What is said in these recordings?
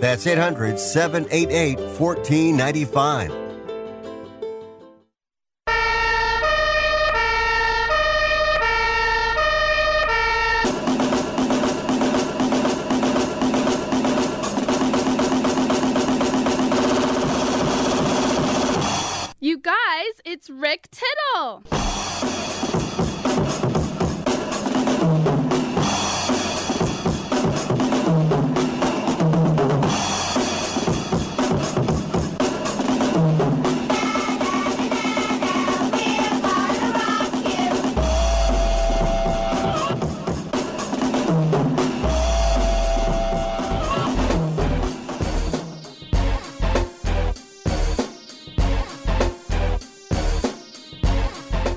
That's 800-788-1495. You guys, it's Rick Tittle.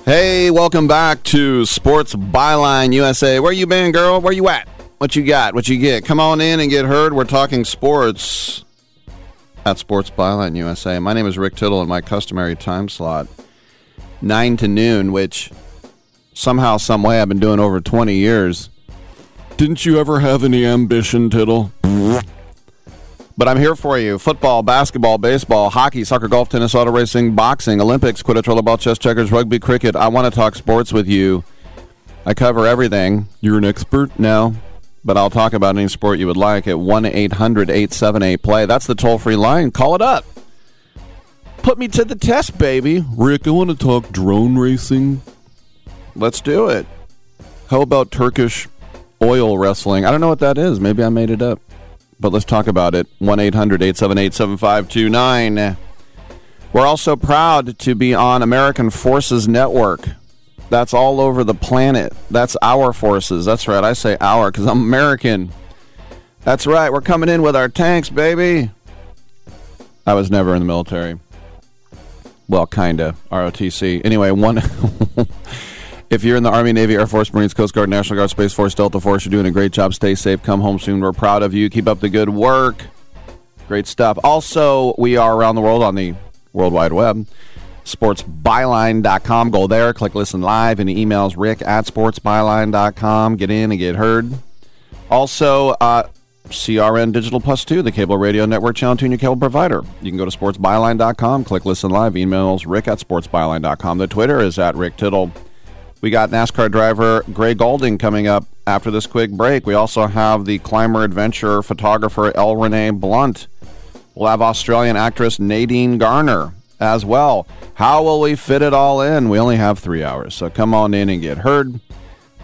Hey, welcome back to Sports Byline USA. Where you been, girl? Where you at? What you got? What you get? Come on in and get heard. We're talking sports at Sports Byline USA. My name is Rick Tittle, and my customary time slot, 9 to noon, which somehow, some way, I've been doing over 20 years. Didn't you ever have any ambition, Tittle? But I'm here for you. Football, basketball, baseball, hockey, soccer, golf, tennis, auto racing, boxing, Olympics, Quidditch, rollerball, chess, checkers, rugby, cricket. I want to talk sports with you. I cover everything. You're an expert? No. But I'll talk about any sport you would like at 1-800-878-PLAY. That's the toll-free line. Call it up. Put me to the test, baby. Rick, I want to talk drone racing. Let's do it. How about Turkish oil wrestling? I don't know what that is. Maybe I made it up. But let's talk about it. 1-800-878-7529. We're also proud to be on American Forces Network. That's all over the planet. That's our forces. That's right. I say our because I'm American. That's right. We're coming in with our tanks, baby. I was never in the military. Well, kind of. ROTC. Anyway, if you're in the Army, Navy, Air Force, Marines, Coast Guard, National Guard, Space Force, Delta Force, you're doing a great job. Stay safe. Come home soon. We're proud of you. Keep up the good work. Great stuff. Also, we are around the world on the World Wide Web. SportsByline.com. Go there. Click Listen Live. Any emails, rick@sportsbyline.com. Get in and get heard. Also, CRN Digital Plus 2, the cable radio network channel to your cable provider. You can go to SportsByline.com. Click Listen Live. Emails, rick@sportsbyline.com. The Twitter is @RickTittle. We got NASCAR driver Gray Gaulding coming up after this quick break. We also have the climber adventurer photographer L. Renee Blunt. We'll have Australian actress Nadine Garner as well. How will we fit it all in? We only have 3 hours, so come on in and get heard.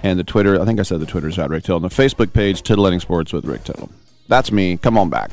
And the Twitter, I think I said the Twitter's @RickTittle. And the Facebook page, Titillating Sports with Rick Tittle. That's me. Come on back.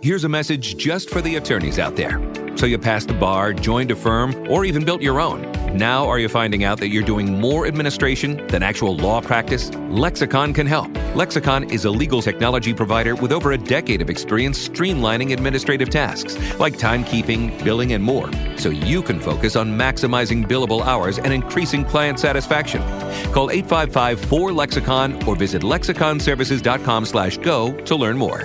Here's a message just for the attorneys out there. So you passed the bar, joined a firm, or even built your own. Now are you finding out that you're doing more administration than actual law practice? Lexicon can help. Lexicon is a legal technology provider with over a decade of experience streamlining administrative tasks like timekeeping, billing, and more, so you can focus on maximizing billable hours and increasing client satisfaction. Call 855-4-LEXICON or visit lexiconservices.com/go to learn more.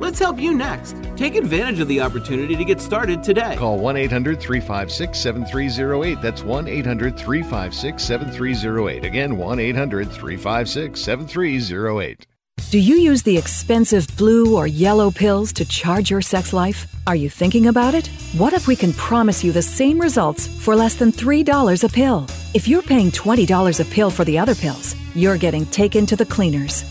Let's help you next. Take advantage of the opportunity to get started today. Call 1-800-356-7308. That's 1-800-356-7308. Again, 1-800-356-7308. Do you use the expensive blue or yellow pills to charge your sex life? Are you thinking about it? What if we can promise you the same results for less than $3 a pill? If you're paying $20 a pill for the other pills, you're getting taken to the cleaners.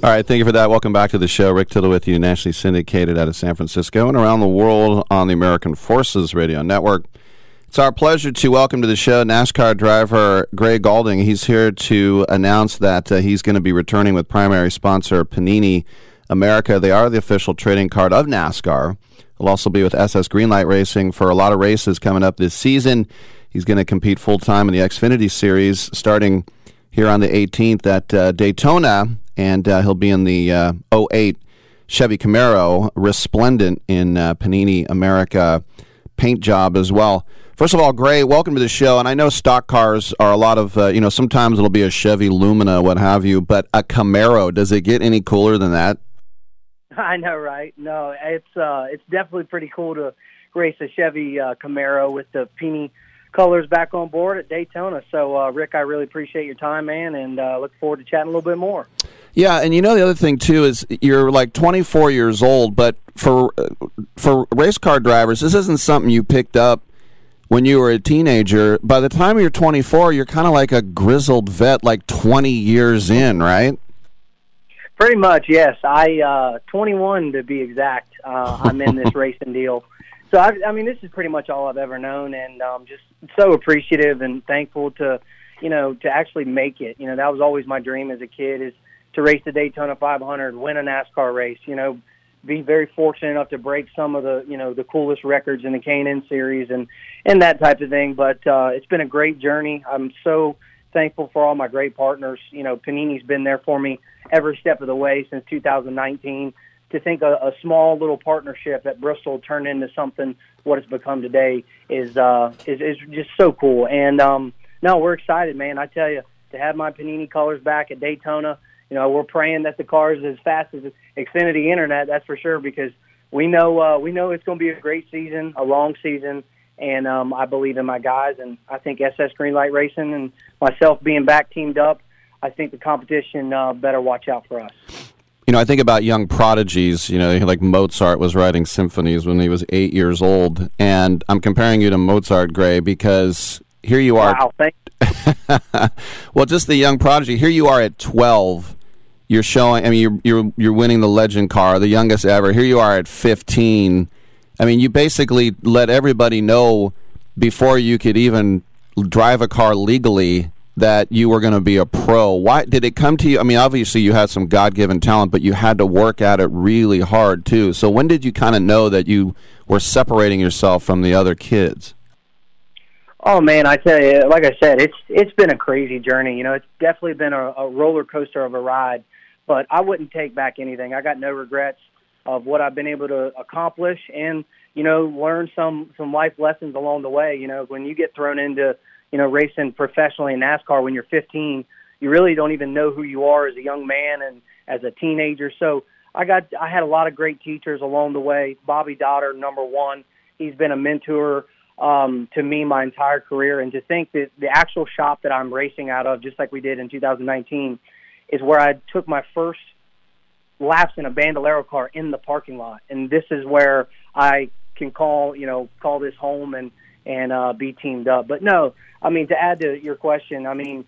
All right, thank you for that. Welcome back to the show. Rick Tittle with you, nationally syndicated out of San Francisco and around the world on the American Forces Radio Network. It's our pleasure to welcome to the show NASCAR driver Gray Gaulding. He's here to announce that he's going to be returning with primary sponsor Panini America. They are the official trading card of NASCAR. He'll also be with SS Greenlight Racing for a lot of races coming up this season. He's going to compete full-time in the Xfinity Series starting here on the 18th at Daytona. And he'll be in the 08 Chevy Camaro, resplendent in Panini America paint job as well. First of all, Gray, welcome to the show. And I know stock cars are a lot of, sometimes it'll be a Chevy Lumina, what have you, but a Camaro, does it get any cooler than that? I know, right? No, it's definitely pretty cool to race a Chevy Camaro with the Panini colors back on board at Daytona. So, Rick, I really appreciate your time, man, and look forward to chatting a little bit more. Yeah, and the other thing, too, is you're like 24 years old, but for race car drivers, this isn't something you picked up when you were a teenager. By the time you're 24, you're kind of like a grizzled vet, like 20 years in, right? Pretty much, yes. 21 to be exact, I'm in this racing deal. So, this is pretty much all I've ever known, and I'm just so appreciative and thankful to actually make it. That was always my dream as a kid, is to race the Daytona 500, win a NASCAR race, be very fortunate enough to break some of the, the coolest records in the K&N Series and that type of thing. But it's been a great journey. I'm so thankful for all my great partners. Panini's been there for me every step of the way since 2019. To think a small little partnership at Bristol turned into something what it's become today is just so cool. And we're excited, man. I tell you, to have my Panini colors back at Daytona, we're praying that the car is as fast as Xfinity Internet. That's for sure, because we know it's going to be a great season, a long season. And I believe in my guys, and I think SS Greenlight Racing and myself being back teamed up, I think the competition better watch out for us. I think about young prodigies, like Mozart was writing symphonies when he was 8 years old. And I'm comparing you to Mozart, Gray, because here you are. Wow, thanks. Well, just the young prodigy. Here you are at 12. You're showing. I mean, you're winning the legend car, the youngest ever. Here you are at 15. I mean, you basically let everybody know before you could even drive a car legally that you were going to be a pro. Why did it come to you? I mean, obviously you had some God-given talent, but you had to work at it really hard too. So when did you kind of know that you were separating yourself from the other kids? Oh man, I tell you, like I said, it's been a crazy journey. You know, it's definitely been a roller coaster of a ride, but I wouldn't take back anything. I got no regrets of what I've been able to accomplish and, you know, learn some life lessons along the way. You know, when you get thrown into, you know, racing professionally in NASCAR when you're 15, you really don't even know who you are as a young man and as a teenager. So I had a lot of great teachers along the way. Bobby Dodder, number one, he's been a mentor to me my entire career. And to think that the actual shop that I'm racing out of, just like we did in 2019, is where I took my first laps in a Bandolero car in the parking lot. And this is where I can call this home and be teamed up. But no, I mean, to add to your question, I mean,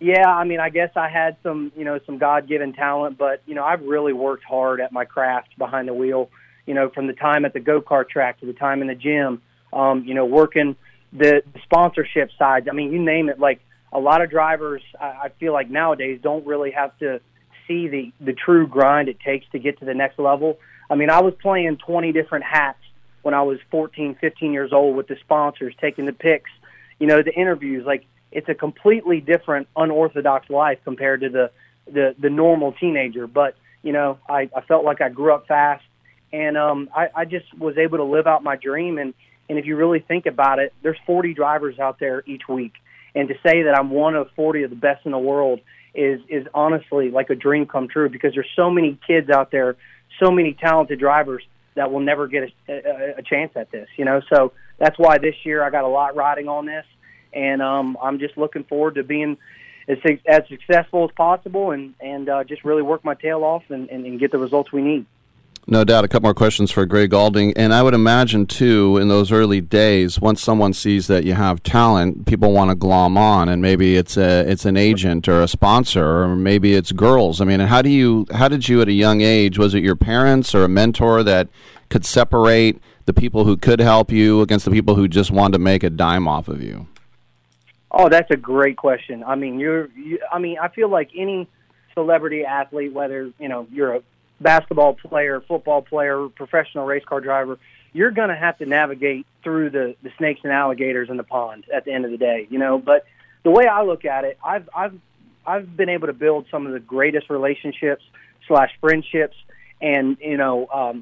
yeah, I mean, I guess I had some God-given talent, but, you know, I've really worked hard at my craft behind the wheel, you know, from the time at the go-kart track to the time in the gym, you know, working the sponsorship side. I mean, you name it, like a lot of drivers, I feel like nowadays don't really have to see the true grind it takes to get to the next level. I mean, I was playing 20 different hats when I was 14, 15 years old with the sponsors, taking the pics, you know, the interviews. Like, it's a completely different, unorthodox life compared to the normal teenager. But, you know, I felt like I grew up fast, and I just was able to live out my dream. And if you really think about it, there's 40 drivers out there each week. And to say that I'm one of 40 of the best in the world is honestly like a dream come true, because there's so many kids out there, so many talented drivers, that will never get a chance at this, you know. So that's why this year I got a lot riding on this, and I'm just looking forward to being as successful as possible and just really work my tail off and get the results we need. No doubt. A couple more questions for Gray Gaulding. And I would imagine, too, in those early days, once someone sees that you have talent, people want to glom on, and maybe it's an agent or a sponsor, or maybe it's girls. I mean, how did you at a young age, was it your parents or a mentor that could separate the people who could help you against the people who just wanted to make a dime off of you? Oh, that's a great question. I mean, I feel like any celebrity athlete, whether, you know, you're a basketball player, football player, professional race car driver, you're going to have to navigate through the snakes and alligators in the pond at the end of the day, you know. But the way I look at it, I've been able to build some of the greatest relationships / friendships and, you know,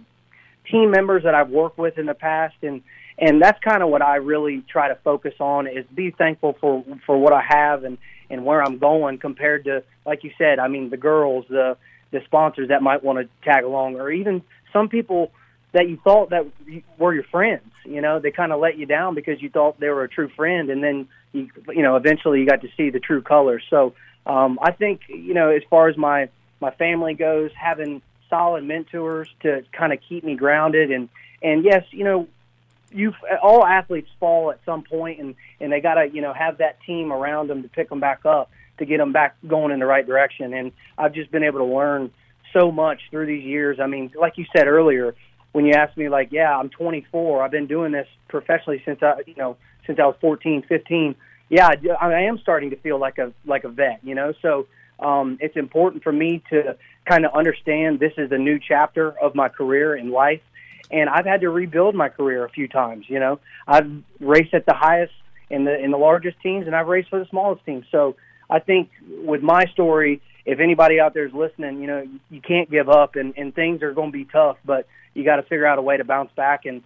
team members that I've worked with in the past. And that's kind of what I really try to focus on, is be thankful for what I have and where I'm going, compared to, like you said, I mean, the girls, the sponsors that might want to tag along, or even some people that you thought that were your friends, you know, they kind of let you down because you thought they were a true friend. And then, you know, eventually you got to see the true colors. So I think, you know, as far as my family goes, having solid mentors to kind of keep me grounded. And yes, you know, all athletes fall at some point, and they got to, you know, have that team around them to pick them back up, to get them back going in the right direction. And I've just been able to learn so much through these years. I mean, like you said earlier, when you asked me, like, yeah, I'm 24. I've been doing this professionally since I was 14, 15. Yeah, I am starting to feel like a vet, you know. So it's important for me to kind of understand this is a new chapter of my career in life. And I've had to rebuild my career a few times, you know. I've raced at the highest in the largest teams, and I've raced for the smallest teams. So I think with my story, if anybody out there is listening, you know, you can't give up, and things are going to be tough, but you got to figure out a way to bounce back. And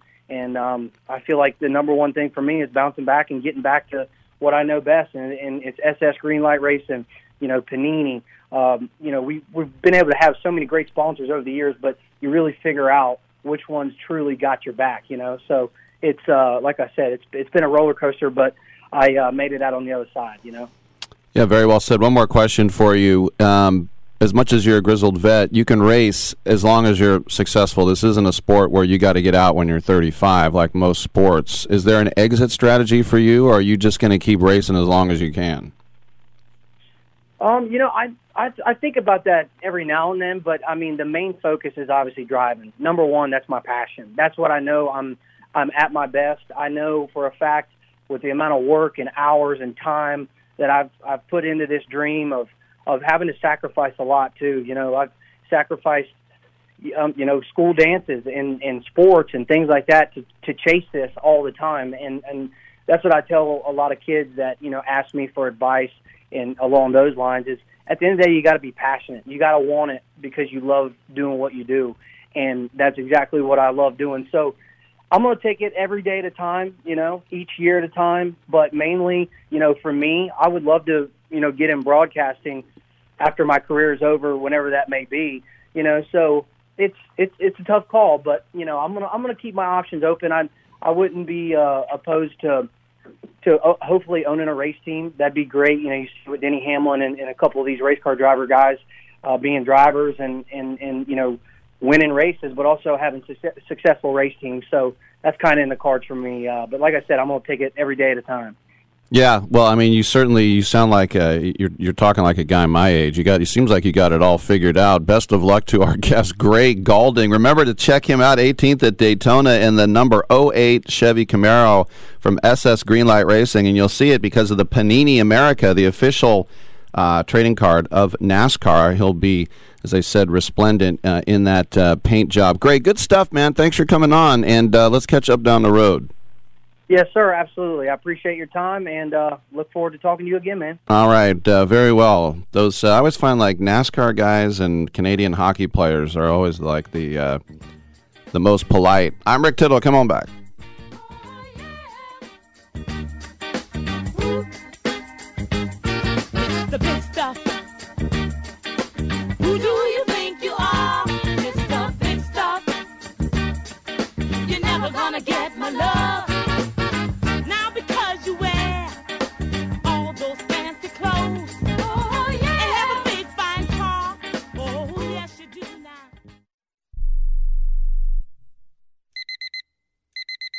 I feel like the number one thing for me is bouncing back and getting back to what I know best, and it's SS Greenlight Racing, you know, Panini. You know, we've been able to have so many great sponsors over the years, but you really figure out which ones truly got your back, you know. So it's like I said, it's been a roller coaster, but I made it out on the other side, you know. Yeah, very well said. One more question for you. as much as you're a grizzled vet, you can race as long as you're successful. This isn't a sport where you got to get out when you're 35 like most sports. Is there an exit strategy for you, or are you just going to keep racing as long as you can? I think about that every now and then, but I mean, the main focus is obviously driving. Number one, that's my passion. That's what I know I'm at my best. I know for a fact with the amount of work and hours and time that I've put into this dream of having to sacrifice a lot too. You know, I've sacrificed, school dances and sports and things like that to chase this all the time. And that's what I tell a lot of kids that, ask me for advice and along those lines is at the end of the day, you got to be passionate. You got to want it because you love doing what you do. And that's exactly what I love doing. So I'm going to take it every day at a time, each year at a time. But mainly, for me, I would love to, get in broadcasting after my career is over, whenever that may be, so it's a tough call, but I'm going to keep my options open. I wouldn't be opposed to hopefully owning a race team. That'd be great. You see with Denny Hamlin and a couple of these race car driver guys being drivers and winning races, but also having successful race teams. So that's kind of in the cards for me. But like I said, I'm going to take it every day at a time. Yeah, well, I mean, you sound like you're talking like a guy my age. It seems like you got it all figured out. Best of luck to our guest, Gray Gaulding. Remember to check him out 18th at Daytona in the number 08 Chevy Camaro from SS Greenlight Racing, and you'll see it because of the Panini America, the official trading card of NASCAR. He'll be, as I said, resplendent in that paint job. Gray, good stuff, man. Thanks for coming on, and let's catch up down the road. Yes, sir, absolutely. I appreciate your time, and look forward to talking to you again, man. All right, very well. Those I always find like NASCAR guys and Canadian hockey players are always like the most polite. I'm Rick Tittle. Come on back. The big stuff. Who do you think you are? It's the big stuff. You're never gonna get my love.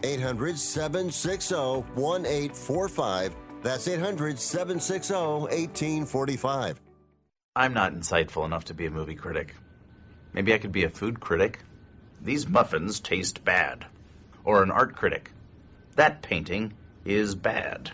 800-760-1845. That's 800-760-1845. I'm not insightful enough to be a movie critic. Maybe I could be a food critic. These muffins taste bad. Or an art critic. That painting is bad.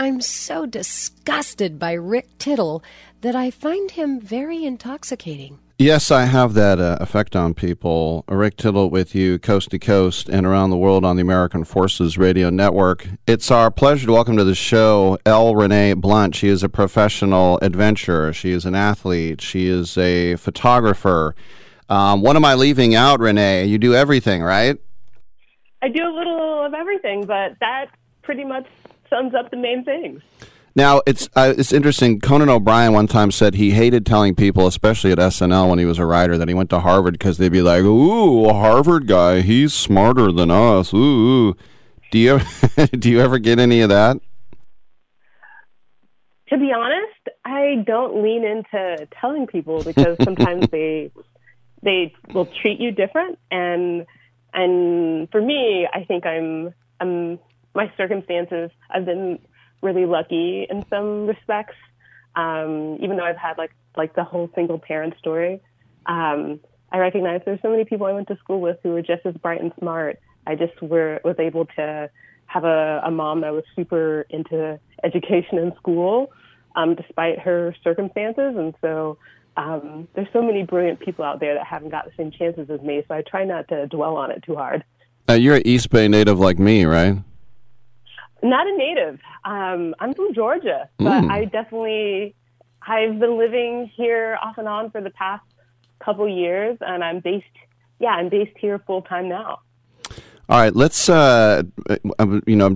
I'm so disgusted by Rick Tittle that I find him very intoxicating. Yes, I have that effect on people. Rick Tittle with you, coast to coast and around the world on the American Forces Radio Network. It's our pleasure to welcome to the show L. Renee Blunt. She is a professional adventurer. She is an athlete. She is a photographer. What am I leaving out, Renee? You do everything, right? I do a little of everything, but that pretty much sums up the main things. Now, it's interesting. Conan O'Brien one time said he hated telling people, especially at SNL when he was a writer, that he went to Harvard because they'd be like, ooh, a Harvard guy, he's smarter than us. Ooh. Do you ever get any of that? To be honest, I don't lean into telling people because sometimes they will treat you different. And for me, I think I'm my circumstances, I've been really lucky in some respects, even though I've had like the whole single parent story. I recognize there's so many people I went to school with who were just as bright and smart. I just was able to have a mom that was super into education in school, despite her circumstances. And so there's so many brilliant people out there that haven't got the same chances as me, so I try not to dwell on it too hard. You're an East Bay native like me, right? Not a native. I'm from Georgia, but I've been living here off and on for the past couple years, and I'm based here full time now. All right, let's, I'm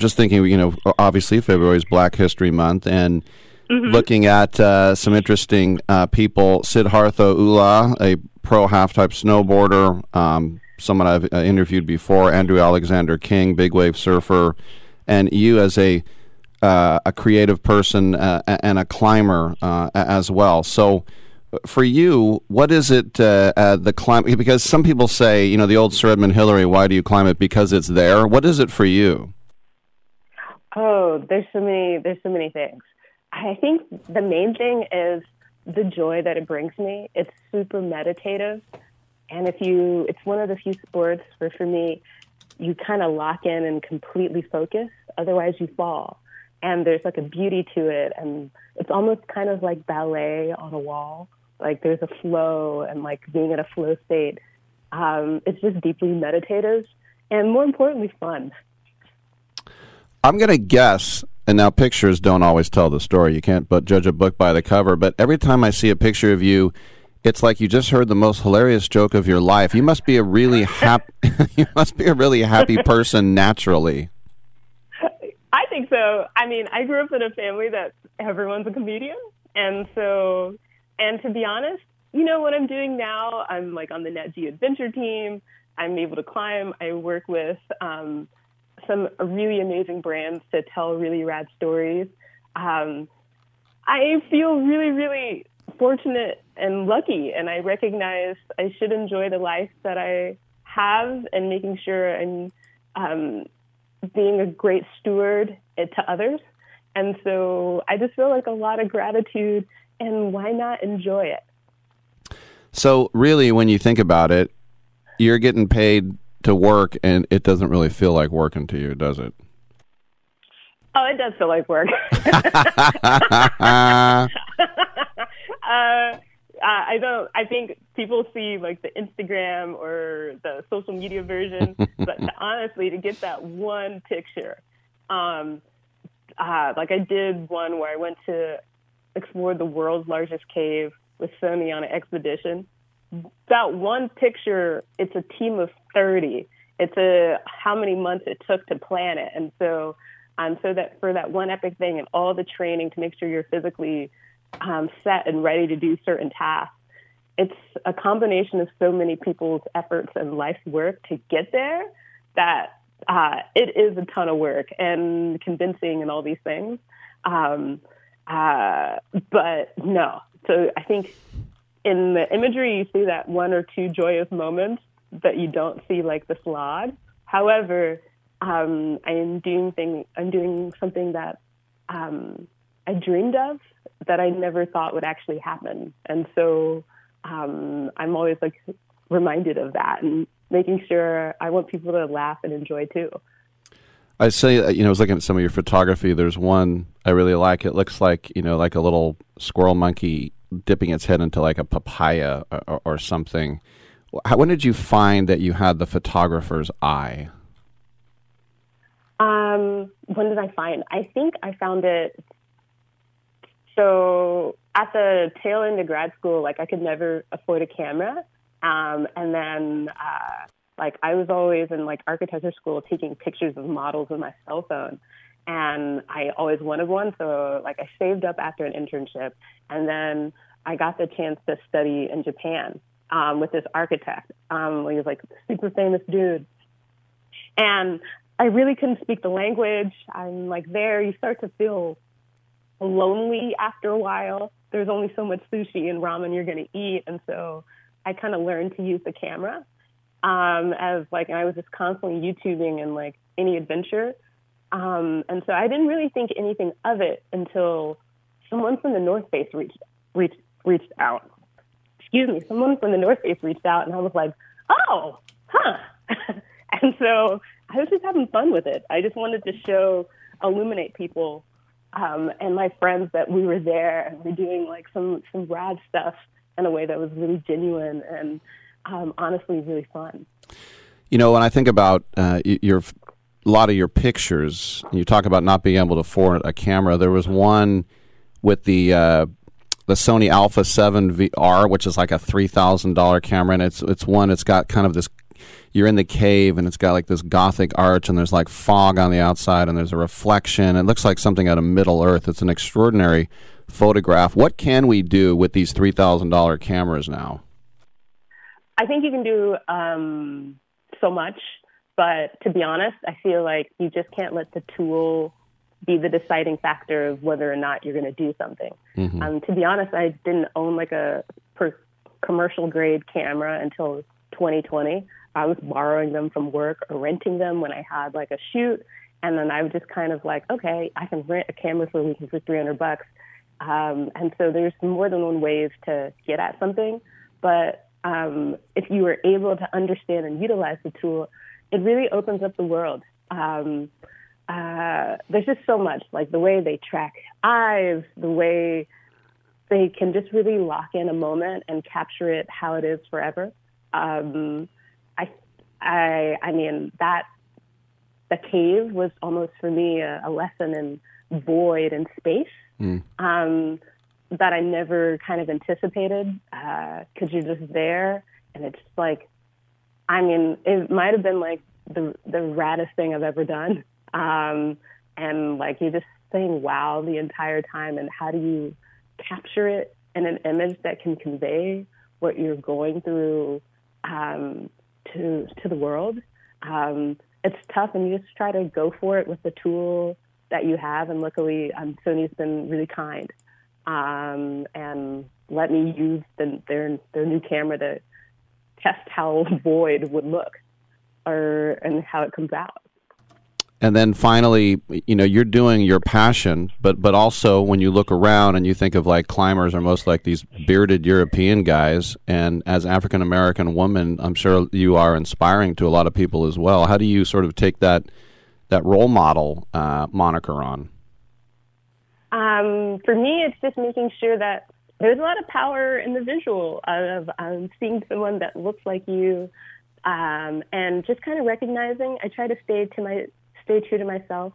just thinking, obviously February is Black History Month, and looking at some interesting people, Siddhartha Ula, a pro half-type snowboarder, someone I've interviewed before, Andrew Alexander King, big wave surfer, and you as a creative person and a climber as well. So for you, what is it, the climb? Because some people say, the old Sir Edmund Hillary, why do you climb it? Because it's there. What is it for you? Oh, there's so many things. I think the main thing is the joy that it brings me. It's super meditative. And it's one of the few sports where for me, you kind of lock in and completely focus, otherwise you fall. And there's like a beauty to it, and it's almost kind of like ballet on a wall. Like there's a flow, and like being in a flow state. It's just deeply meditative, and more importantly, fun. I'm going to guess, and now pictures don't always tell the story. You can't but judge a book by the cover, but every time I see a picture of you, it's like you just heard the most hilarious joke of your life. You must be a really happy. You must be a really happy person naturally. I think so. I mean, I grew up in a family that everyone's a comedian, and to be honest, what I'm doing now, I'm like on the Nat Geo Adventure team. I'm able to climb. I work with some really amazing brands to tell really rad stories. I feel really, really fortunate and lucky, and I recognize I should enjoy the life that I have, and making sure I'm being a great steward to others. And so I just feel like a lot of gratitude, and why not enjoy it? So really, when you think about it, you're getting paid to work, and it doesn't really feel like working to you, does it? Oh, it does feel like work. I don't. I think people see like the Instagram or the social media version, but honestly, to get that one picture, like I did one where I went to explore the world's largest cave with Sony on an expedition. That one picture, it's a team of 30. It's a how many months it took to plan it, and so. So that for that one epic thing and all the training to make sure you're physically set and ready to do certain tasks, it's a combination of so many people's efforts and life's work to get there that it is a ton of work and convincing and all these things. But no, so I think in the imagery, you see that one or two joyous moments that you don't see like the slog. However, I'm doing something that I dreamed of that I never thought would actually happen. And so I'm always like reminded of that and making sure I want people to laugh and enjoy too. I say, I was looking at some of your photography. There's one I really like. It looks like, like a little squirrel monkey dipping its head into like a papaya or something. When did you find that you had the photographer's eye? When did I find? I think I found it. So at the tail end of grad school, I could never afford a camera. And then, I was always in architecture school taking pictures of models with my cell phone. And I always wanted one. So I saved up after an internship. And then I got the chance to study in Japan, with this architect. He was super famous dude. And I really couldn't speak the language. I'm there. You start to feel lonely after a while. There's only so much sushi and ramen you're going to eat. And so I kind of learned to use the camera and I was just constantly YouTubing and any adventure. And so I didn't really think anything of it until someone from the North Face reached out. Excuse me. Someone from the North Face reached out and I was like, oh, huh. And so I was just having fun with it. I just wanted to illuminate people and my friends that we were there and we're doing some rad stuff in a way that was really genuine and honestly really fun. When I think about a lot of your pictures, you talk about not being able to afford a camera. There was one with the Sony Alpha 7 VR, which is a $3,000 camera, and it's one that's got kind of this. You're in the cave, and it's got this gothic arch, and there's fog on the outside, and there's a reflection. It looks like something out of Middle Earth. It's an extraordinary photograph. What can we do with these $3,000 cameras now? I think you can do so much, but to be honest, I feel like you just can't let the tool be the deciding factor of whether or not you're going to do something. Mm-hmm. To be honest, I didn't own a commercial-grade camera until 2020. I was borrowing them from work or renting them when I had a shoot. And then I was just kind of okay, I can rent a camera for a week for $300. And so there's more than one ways to get at something. But if you are able to understand and utilize the tool, it really opens up the world. There's just so much, the way they track eyes, the way they can just really lock in a moment and capture it how it is forever. The cave was almost for me a lesson in void and space that I never kind of anticipated because you're just there. And it's it might have been the raddest thing I've ever done. And you're just saying, wow, the entire time. And how do you capture it in an image that can convey what you're going through to the world? It's tough, and you just try to go for it with the tool that you have, and luckily Sony's been really kind and let me use their new camera to test how void would look and how it comes out. And then finally, you're doing your passion, but also when you look around and you think of climbers are most these bearded European guys, and as African-American woman, I'm sure you are inspiring to a lot of people as well. How do you sort of take that that role model moniker on? For me, it's just making sure that there's a lot of power in the visual of seeing someone that looks like you, and just kind of recognizing. I try to stay true to myself.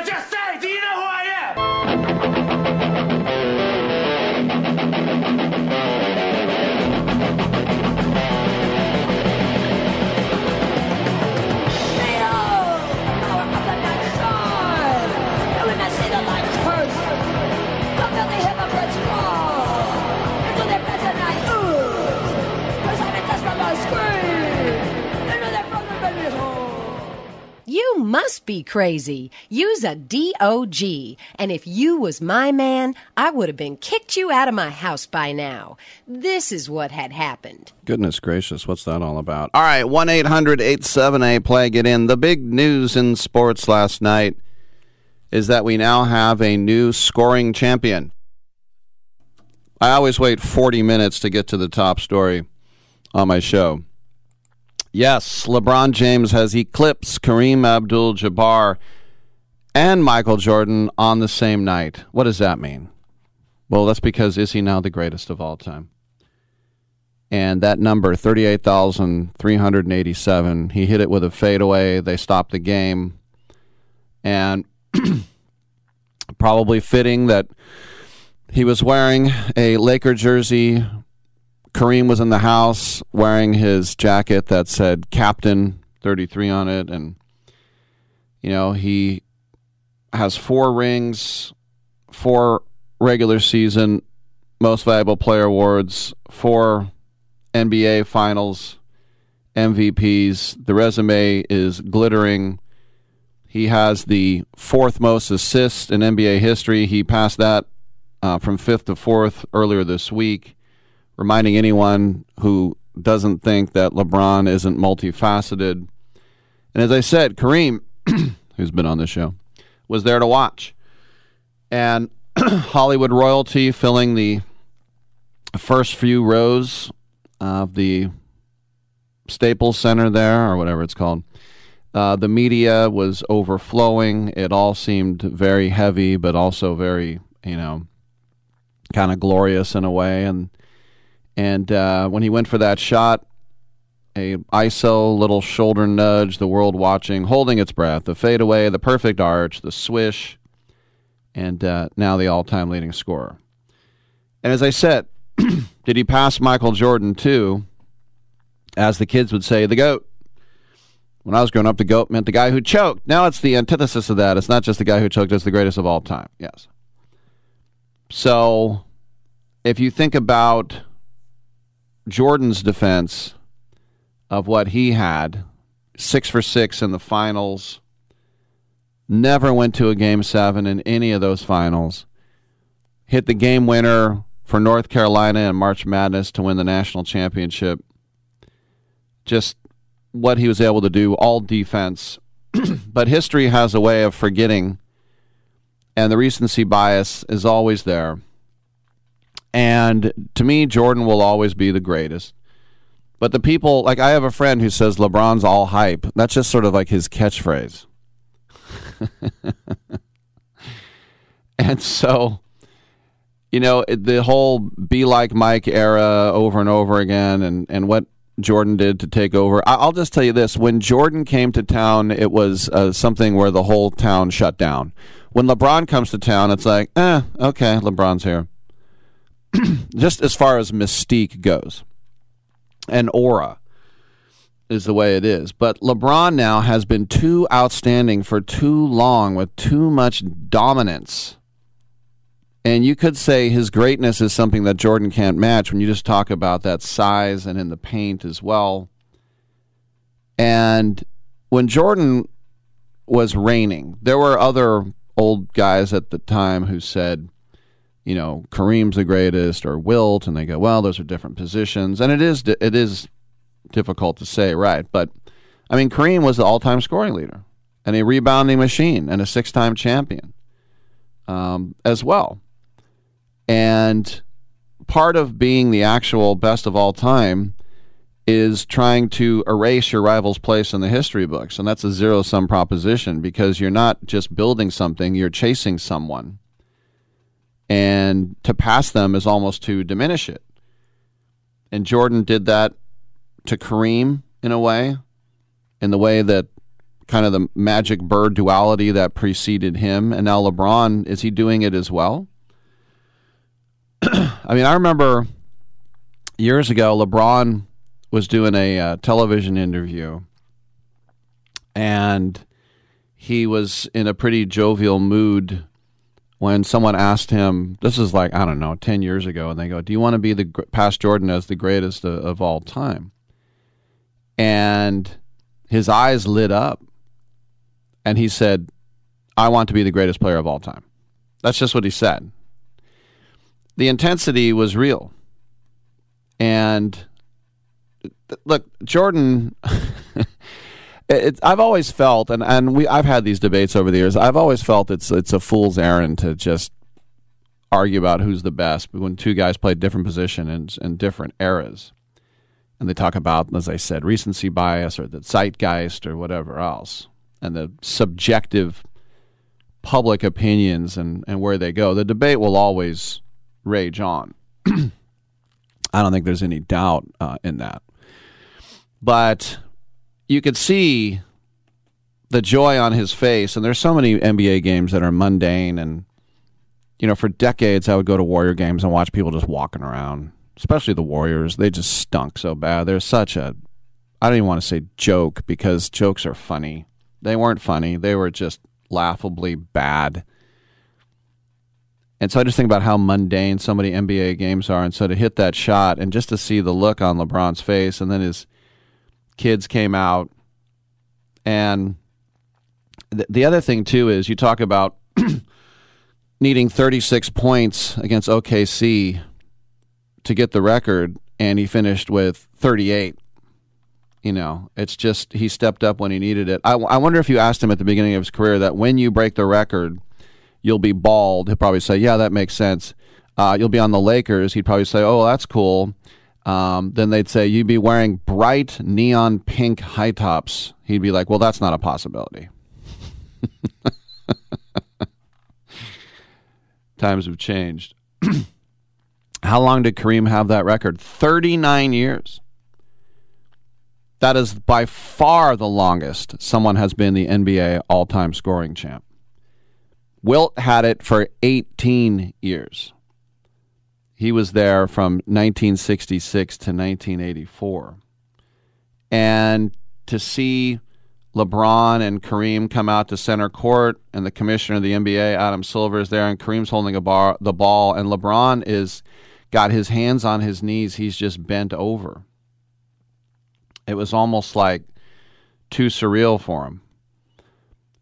just say? Do you know who I am? You must be crazy. You's a D.O.G. And if you was my man, I would have been kicked you out of my house by now. This is what had happened. Goodness gracious, what's that all about? All right, 1-800-878-PLAY. Get in. The big news in sports last night is that we now have a new scoring champion. I always wait 40 minutes to get to the top story on my show. Yes, LeBron James has eclipsed Kareem Abdul-Jabbar and Michael Jordan on the same night. What does that mean? Well, that's because is he now the greatest of all time? And that number, 38,387, he hit it with a fadeaway. They stopped the game. And probably fitting that he was wearing a Laker jersey. Kareem was in the house wearing his jacket that said Captain 33 on it. And, you know, he has 4 rings, 4 regular season Most Valuable Player awards, 4 NBA Finals, MVPs. The resume is glittering. He has the 4th most assists in NBA history. He passed that from 5th to 4th earlier this week. Reminding anyone who doesn't think that LeBron isn't multifaceted. And as I said, Kareem, who's been on this show, was there to watch. And Hollywood royalty filling the first few rows of the Staples Center there, or whatever it's called. The media was overflowing. It all seemed very heavy, but also very, you know, kind of glorious in a way. And when he went for that shot, a ISO little shoulder nudge, the world watching, holding its breath, the fadeaway, the perfect arch, the swish, and now the all-time leading scorer. And as I said, did he pass Michael Jordan too? As the kids would say, the GOAT. When I was growing up, the GOAT meant the guy who choked. Now it's the antithesis of that. It's not just the guy who choked. It's the greatest of all time. Yes. So if you think about Jordan's defense of what he had, 6 for 6 in the finals, never went to a Game 7 in any of those finals, hit the game winner for North Carolina in March Madness to win the national championship. Just what he was able to do, all defense. But history has a way of forgetting, and the recency bias is always there. And to me, Jordan will always be the greatest. But the people, like I have a friend who says LeBron's all hype. That's just sort of like his catchphrase. And so, you know, the whole be like Mike era over and over again and what Jordan did to take over. I'll just tell you this. When Jordan came to town, it was something where the whole town shut down. When LeBron comes to town, it's like, okay, LeBron's here. Just as far as mystique goes, and aura is the way it is. But LeBron now has been too outstanding for too long with too much dominance. And you could say his greatness is something that Jordan can't match when you just talk about that size and in the paint as well. And when Jordan was reigning, there were other old guys at the time who said, you know, Kareem's the greatest or Wilt, and they go, well, those are different positions. And it is difficult to say, right? But, I mean, Kareem was the all-time scoring leader and a rebounding machine and a 6-time champion as well. And part of being the actual best of all time is trying to erase your rival's place in the history books. And that's a zero-sum proposition, because you're not just building something, you're chasing someone. And to pass them is almost to diminish it. And Jordan did that to Kareem in a way, in the way that kind of the Magic Bird duality that preceded him. And now LeBron, is he doing it as well? I mean, I remember years ago, LeBron was doing a television interview, and he was in a pretty jovial mood when someone asked him, this is like, I don't know, 10 years ago, and they go, do you want to be the past Jordan as the greatest of all time? And his eyes lit up, and he said, I want to be the greatest player of all time. That's just what he said. The intensity was real. And look, Jordan, I've always felt, and I've had these debates over the years, I've always felt it's a fool's errand to just argue about who's the best when two guys play different position and different eras. And they talk about, as I said, recency bias or the zeitgeist or whatever else, and the subjective public opinions and where they go. The debate will always rage on. I don't think there's any doubt in that. But you could see the joy on his face, and there's so many NBA games that are mundane, and, you know, for decades I would go to Warrior games and watch people just walking around, especially the Warriors. They just stunk so bad. They're such a, I don't even want to say joke, because jokes are funny. They weren't funny. They were just laughably bad. And so I just think about how mundane so many NBA games are, and so to hit that shot and just to see the look on LeBron's face, and then his kids came out. And the other thing, too, is you talk about needing 36 points against OKC to get the record, and he finished with 38. You know, it's just he stepped up when he needed it. I wonder if you asked him at the beginning of his career that when you break the record, you'll be bald. He'll probably say, yeah, that makes sense. You'll be on the Lakers. He'd probably say, oh, that's cool. Then they'd say, you'd be wearing bright neon pink high tops. He'd be like, well, that's not a possibility. Times have changed. How long did Kareem have that record? 39 years. That is by far the longest someone has been the NBA all-time scoring champ. Wilt had it for 18 years. He was there from 1966 to 1984. And to see LeBron and Kareem come out to center court, and the commissioner of the NBA, Adam Silver, is there, and Kareem's holding the ball, and LeBron is got his hands on his knees. He's just bent over. It was almost like too surreal for him.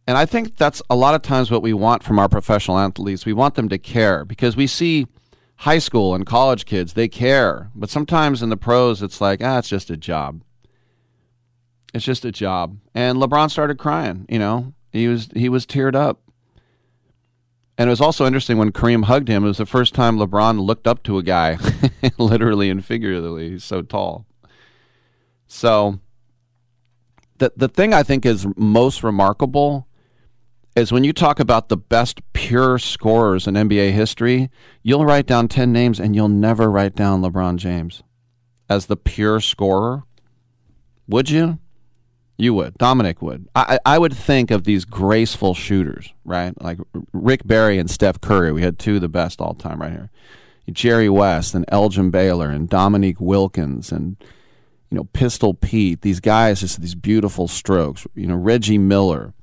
And I think that's a lot of times what we want from our professional athletes. We want them to care, because we see high school and college kids, they care. But sometimes in the pros, it's like, it's just a job. It's just a job. And LeBron started crying, you know. He was teared up. And it was also interesting when Kareem hugged him. It was the first time LeBron looked up to a guy, literally and figuratively. He's so tall. So the thing I think is most remarkable is when you talk about the best pure scorers in NBA history, you'll write down 10 names and you'll never write down LeBron James as the pure scorer. Would you? You would. Dominic would. I would think of these graceful shooters, right? Like Rick Barry and Steph Curry. We had two of the best all time right here. Jerry West and Elgin Baylor and Dominique Wilkins and, you know, Pistol Pete. These guys, just these beautiful strokes. You know, Reggie Miller.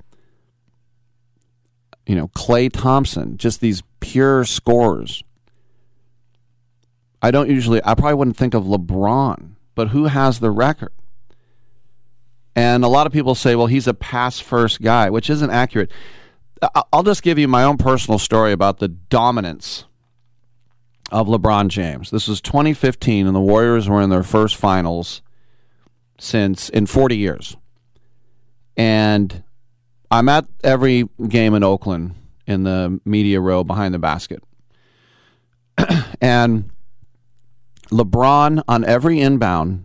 You know, Klay Thompson, just these pure scorers. I probably wouldn't think of LeBron, but who has the record? And a lot of people say, well, he's a pass-first guy, which isn't accurate. I'll just give you my own personal story about the dominance of LeBron James. This was 2015, and the Warriors were in their first finals in 40 years. And I'm at every game in Oakland in the media row behind the basket. And LeBron, on every inbound,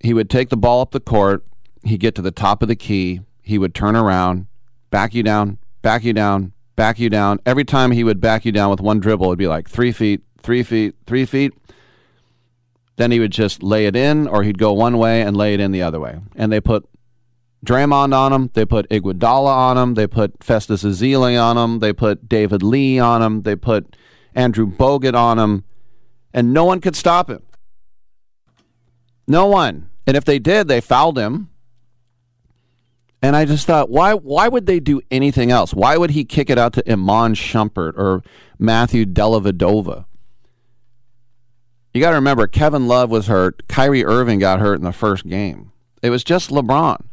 he would take the ball up the court. He'd get to the top of the key. He would turn around, back you down, back you down, back you down. Every time he would back you down with one dribble, it'd be like 3 feet, 3 feet, 3 feet. Then he would just lay it in, or he'd go one way and lay it in the other way. And they put Draymond on him. They put Iguodala on him. They put Festus Ezeli on him. They put David Lee on him. They put Andrew Bogut on him. And no one could stop him. No one. And if they did, they fouled him. And I just thought, why would they do anything else? Why would he kick it out to Iman Shumpert or Matthew Dellavedova? You got to remember, Kevin Love was hurt. Kyrie Irving got hurt in the first game. It was just LeBron.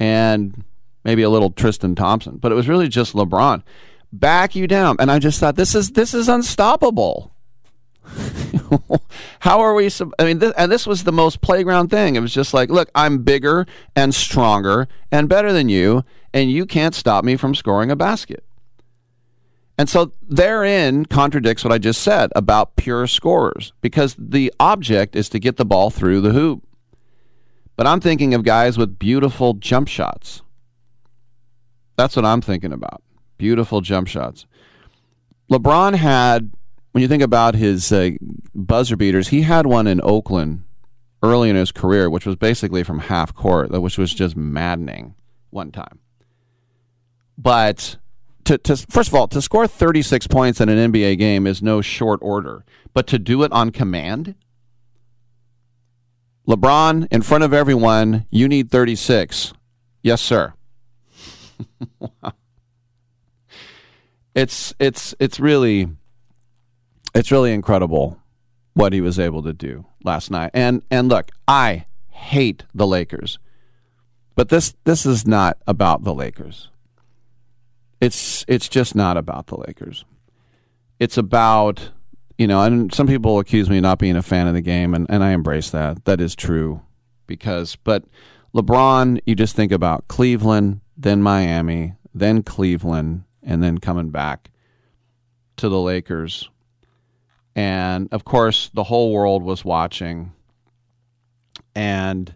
And maybe a little Tristan Thompson. But it was really just LeBron. Back you down. And I just thought, this is unstoppable. How are we? I mean, this was the most playground thing. It was just like, look, I'm bigger and stronger and better than you, and you can't stop me from scoring a basket. And so therein contradicts what I just said about pure scorers, because the object is to get the ball through the hoop. But I'm thinking of guys with beautiful jump shots. That's what I'm thinking about. Beautiful jump shots. LeBron had, when you think about his buzzer beaters, he had one in Oakland early in his career, which was basically from half court, which was just maddening one time. But first of all, to score 36 points in an NBA game is no short order. But to do it on command, LeBron, in front of everyone, you need 36. Yes, sir. Wow. It's really incredible what he was able to do last night. And look, I hate the Lakers. But this is not about the Lakers. It's just not about the Lakers. It's about, and some people accuse me of not being a fan of the game, and I embrace that. That is true. But LeBron, you just think about Cleveland, then Miami, then Cleveland, and then coming back to the Lakers. And, of course, the whole world was watching. And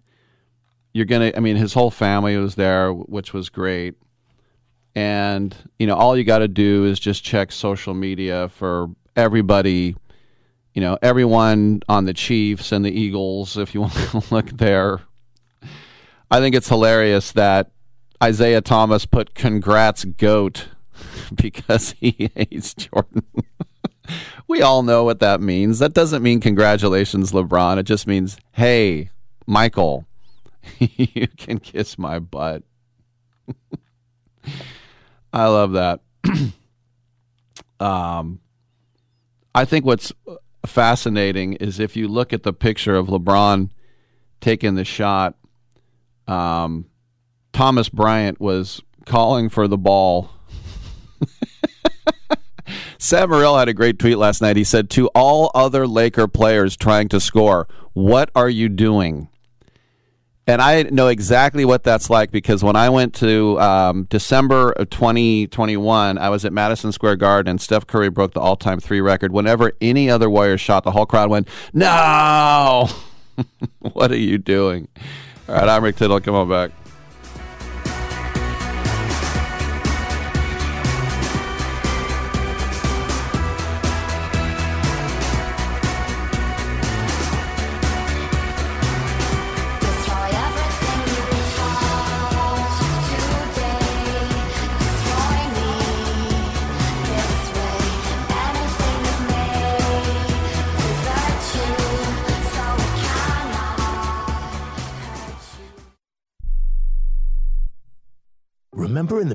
his whole family was there, which was great. And, all you got to do is just check social media for everybody, everyone on the Chiefs and the Eagles, if you want to look there. I think it's hilarious that Isaiah Thomas put "Congrats, GOAT," because he hates Jordan. We all know what that means. That doesn't mean congratulations, LeBron. It just means, hey, Michael, you can kiss my butt. I love that. I think what's fascinating is if you look at the picture of LeBron taking the shot, Thomas Bryant was calling for the ball. Sam Merrill had a great tweet last night. He said, to all other Laker players trying to score, what are you doing? And I know exactly what that's like, because when I went to December of 2021, I was at Madison Square Garden and Steph Curry broke the all-time three record. Whenever any other Warriors shot, the whole crowd went, no! What are you doing? All right, I'm Rick Tittle. Come on back. Remember in the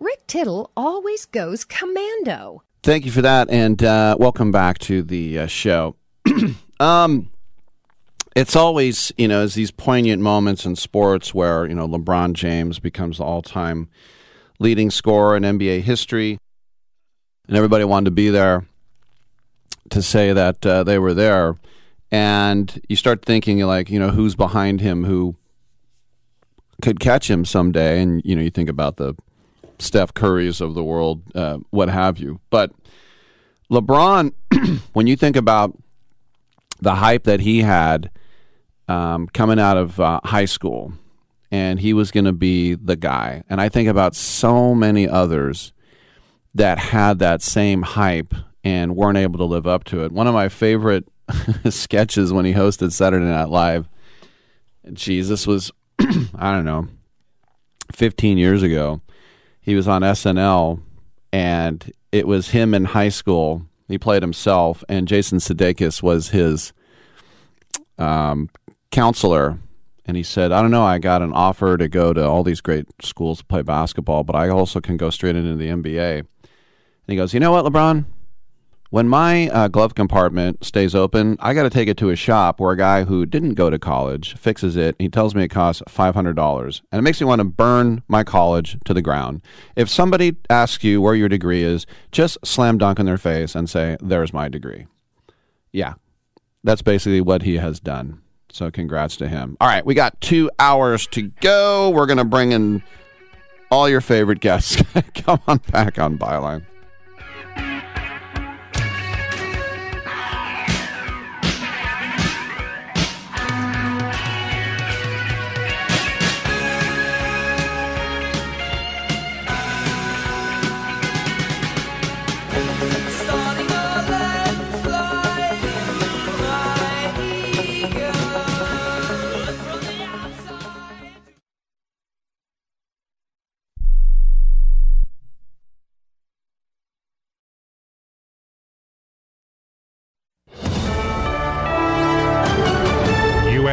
Rick Tittle always goes commando. Thank you for that, and welcome back to the show. It's always, it's these poignant moments in sports where, LeBron James becomes the all-time leading scorer in NBA history, and everybody wanted to be there to say that they were there. And you start thinking, who's behind him, who could catch him someday, and, you think about the Steph Currys of the world, what have you. But LeBron, when you think about the hype that he had coming out of high school, and he was going to be the guy. And I think about so many others that had that same hype and weren't able to live up to it. One of my favorite sketches when he hosted Saturday Night Live, Jesus was, 15 years ago. He was on SNL, and it was him in high school. He played himself, and Jason Sudeikis was his counselor. And he said, I got an offer to go to all these great schools to play basketball, but I also can go straight into the NBA. And he goes, you know what, LeBron? When my glove compartment stays open, I got to take it to a shop where a guy who didn't go to college fixes it. He tells me it costs $500, and it makes me want to burn my college to the ground. If somebody asks you where your degree is, just slam dunk in their face and say, there's my degree. Yeah, that's basically what he has done. So congrats to him. All right, we got 2 hours to go. We're going to bring in all your favorite guests. Come on back on Byline.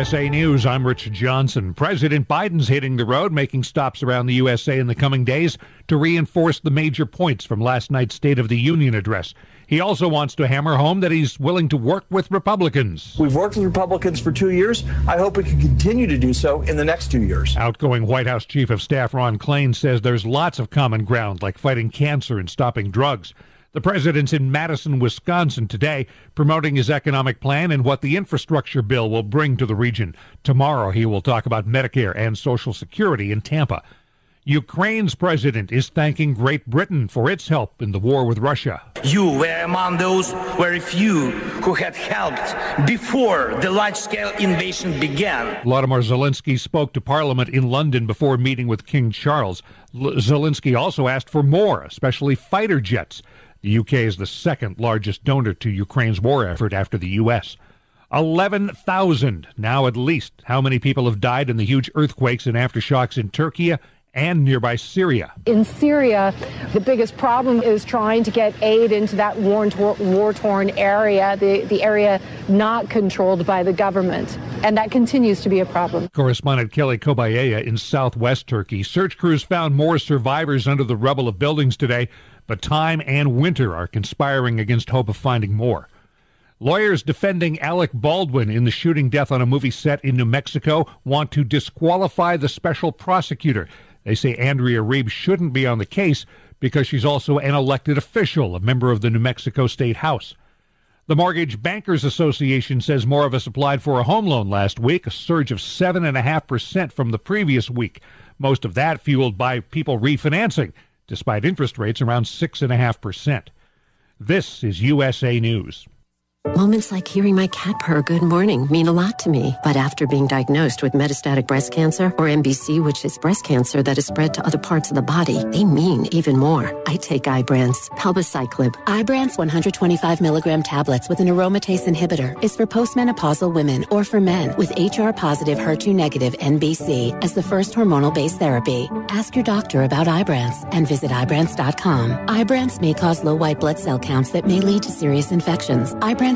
USA News, I'm Richard Johnson. President Biden's hitting the road, making stops around the USA in the coming days to reinforce the major points from last night's State of the Union address. He also wants to hammer home that he's willing to work with Republicans. We've worked with Republicans for 2 years. I hope we can continue to do so in the next 2 years. Outgoing White House Chief of Staff Ron Klain says there's lots of common ground, like fighting cancer and stopping drugs. The president's in Madison, Wisconsin today, promoting his economic plan and what the infrastructure bill will bring to the region. Tomorrow, he will talk about Medicare and Social Security in Tampa. Ukraine's president is thanking Great Britain for its help in the war with Russia. You were among those very few who had helped before the large-scale invasion began. Volodymyr Zelensky spoke to Parliament in London before meeting with King Charles. Zelensky also asked for more, especially fighter jets. The UK is the second largest donor to Ukraine's war effort after the US. 11,000, now at least, how many people have died in the huge earthquakes and aftershocks in Turkey and nearby Syria. In Syria, the biggest problem is trying to get aid into that war-torn area, the area not controlled by the government. And that continues to be a problem. Correspondent Kelly Kobayea in southwest Turkey. Search crews found more survivors under the rubble of buildings today, but time and winter are conspiring against hope of finding more. Lawyers defending Alec Baldwin in the shooting death on a movie set in New Mexico want to disqualify the special prosecutor. They say Andrea Reeves shouldn't be on the case because she's also an elected official, a member of the New Mexico State House. The Mortgage Bankers Association says more of us applied for a home loan last week, a surge of 7.5% from the previous week. Most of that fueled by people refinancing, despite interest rates around 6.5%. This is USA News. Moments like hearing my cat purr good morning mean a lot to me. But after being diagnosed with metastatic breast cancer, or MBC, which is breast cancer that is spread to other parts of the body, they mean even more. I take Ibrance, palbociclib. Ibrance 125 milligram tablets with an aromatase inhibitor is for postmenopausal women or for men with HR-positive, HER2-negative MBC as the first hormonal-based therapy. Ask your doctor about Ibrance and visit Ibrance.com. Ibrance may cause low white blood cell counts that may lead to serious infections. Ibrance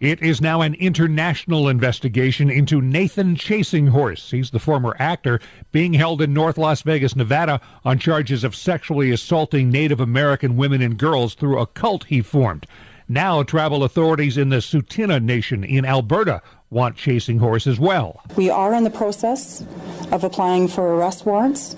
It is now an international investigation into Nathan Chasing Horse. He's the former actor being held in North Las Vegas, Nevada, on charges of sexually assaulting Native American women and girls through a cult he formed. Now tribal authorities in the Sutina Nation in Alberta want Chasing Horse as well. We are in the process of applying for arrest warrants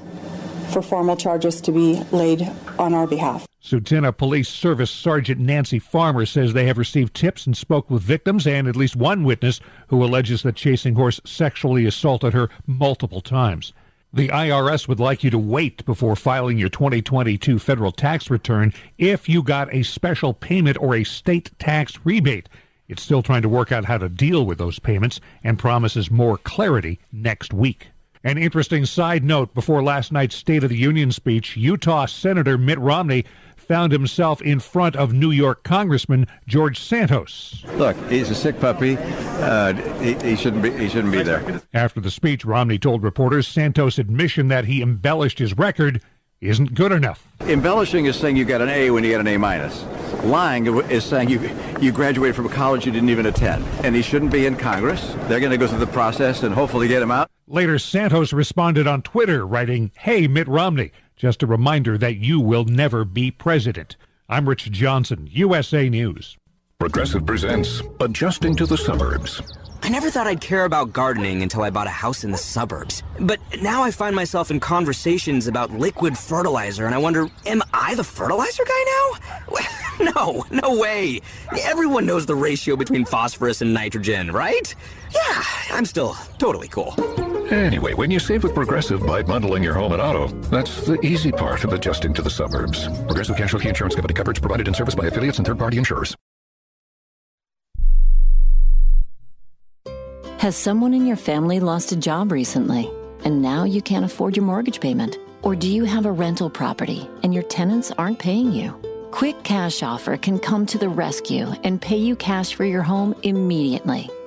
for formal charges to be laid on our behalf. Sutina Police Service Sergeant Nancy Farmer says they have received tips and spoke with victims and at least one witness who alleges that Chasing Horse sexually assaulted her multiple times. The IRS would like you to wait before filing your 2022 federal tax return if you got a special payment or a state tax rebate. It's still trying to work out how to deal with those payments and promises more clarity next week. An interesting side note before last night's State of the Union speech, Utah Senator Mitt Romney found himself in front of New York Congressman George Santos. Look, he's a sick puppy. He shouldn't be there. After the speech, Romney told reporters Santos' admission that he embellished his record isn't good enough. Embellishing is saying you got an A when you got an A minus. Lying is saying you graduated from a college you didn't even attend. And he shouldn't be in Congress. They're going to go through the process and hopefully get him out. Later, Santos responded on Twitter, writing, "Hey, Mitt Romney, just a reminder that you will never be president." I'm Rich Johnson, USA News. Progressive presents Adjusting to the Suburbs. I never thought I'd care about gardening until I bought a house in the suburbs. But now I find myself in conversations about liquid fertilizer, and I wonder, am I the fertilizer guy now? No way. Everyone knows the ratio between phosphorus and nitrogen, right? Yeah, I'm still totally cool. Anyway, when you save with Progressive by bundling your home and auto, that's the easy part of adjusting to the suburbs. Progressive Casualty Insurance Company coverage provided in service by affiliates and third-party insurers. Has someone in your family lost a job recently and now you can't afford your mortgage payment? Or do you have a rental property and your tenants aren't paying you? Quick Cash Offer can come to the rescue and pay you cash for your home immediately.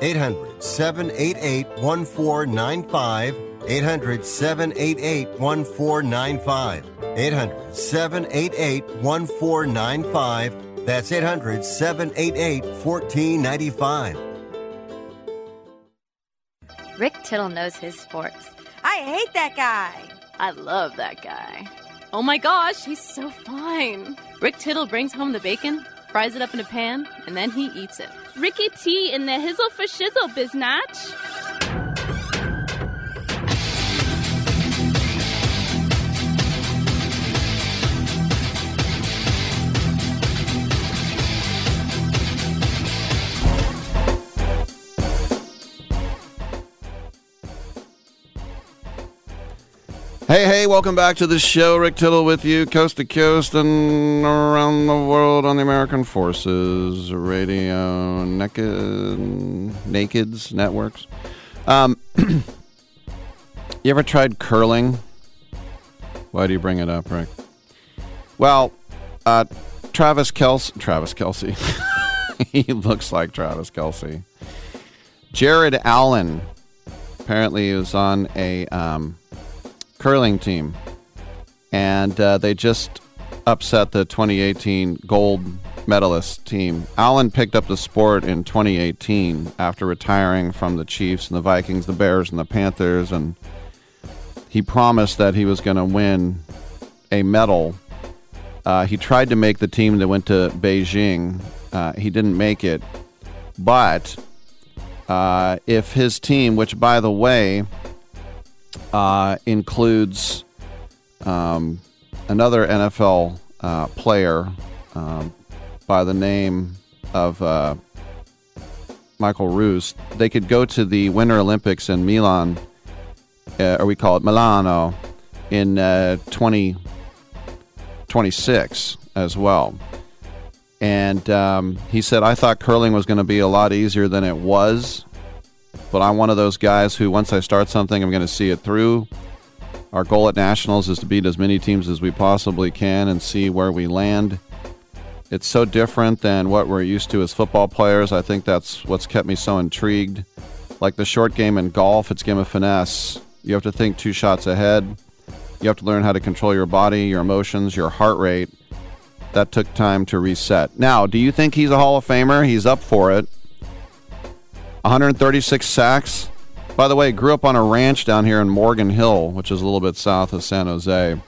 800-788-1495. 800-788-1495. 800-788-1495. That's 800-788-1495. Rick Tittle knows his sports. I hate that guy. I love that guy. Oh my gosh, he's so fine. Rick Tittle brings home the bacon, fries it up in a pan, and then he eats it. Ricky T in the hizzle for shizzle, biznatch. Hey, welcome back to the show. Rick Tittle with you, coast to coast and around the world on the American Forces Radio Nakeds Networks. You ever tried curling? Why do you bring it up, Rick? Well, Travis Kelce. He looks like Travis Kelce. Jared Allen. Apparently he was on a... curling team, and they just upset the 2018 gold medalist team. Allen picked up the sport in 2018 after retiring from the Chiefs and the Vikings, the Bears and the Panthers, and he promised that he was going to win a medal. He tried to make the team that went to Beijing. He didn't make it, but if his team, which by the way includes another NFL player by the name of Michael Roos. They could go to the Winter Olympics in Milan, or we call it Milano, in 2026 as well. And he said, I thought curling was going to be a lot easier than it was. But I'm one of those guys who, once I start something, I'm going to see it through. Our goal at Nationals is to beat as many teams as we possibly can and see where we land. It's so different than what we're used to as football players. I think that's what's kept me so intrigued. Like the short game in golf, it's a game of finesse. You have to think two shots ahead. You have to learn how to control your body, your emotions, your heart rate. That took time to reset. Now, do you think he's a Hall of Famer? He's up for it. 136 sacks. By the way, grew up on a ranch down here in Morgan Hill, which is a little bit south of San Jose.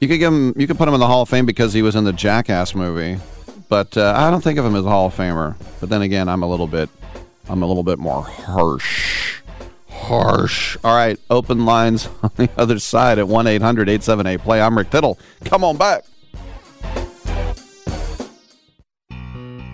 You could put him in the Hall of Fame because he was in the Jackass movie, but I don't think of him as a Hall of Famer. But then again, I'm a little bit more harsh. All right, open lines on the other side at 1-800-878-PLAY. I'm Rick Tittle. Come on back.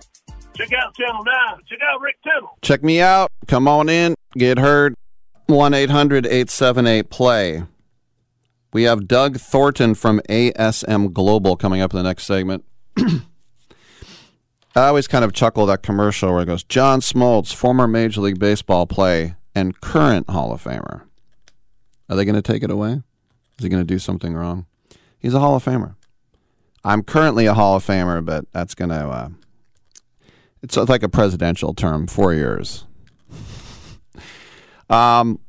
Check out Channel 9. Check out Rick Tittle. Check me out. Come on in. Get heard. 1-800-878-PLAY. We have Doug Thornton from ASM Global coming up in the next segment. I always kind of chuckle that commercial where it goes, John Smoltz, former Major League Baseball player and current Hall of Famer. Are they going to take it away? Is he going to do something wrong? He's a Hall of Famer. I'm currently a Hall of Famer, but that's going to... It's like a presidential term, 4 years. So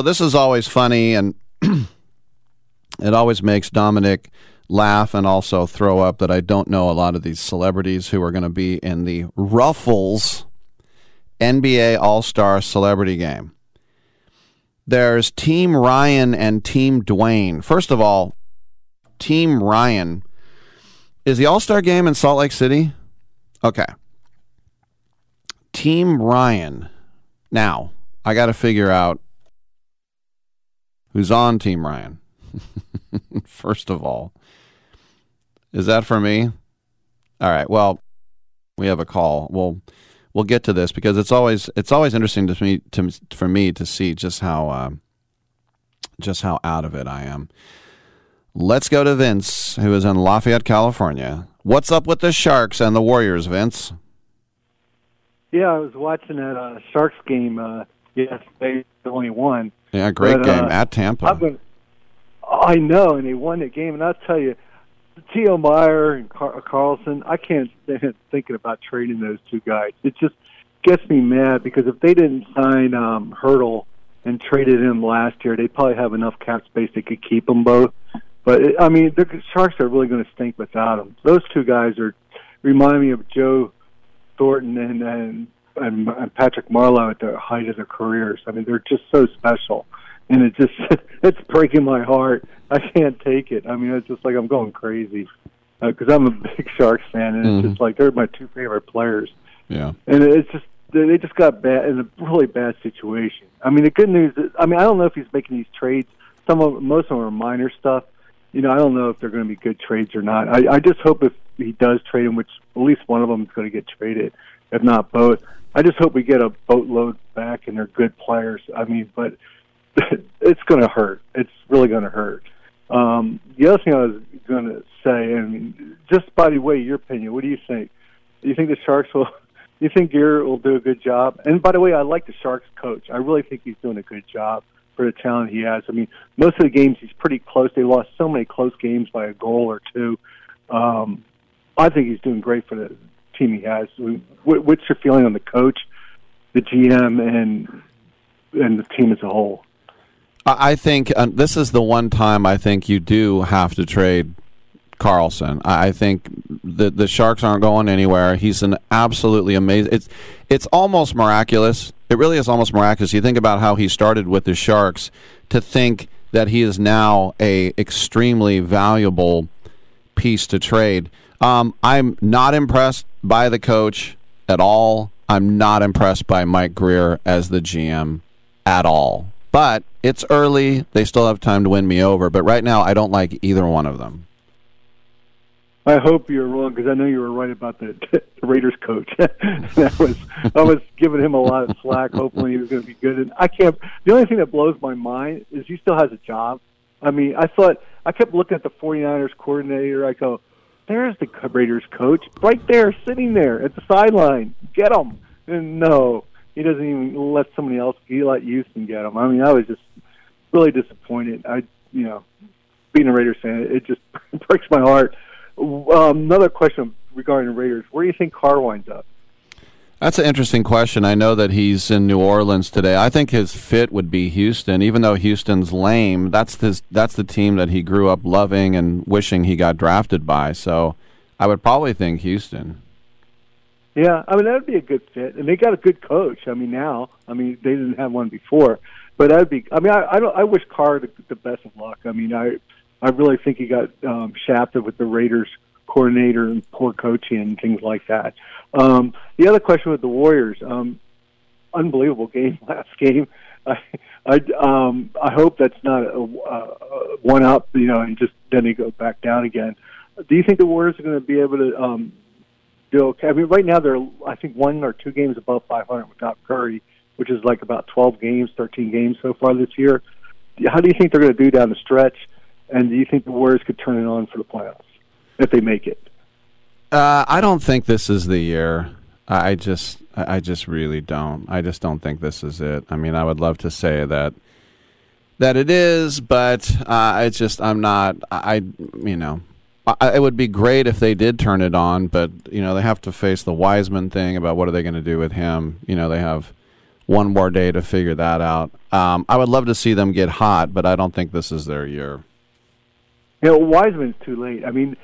this is always funny, and it always makes Dominic laugh and also throw up that I don't know a lot of these celebrities who are going to be in the Ruffles NBA All-Star Celebrity Game. There's Team Ryan and Team Dwayne. First of all, Team Ryan. Is the All-Star Game in Salt Lake City? Okay. Team Ryan. Now, I got to figure out who's on Team Ryan. First of all, is that for me? All right. Well, we have a call. We'll get to this because it's always interesting for me to see just how out of it I am. Let's go to Vince, who is in Lafayette, California. What's up with the Sharks and the Warriors, Vince? Yeah, I was watching that Sharks game yesterday. They only won. Yeah, great game at Tampa. I know, and they won the game. And I'll tell you, T.O. Meyer and Carlson, I can't stand thinking about trading those two guys. It just gets me mad because if they didn't sign Hurdle and traded him last year, they'd probably have enough cap space they could keep them both. But, the Sharks are really going to stink without them. Those two guys remind me of Joe Thornton and Patrick Marleau at the height of their careers. I mean, they're just so special, and it's breaking my heart. I can't take it. I mean, it's just like I'm going crazy because I'm a big Sharks fan, and it's just like they're my two favorite players. Yeah, and it's just they just got bad in a really bad situation. I mean, the good news is, I don't know if he's making these trades. Most of them are minor stuff. I don't know if they're going to be good trades or not. I just hope if he does trade him, which at least one of them is going to get traded, if not both. I just hope we get a boatload back and they're good players. I mean, but it's going to hurt. It's really going to hurt. The other thing I was going to say, and just by the way, your opinion, what do you think? Do you think the Sharks will – do you think Garrett will do a good job? And by the way, I like the Sharks coach. I really think he's doing a good job for the talent he has. I mean, most of the games he's pretty close. They lost so many close games by a goal or two. I think he's doing great for the team he has. What's your feeling on the coach, the GM, and the team as a whole? I think this is the one time I think you do have to trade Carlson. I think the Sharks aren't going anywhere. He's an absolutely amazing. It's almost miraculous. It really is almost miraculous. You think about how he started with the Sharks, to think that he is now a extremely valuable piece to trade. I'm not impressed by the coach at all. I'm not impressed by Mike Greer as the GM at all. But it's early. They still have time to win me over. But right now, I don't like either one of them. I hope you're wrong, because I know you were right about the Raiders coach. I was giving him a lot of slack. Hopefully he was going to be good. And I can't. The only thing that blows my mind is he still has a job. I mean, I kept looking at the 49ers coordinator. I go, there's the Raiders coach right there, sitting there at the sideline. Get him. And no. He doesn't even let somebody else. He let Houston get him. I mean, I was just really disappointed. Being a Raiders fan, it just breaks my heart. Another question regarding the Raiders: where do you think Carr winds up? That's an interesting question. I know that he's in New Orleans today. I think his fit would be Houston, even though Houston's lame. That's the team that he grew up loving and wishing he got drafted by. So, I would probably think Houston. Yeah, I mean, that would be a good fit. And they got a good coach, I mean, now. I mean, they didn't have one before. But that would be – I mean, I wish Carr the best of luck. I mean, I really think he got shafted with the Raiders coordinator and poor coaching and things like that. The other question with the Warriors, unbelievable game last game. I hope that's not a one-up, you know, and just then they go back down again. Do you think the Warriors are going to be able to okay. I mean, right now they're, I think, 1 or 2 games above 500 without Curry, which is like about 12 games, 13 games so far this year. How do you think they're going to do down the stretch? And do you think the Warriors could turn it on for the playoffs if they make it? I don't think this is the year. I just really don't. I just don't think this is it. I mean, I would love to say that it is, but it's just I'm not. It would be great if they did turn it on, but, you know, they have to face the Wiseman thing about what are they going to do with him. You know, they have one more day to figure that out. I would love to see them get hot, but I don't think this is their year. Yeah, well, Wiseman's too late. I mean,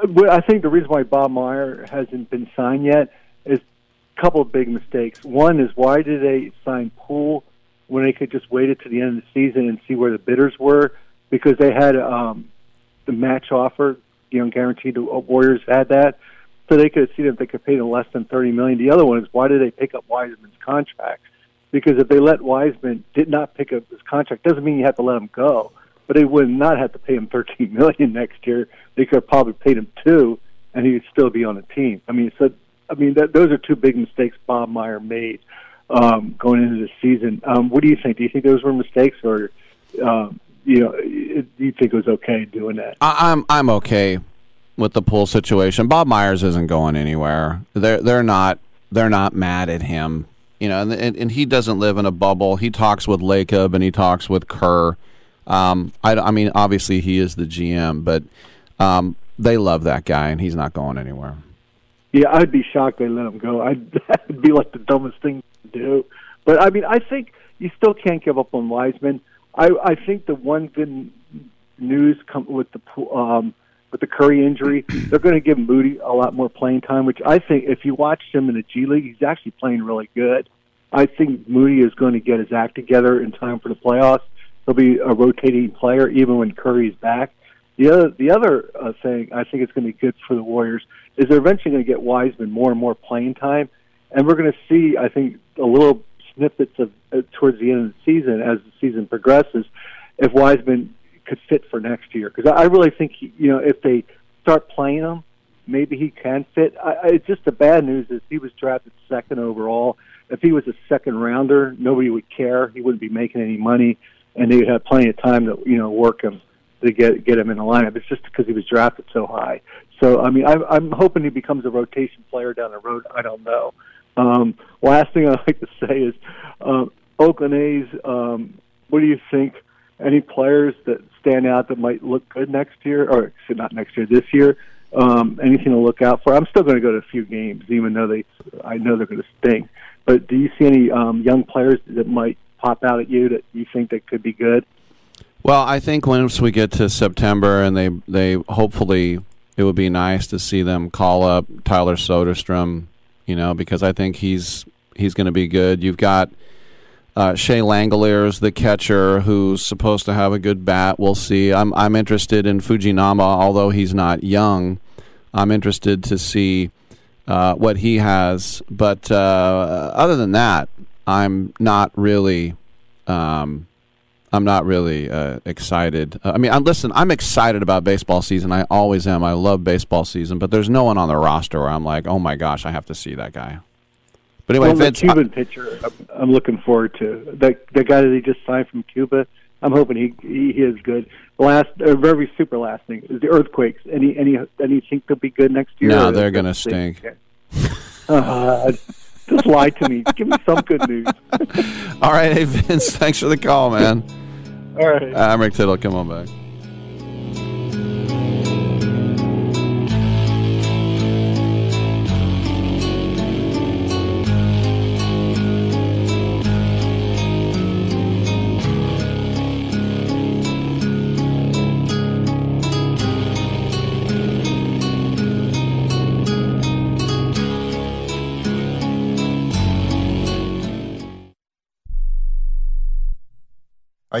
I think the reason why Bob Meyer hasn't been signed yet is a couple of big mistakes. One is, why did they sign Poole when they could just wait it to the end of the season and see where the bidders were? Because they had the match offer, you know, guaranteed. The Warriors had that, so they could have seen if they could pay them less than $30 million. The other one is, why did they pick up Wiseman's contract? Because if they let Wiseman did not pick up his contract, doesn't mean you have to let him go, but they would not have to pay him $13 million next year. They could have probably paid him $2 million, and he'd still be on the team. I mean, so those are two big mistakes Bob Meyer made going into the season. What do you think? Do you think those were mistakes, or? You know, you think it was okay doing that? I'm okay with the Poole situation. Bob Myers isn't going anywhere. They're not mad at him, you know. And he doesn't live in a bubble. He talks with Lacob and he talks with Kerr. I mean, obviously he is the GM, but they love that guy, and he's not going anywhere. Yeah, I'd be shocked they let him go. That'd be like the dumbest thing to do. But I mean, I think you still can't give up on Wiseman. I think the one good news with the Curry injury, they're going to give Moody a lot more playing time, which I think if you watch him in the G League, he's actually playing really good. I think Moody is going to get his act together in time for the playoffs. He'll be a rotating player even when Curry's back. The other thing I think it's going to be good for the Warriors is they're eventually going to get Wiseman more and more playing time, and we're going to see, I think, a little snippets of towards the end of the season, as the season progresses, if Wiseman could fit for next year. Because I really think, you know, if they start playing him, maybe he can fit. It's just the bad news is he was drafted second overall. If he was a second-rounder, nobody would care. He wouldn't be making any money, and they would have plenty of time to, you know, work him to get him in the lineup. It's just because he was drafted so high. So, I mean, I'm hoping he becomes a rotation player down the road. I don't know. Last thing I'd like to say is Oakland A's, what do you think? Any players that stand out that might look good next year, or not next year, this year? Anything to look out for? I'm still going to go to a few games, even though I know they're going to stink. But do you see any young players that might pop out at you that you think that could be good? Well, I think once we get to September, and they hopefully it would be nice to see them call up Tyler Soderstrom, you know, because I think he's going to be good. You've got Shea Langoliers, the catcher, who's supposed to have a good bat. We'll see. I'm interested in Fujinama, although he's not young. I'm interested to see what he has. But other than that, I'm not really excited. I mean, listen, I'm excited about baseball season. I always am. I love baseball season. But there's no one on the roster where I'm like, oh my gosh, I have to see that guy. But anyway, well, Vince, the Cuban pitcher, I'm looking forward to the guy that he just signed from Cuba. I'm hoping he is good. Last thing is the Earthquakes. Any think they'll be good next year? No, they're gonna stink. Okay. Just lie to me. Give me some good news. All right, hey Vince, thanks for the call, man. All right, I'm Rick Tittle. Come on back. Are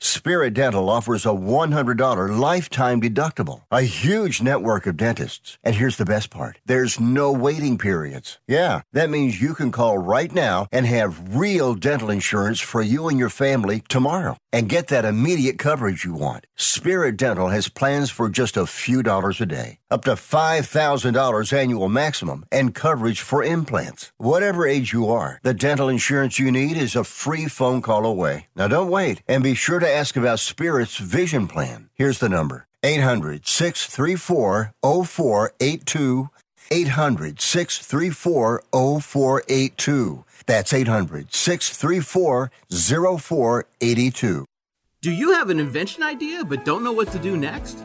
Spirit Dental offers a $100 lifetime deductible, a huge network of dentists. And here's the best part. There's no waiting periods. Yeah, that means you can call right now and have real dental insurance for you and your family tomorrow and get that immediate coverage you want. Spirit Dental has plans for just a few dollars a day, up to $5,000 annual maximum, and coverage for implants. Whatever age you are, the dental insurance you need is a free phone call away. Now don't wait, and be sure to ask about Spirit's Vision Plan. Here's the number: 800-634-0482. 800-634-0482. That's 800-634-0482. Do you have an invention idea but don't know what to do next?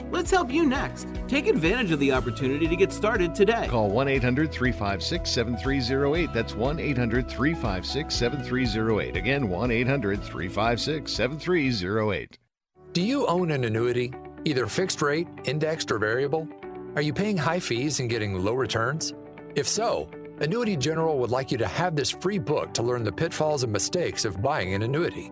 Let's help you next. Take advantage of the opportunity to get started today. Call 1-800-356-7308. That's 1-800-356-7308. Again, 1-800-356-7308. Do you own an annuity, either fixed rate, indexed, or variable? Are you paying high fees and getting low returns? If so, Annuity General would like you to have this free book to learn the pitfalls and mistakes of buying an annuity.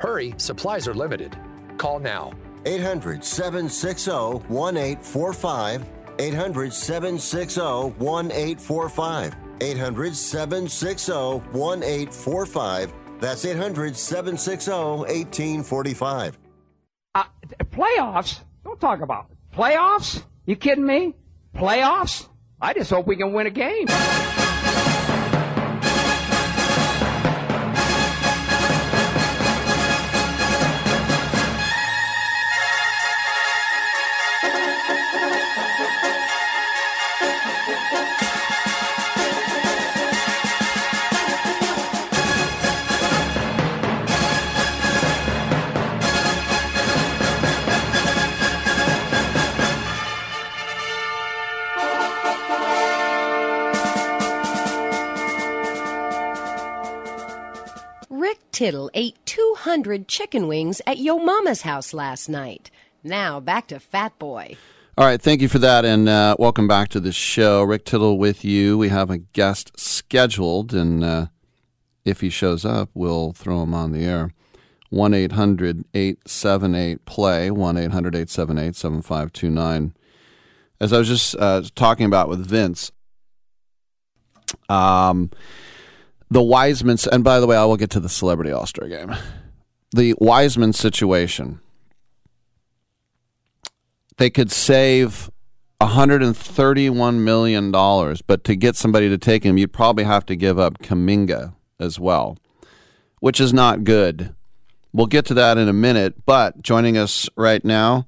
Hurry, supplies are limited. Call now. 800-760-1845. 800-760-1845. 800-760-1845. That's 800-760-1845. Playoffs? Don't talk about it. Playoffs? You kidding me? Playoffs? I just hope we can win a game. Tittle ate 200 chicken wings at Yo Mama's house last night. Now back to Fat Boy. All right, thank you for that, and welcome back to the show. Rick Tittle with you. We have a guest scheduled, and if he shows up, we'll throw him on the air. 1-800-878-PLAY, 1-800-878-7529. As I was just talking about with Vince, the Wiseman's, and by the way, I will get to the Celebrity All-Star Game. The Wiseman situation. They could save $131 million, but to get somebody to take him, you'd probably have to give up Kuminga as well, which is not good. We'll get to that in a minute, but joining us right now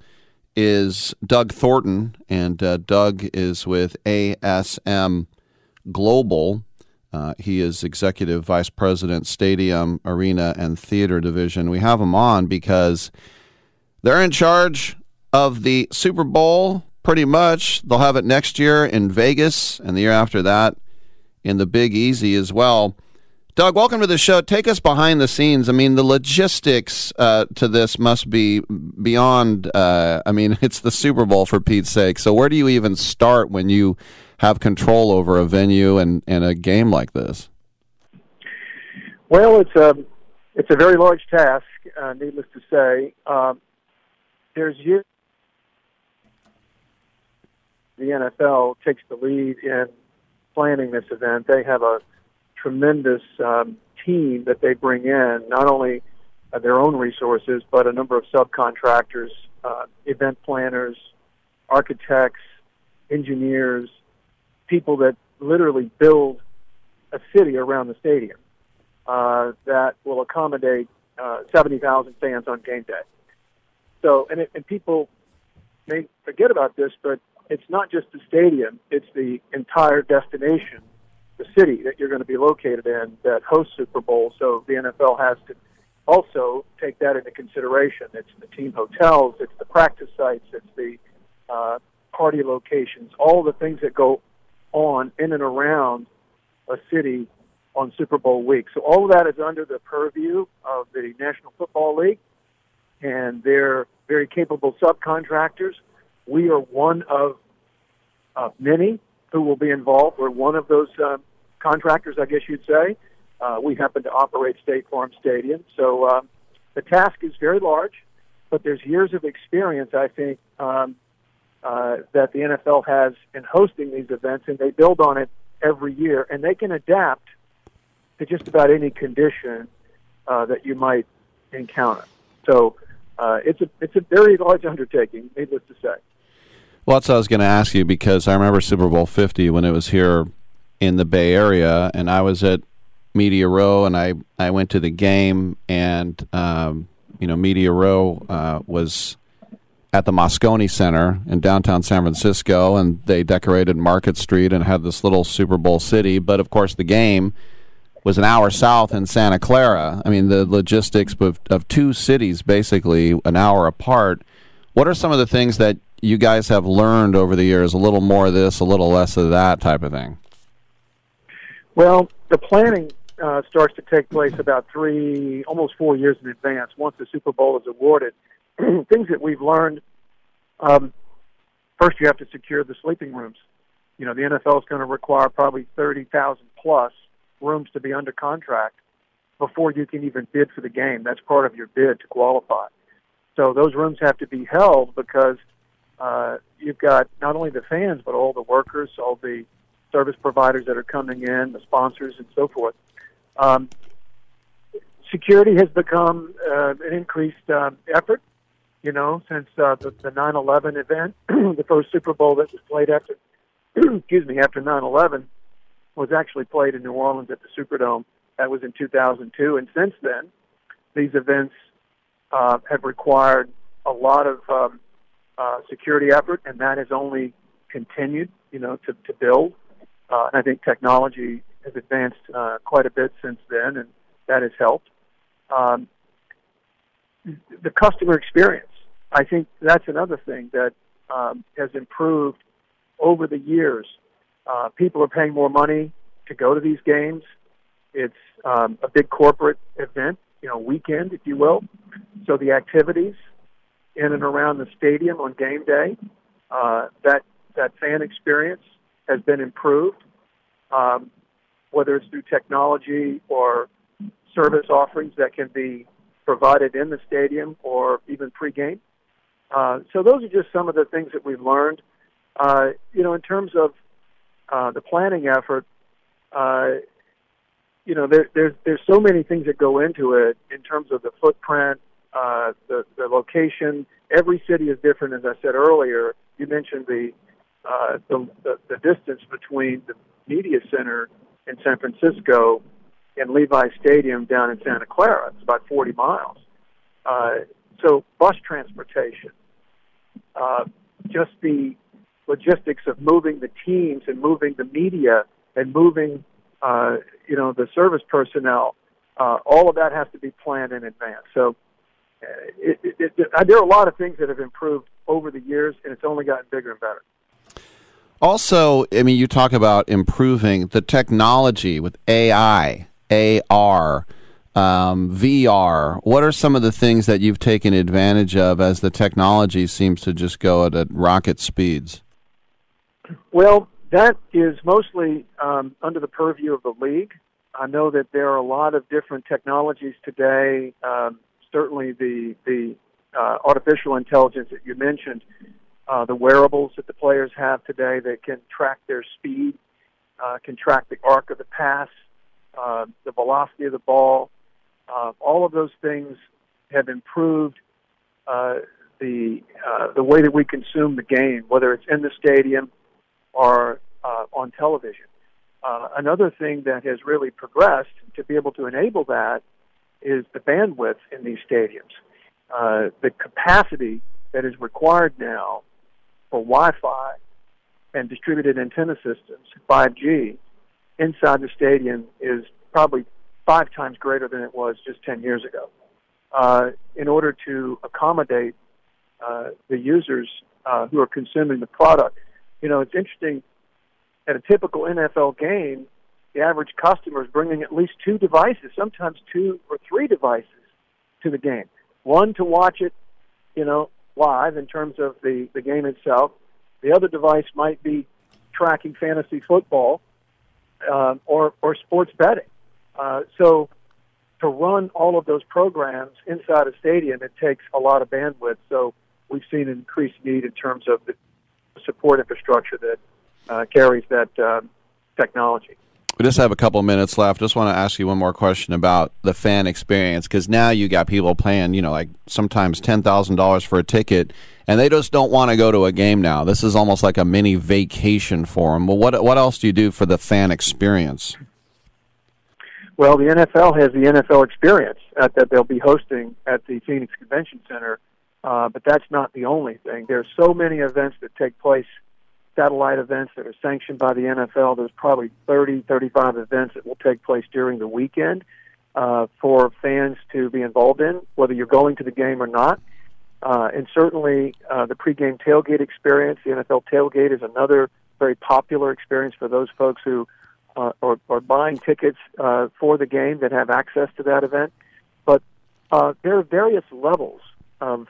is Doug Thornton, and Doug is with ASM Global. He is Executive Vice President, Stadium, Arena, and Theater Division. We have him on because they're in charge of the Super Bowl, pretty much. They'll have it next year in Vegas and the year after that in the Big Easy as well. Doug, welcome to the show. Take us behind the scenes. I mean, the logistics to this must be beyond, I mean, it's the Super Bowl for Pete's sake. So where do you even start when you have control over a venue and a game like this? Well, it's a very large task, needless to say. There's you. The NFL takes the lead in planning this event. They have a tremendous team that they bring in, not only their own resources, but a number of subcontractors, event planners, architects, engineers, people that literally build a city around the stadium that will accommodate 70,000 fans on game day. So, and people may forget about this, but it's not just the stadium, it's the entire destination, the city that you're going to be located in that hosts Super Bowl. So the NFL has to also take that into consideration. It's the team hotels, it's the practice sites, it's the party locations, all the things that go on in and around a city on Super Bowl week. So all of that is under the purview of the National Football League and their very capable subcontractors. We are one of many who will be involved. We're one of those contractors, I guess you'd say. We happen to operate State Farm Stadium. So the task is very large, but there's years of experience, I think, that the NFL has in hosting these events, and they build on it every year, and they can adapt to just about any condition that you might encounter. So it's a very large undertaking, needless to say. Well, that's what I was going to ask you, because I remember Super Bowl 50 when it was here in the Bay Area, and I was at Media Row, and I went to the game, and Media Row was at the Moscone Center in downtown San Francisco, and they decorated Market Street and had this little Super Bowl city. But, of course, the game was an hour south in Santa Clara. I mean, the logistics of two cities basically an hour apart. What are some of the things that you guys have learned over the years? A little more of this, a little less of that type of thing. Well, the planning starts to take place about almost 4 years in advance once the Super Bowl is awarded. Things that we've learned, first you have to secure the sleeping rooms. You know, the NFL is going to require probably 30,000 plus rooms to be under contract before you can even bid for the game. That's part of your bid to qualify. So those rooms have to be held because you've got not only the fans, but all the workers, all the service providers that are coming in, the sponsors and so forth. Security has become an increased effort, you know, since the 9/11 event, the first Super Bowl that was played after, after 9/11 was actually played in New Orleans at the Superdome. That was in 2002. And since then, these events have required a lot of security effort, and that has only continued, you know, to build. And I think technology has advanced quite a bit since then, and that has helped. The customer experience, I think that's another thing that has improved over the years. People are paying more money to go to these games. It's a big corporate event, you know, weekend, if you will. So the activities in and around the stadium on game day, that fan experience has been improved, whether it's through technology or service offerings that can be provided in the stadium or even pregame. So those are just some of the things that we've learned. You know, in terms of the planning effort, you know, there's so many things that go into it in terms of the footprint, the location. Every city is different, as I said earlier. You mentioned the distance between the media center in San Francisco and Levi's Stadium down in Santa Clara. It's about 40 miles. So bus transportation, just the logistics of moving the teams and moving the media and moving, you know, the service personnel, all of that has to be planned in advance. So there are a lot of things that have improved over the years, and it's only gotten bigger and better. Also, I mean, you talk about improving the technology with AI, AR, VR. What are some of the things that you've taken advantage of as the technology seems to just go at rocket speeds? Well, that is mostly under the purview of the league. I know that there are a lot of different technologies today. Certainly the artificial intelligence that you mentioned. The wearables that the players have today that can track their speed, can track the arc of the pass, the velocity of the ball. All of those things have improved the way that we consume the game, whether it's in the stadium or on television. Another thing that has really progressed to be able to enable that is the bandwidth in these stadiums. The capacity that is required now for Wi-Fi and distributed antenna systems, 5G, inside the stadium is probably 5 times greater than it was just 10 years ago. In order to accommodate the users who are consuming the product, you know, it's interesting, at a typical NFL game, the average customer is bringing at least 2 devices, sometimes 2 or 3 devices to the game. One to watch it, you know, live in terms of the game itself. The other device might be tracking fantasy football or sports betting. So to run all of those programs inside a stadium, it takes a lot of bandwidth. So we've seen an increased need in terms of the support infrastructure that carries that technology. We just have a couple of minutes left. Just want to ask you one more question about the fan experience, because now you got people paying, you know, like sometimes $10,000 for a ticket, and they just don't want to go to a game now. This is almost like a mini vacation for them. Well, what else do you do for the fan experience? Well, the NFL has the NFL Experience that they'll be hosting at the Phoenix Convention Center, but that's not the only thing. There's so many events that take place. Satellite events that are sanctioned by the NFL. There's probably 30, 35 events that will take place during the weekend for fans to be involved in, whether you're going to the game or not. And certainly the pregame tailgate experience, the NFL tailgate, is another very popular experience for those folks who are buying tickets for the game that have access to that event. But there are various levels of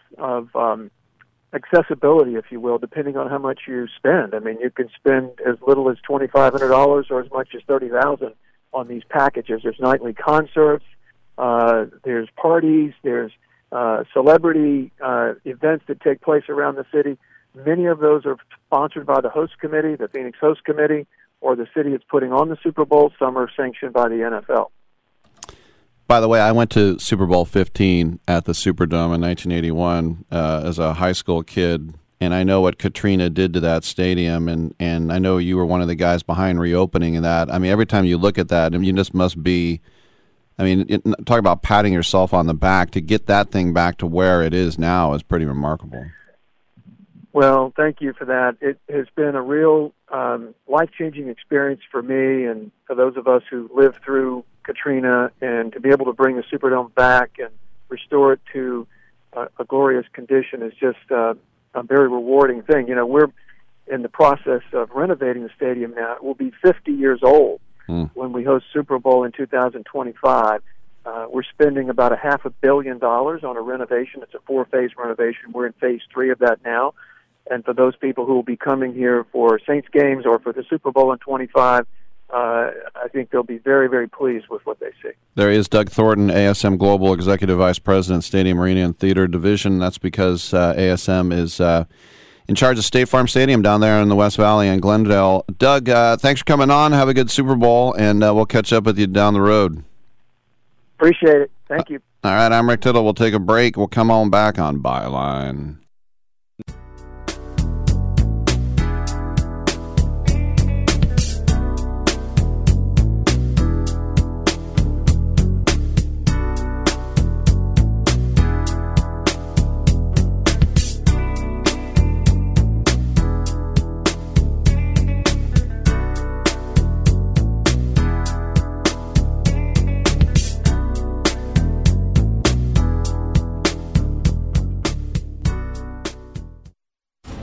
accessibility, if you will, depending on how much you spend. I mean, you can spend as little as $2,500 or as much as $30,000 on these packages. There's nightly concerts, there's parties, there's celebrity events that take place around the city. Many of those are sponsored by the host committee, the Phoenix Host Committee, or the city that's putting on the Super Bowl. Some are sanctioned by the NFL. By the way, I went to Super Bowl 15 at the Superdome in 1981 as a high school kid, and I know what Katrina did to that stadium, and I know you were one of the guys behind reopening that. I mean, every time you look at that, I mean, you just must be, I mean, talk about patting yourself on the back. To get that thing back to where it is now is pretty remarkable. Well, thank you for that. It has been a real life-changing experience for me and for those of us who lived through Katrina, and to be able to bring the Superdome back and restore it to a glorious condition is just a very rewarding thing. You know, we're in the process of renovating the stadium now. It will be 50 years old when we host Super Bowl in 2025. We're spending about $500 million on a renovation. It's a four-phase renovation. We're in phase 3 of that now. And for those people who will be coming here for Saints games or for the Super Bowl in 25, I think they'll be very, very pleased with what they see. There is Doug Thornton, ASM Global Executive Vice President, Stadium Arena and Theater Division. That's because ASM is in charge of State Farm Stadium down there in the West Valley in Glendale. Doug, thanks for coming on. Have a good Super Bowl, and we'll catch up with you down the road. Appreciate it. Thank you. All right, I'm Rick Tittle. We'll take a break. We'll come on back on Byline.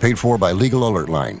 Paid for by Legal Alert Line.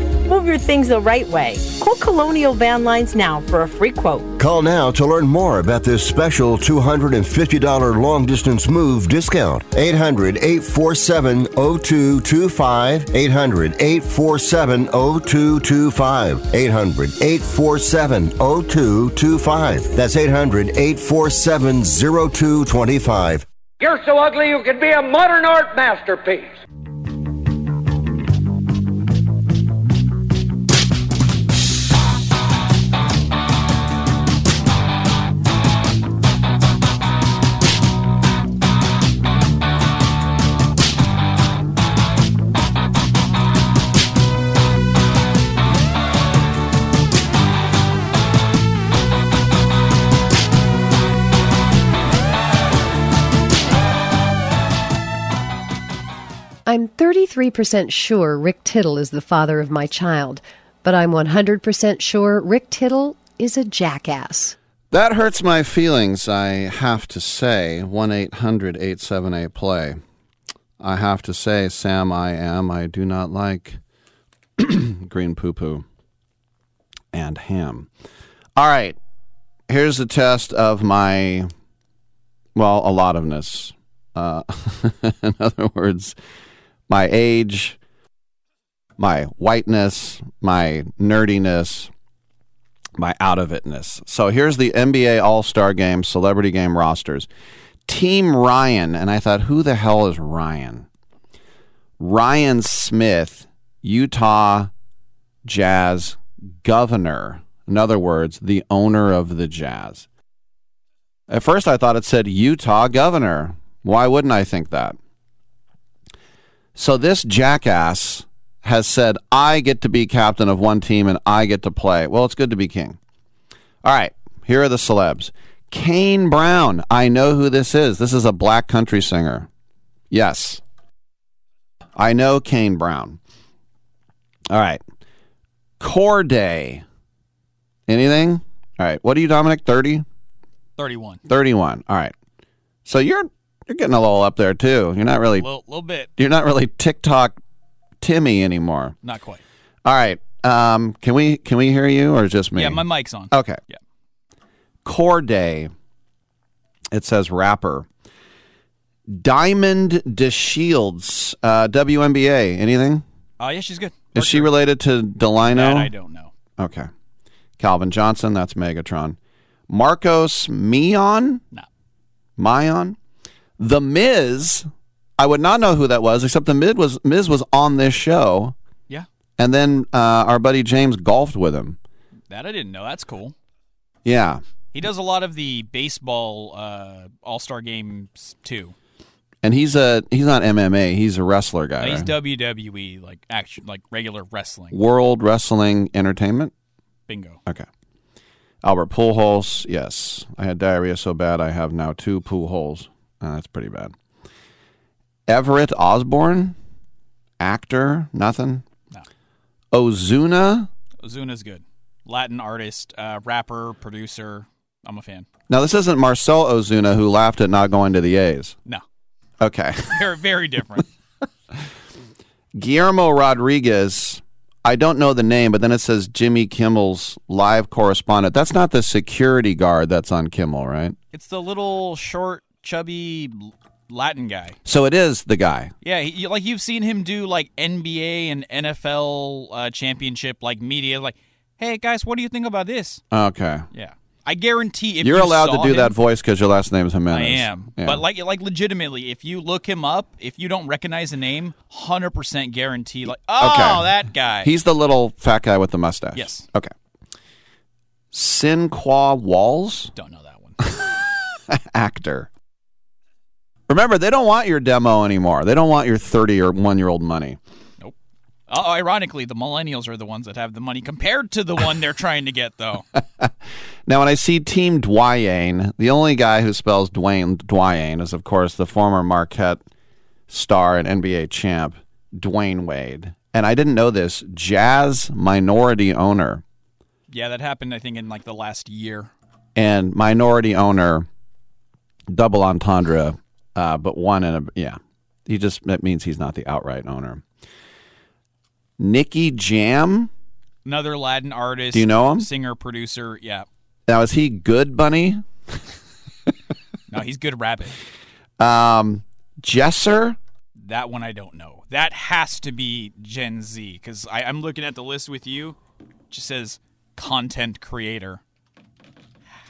Move your things the right way. Call Colonial Van Lines now for a free quote. Call now to learn more about this special $250 long-distance move discount. 800-847-0225. 800-847-0225. 800-847-0225. That's 800-847-0225. You're so ugly you could be a modern art masterpiece. I'm 33% sure Rick Tittle is the father of my child, but I'm 100% sure Rick Tittle is a jackass. That hurts my feelings, I have to say. 1-800-878-PLAY. I have to say, Sam, I do not like green poo-poo and ham. All right, here's the test of my, well, a lot ofness. In other words, my age, my whiteness, my nerdiness, my out-of-itness. So here's the NBA All-Star Game Celebrity Game rosters. Team Ryan, and I thought, who the hell is Ryan? Ryan Smith, Utah Jazz governor. In other words, the owner of the Jazz. At first I thought it said Utah governor. Why wouldn't I think that? So this jackass has said, I get to be captain of one team and I get to play. Well, it's good to be king. All right, here are the celebs. Kane Brown. I know who this is. This is a black country singer. Yes. I know Kane Brown. All right. Corday. Anything? All right. What are you, Dominic? 30? 31. 31. All right. So you're getting a little up there, too. You're not really... A little bit. You're not really TikTok Timmy anymore. Not quite. All right. Can we hear you or just me? Yeah, my mic's on. Okay. Yeah. Corday. It says rapper. Diamond DeShields. WNBA. Anything? Yeah, she's good. Is she related to Delino? That I don't know. Okay. Calvin Johnson. That's Megatron. Marcos Mion? No. Mion? The Miz, I would not know who that was, except the Miz was on this show. Yeah. And then our buddy James golfed with him. That I didn't know. That's cool. Yeah. He does a lot of the baseball All-Star games, too. And he's not MMA. He's a wrestler guy. No, he's WWE, like action, like regular wrestling. World Wrestling Entertainment? Bingo. Okay. Albert Pujols, yes. I had diarrhea so bad I have now 2 Pujols. That's pretty bad. Everett Osborne, actor, nothing. No. Ozuna. Ozuna's good. Latin artist, rapper, producer. I'm a fan. Now, this isn't Marcel Ozuna who laughed at not going to the A's. No. Okay. They're very different. Guillermo Rodriguez. I don't know the name, but then it says Jimmy Kimmel's live correspondent. That's not the security guard that's on Kimmel, right? It's the little short... chubby Latin guy. So it is the guy. Yeah, he, like you've seen him do like NBA and NFL championship like media. Like, hey guys, what do you think about this? Okay. Yeah, I guarantee if you're allowed to do that voice because your last name is Jimenez. I am, yeah. But like legitimately, if you look him up, if you don't recognize the name, 100% guarantee. Like, oh, okay. That guy. He's the little fat guy with the mustache. Yes. Okay. Sin Qua Walls. Don't know that one. Actor. Remember, they don't want your demo anymore. They don't want your 30 or 1-year-old money. Nope. Ironically, the millennials are the ones that have the money compared to the one they're trying to get, though. Now, when I see Team Dwyane, the only guy who spells Dwyane is, of course, the former Marquette star and NBA champ, Dwayne Wade. And I didn't know this, Jazz minority owner. Yeah, that happened, I think, in like the last year. And minority owner, double entendre. But one in a, yeah, he just, that means he's not the outright owner. Nicky Jam, Another Latin artist. Do you know him? Singer, producer, yeah. Now, is he good, Bunny? No, he's good rabbit. Jesser? That one I don't know. That has to be Gen Z, because I'm looking at the list with you. It just says content creator.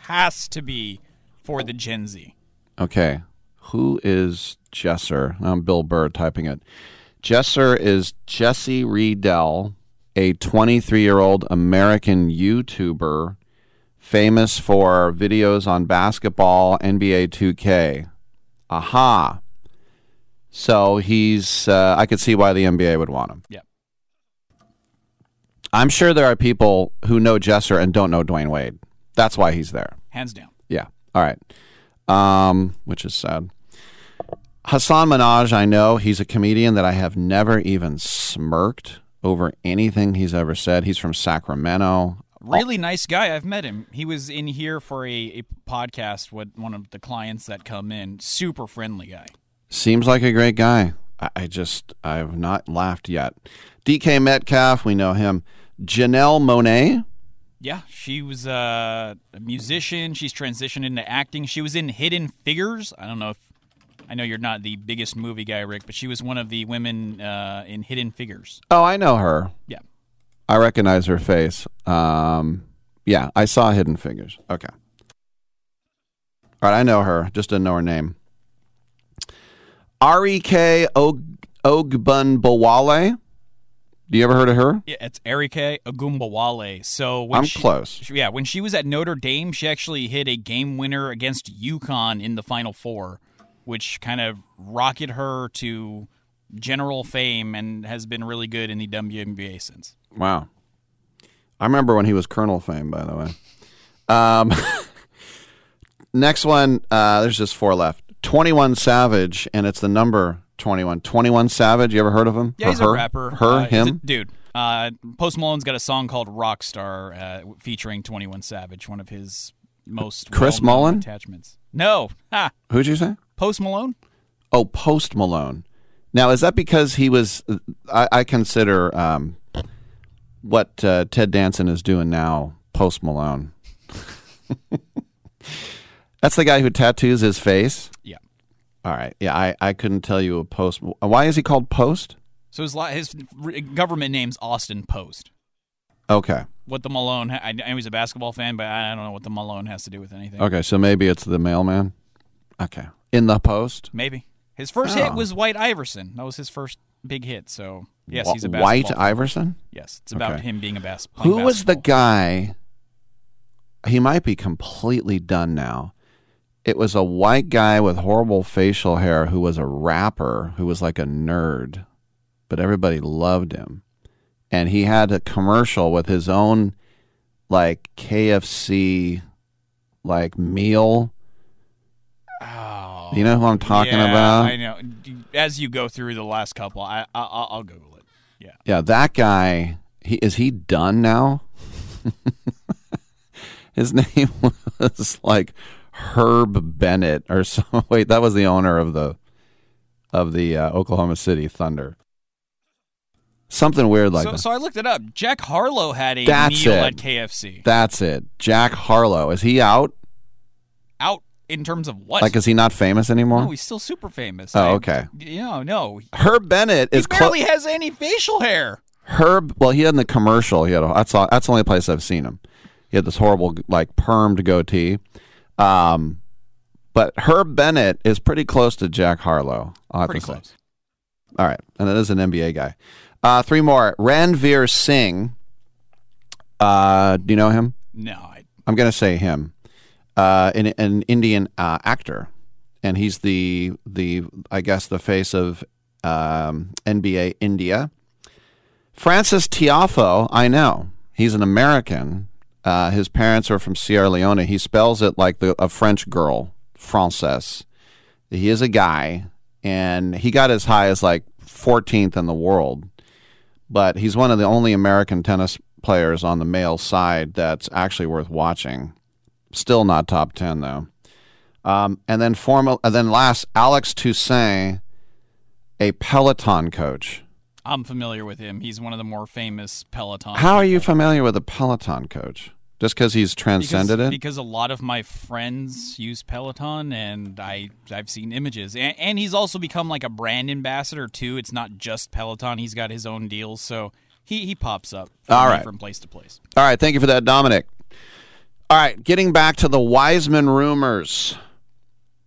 Has to be for the Gen Z. Okay. Who is Jesser? I'm Bill Burr typing it. Jesser is Jesse Riedel, a 23-year-old American YouTuber famous for videos on basketball, NBA 2K. Aha. So he's, I could see why the NBA would want him. Yeah. I'm sure there are people who know Jesser and don't know Dwayne Wade. That's why he's there. Hands down. Yeah. All right. Which is sad. Hassan Minaj, I know. He's a comedian that I have never even smirked over anything he's ever said. He's from Sacramento. Really nice guy. I've met him. He was in here for a podcast with one of the clients that come in. Super friendly guy. Seems like a great guy. I've not laughed yet. DK Metcalf, we know him. Janelle Monáe. Yeah, she was a musician. She's transitioned into acting. She was in Hidden Figures. I don't know if I know you're not the biggest movie guy, Rick, but she was one of the women in Hidden Figures. Oh, I know her. Yeah. I recognize her face. Yeah, I saw Hidden Figures. Okay. All right, I know her. Just didn't know her name. R.E.K. Ogunbowale. Do you ever heard of her? Yeah, it's Erike Ogunbowale. So I'm close. Yeah, when she was at Notre Dame, she actually hit a game winner against UConn in the Final Four, which kind of rocketed her to general fame and has been really good in the WNBA since. Wow. I remember when he was Colonel Fame, by the way. Next one, there's just four left. 21 Savage, and it's the number 21. 21 Savage, you ever heard of him? Yeah, he's a rapper. Him? Dude. Post Malone's got a song called Rockstar featuring 21 Savage, one of his most Chris Mullen attachments. No. Ha. Who'd you say? Post Malone? Oh, Post Malone. Now, is that because he was... I consider what Ted Danson is doing now Post Malone. That's the guy who tattoos his face? Yeah. All right. Yeah, I couldn't tell you a Post. Why is he called Post? So his government name's Austin Post. Okay. What the Malone... I was a basketball fan, but I don't know what the Malone has to do with anything. Okay, so maybe it's the mailman? Okay. In the Post? Maybe. His first hit was White Iverson. That was his first big hit, so yes, he's a basketball White fan. Iverson? Yes, it's about him being a basketball player. Who was the guy... He might be completely done now. It was a white guy with horrible facial hair who was a rapper, who was like a nerd, but everybody loved him. And he had a commercial with his own, like, KFC, like, meal. Oh, you know who I'm talking about? I know. As you go through the last couple, I'll Google it. Yeah. Yeah, that guy, is he done now? His name was, like, Herb Bennett or something. Wait, that was the owner of the Oklahoma City Thunder. Something weird like that. So I looked it up. Jack Harlow had a meal at KFC. That's it. Jack Harlow. Is he out? Out in terms of what? Like, is he not famous anymore? No, he's still super famous. Oh, okay. No. Herb Bennett is... He barely has any facial hair. Herb... Well, he had in the commercial. That's the only place I've seen him. He had this horrible, like, permed goatee. But Herb Bennett is pretty close to Jack Harlow. Pretty close. All right. And that is an NBA guy. Three more. Ranveer Singh. Do you know him? No. I'm going to say him. An Indian actor. And he's the face of NBA India. Francis Tiafoe, I know. He's an American. His parents are from Sierra Leone. He spells it like a French girl, Frances. He is a guy, and he got as high as, like, 14th in the world. But he's one of the only American tennis players on the male side that's actually worth watching. Still not top 10, though. And then last, Alex Toussaint, a Peloton coach. I'm familiar with him. He's one of the more famous Peloton. How are you familiar with a Peloton coach? Just because he's transcended it? Because a lot of my friends use Peloton, and I've seen images. And he's also become like a brand ambassador, too. It's not just Peloton. He's got his own deals, so he pops up from place to place. All right, thank you for that, Dominic. All right, getting back to the Wiseman rumors.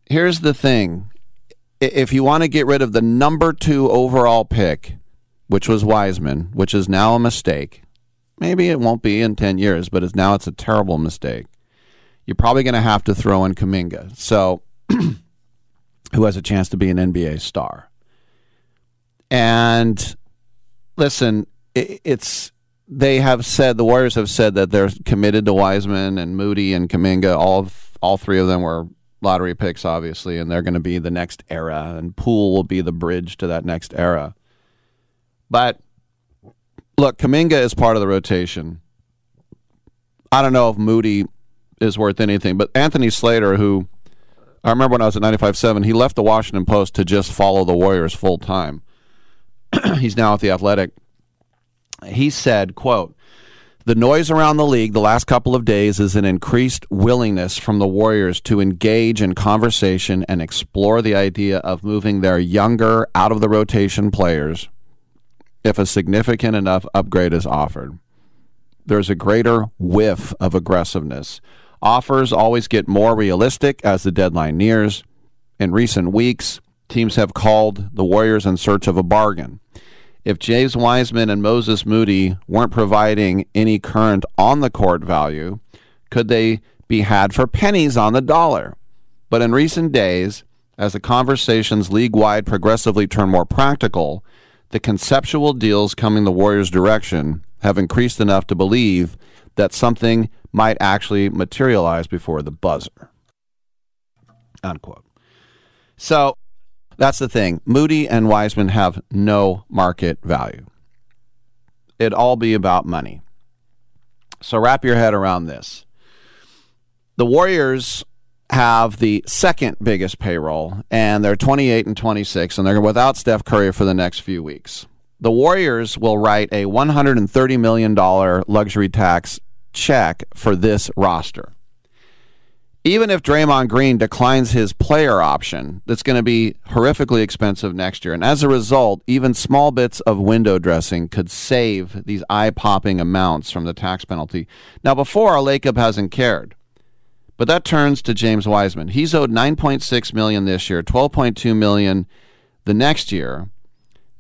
Here's the thing. If you want to get rid of the number 2 overall pick, which was Wiseman, which is now a mistake, maybe it won't be in 10 years, but it's a terrible mistake. You're probably going to have to throw in Kuminga, so who has a chance to be an NBA star. And listen, the Warriors have said that they're committed to Wiseman and Moody and Kuminga. All three of them were lottery picks, obviously, and they're going to be the next era, and Poole will be the bridge to that next era. But look, Kuminga is part of the rotation. I don't know if Moody is worth anything, but Anthony Slater, who I remember when I was at 95.7, he left the Washington Post to just follow the Warriors full time. He's now at The Athletic. He said, quote, "The noise around the league the last couple of days is an increased willingness from the Warriors to engage in conversation and explore the idea of moving their younger, out-of-the-rotation players if a significant enough upgrade is offered. There's a greater whiff of aggressiveness. Offers always get more realistic as the deadline nears. In recent weeks, teams have called the Warriors in search of a bargain. If James Wiseman and Moses Moody weren't providing any current on-the-court value, could they be had for pennies on the dollar? But in recent days, as the conversations league-wide progressively turn more practical, the conceptual deals coming the Warriors' direction have increased enough to believe that something might actually materialize before the buzzer." Unquote. So that's the thing. Moody and Wiseman have no market value. It'd all be about money. So wrap your head around this. The Warriors have the second biggest payroll, and they're 28 and 26, and they're without Steph Curry for the next few weeks. The Warriors will write a $130 million luxury tax check for this roster. Even if Draymond Green declines his player option, that's going to be horrifically expensive next year. And as a result, even small bits of window dressing could save these eye-popping amounts from the tax penalty. Now, before, Lacob hasn't cared. But that turns to James Wiseman. He's owed $9.6 million this year, $12.2 million the next year.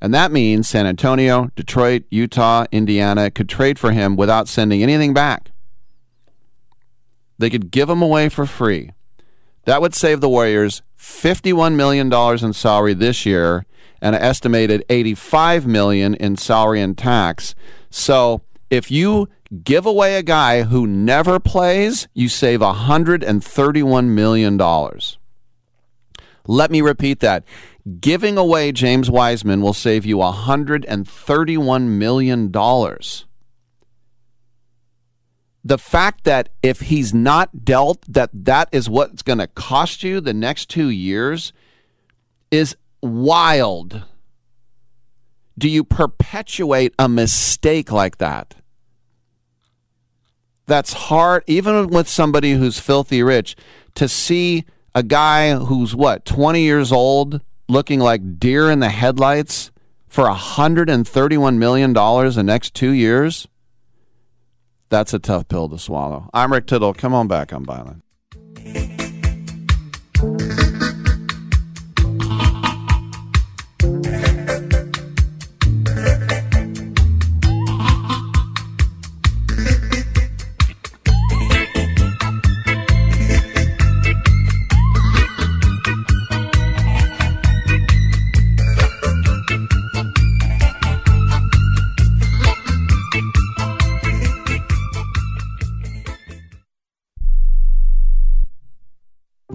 And that means San Antonio, Detroit, Utah, Indiana could trade for him without sending anything back. They could give him away for free. That would save the Warriors $51 million in salary this year and an estimated $85 million in salary and tax. So if you give away a guy who never plays, you save $131 million. Let me repeat that. Giving away James Wiseman will save you $131 million. The fact that if he's not dealt, that is what's going to cost you the next 2 years is wild. Do you perpetuate a mistake like that? That's hard, even with somebody who's filthy rich, to see a guy who's, 20 years old, looking like deer in the headlights for $131 million the next 2 years. That's a tough pill to swallow. I'm Rick Tittle. Come on back on Byline.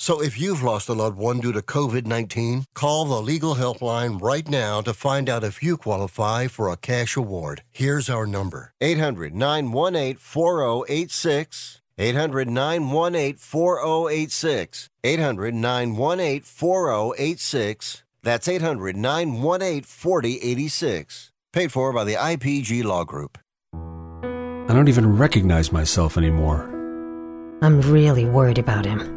So if you've lost a loved one due to COVID-19, call the Legal Helpline right now to find out if you qualify for a cash award. Here's our number. 800-918-4086. 800-918-4086. 800-918-4086. That's 800-918-4086. Paid for by the IPG Law Group. I don't even recognize myself anymore. I'm really worried about him.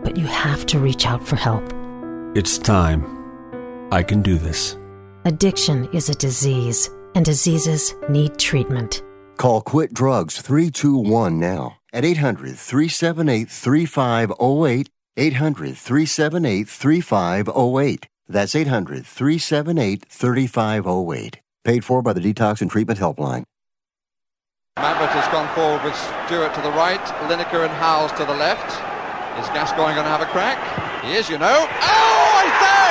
But you have to reach out for help. It's time. I can do this. Addiction is a disease, and diseases need treatment. Call Quit Drugs 321 now at 800-378-3508, 800-378-3508. That's 800-378-3508. Paid for by the Detox and Treatment Helpline. Mabbott has gone forward with Stewart to the right, Lineker and Howes to the left. Is Gascoigne going to have a crack? He is, you know. Oh, I say!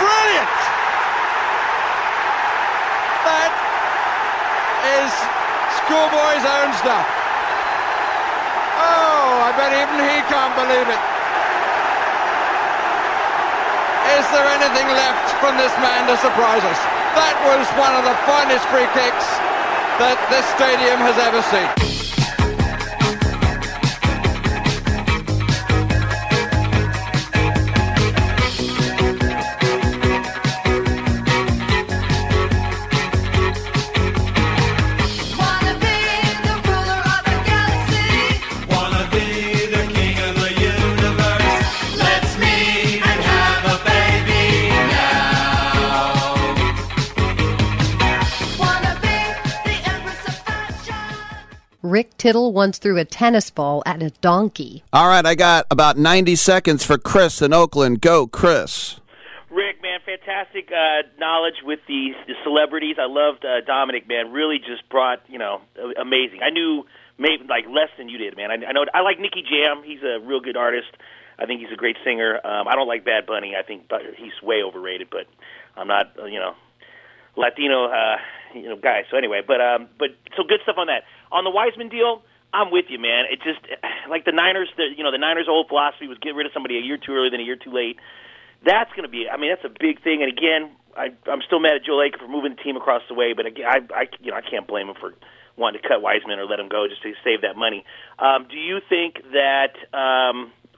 Brilliant! That is schoolboy's own stuff. Oh, I bet even he can't believe it. Is there anything left from this man to surprise us? That was one of the finest free kicks that this stadium has ever seen. Rick Tittle once threw a tennis ball at a donkey. All right, I got about 90 seconds for Chris in Oakland. Go, Chris. Rick, man, fantastic knowledge with the celebrities. I loved Dominic, man. Really just brought, you know, amazing. I knew maybe like less than you did, man. I know. I like Nicky Jam. He's a real good artist. I think he's a great singer. I don't like Bad Bunny. I think he's way overrated, but I'm not, you know, Latino guy. So anyway, but so good stuff on that. On the Wiseman deal, I'm with you, man. It just like the Niners, the Niners' old philosophy was get rid of somebody a year too early than a year too late. That's going to be, I mean, that's a big thing. And again, I'm still mad at Joe Lacob for moving the team across the way, but again, I can't blame him for wanting to cut Wiseman or let him go just to save that money. Do you think that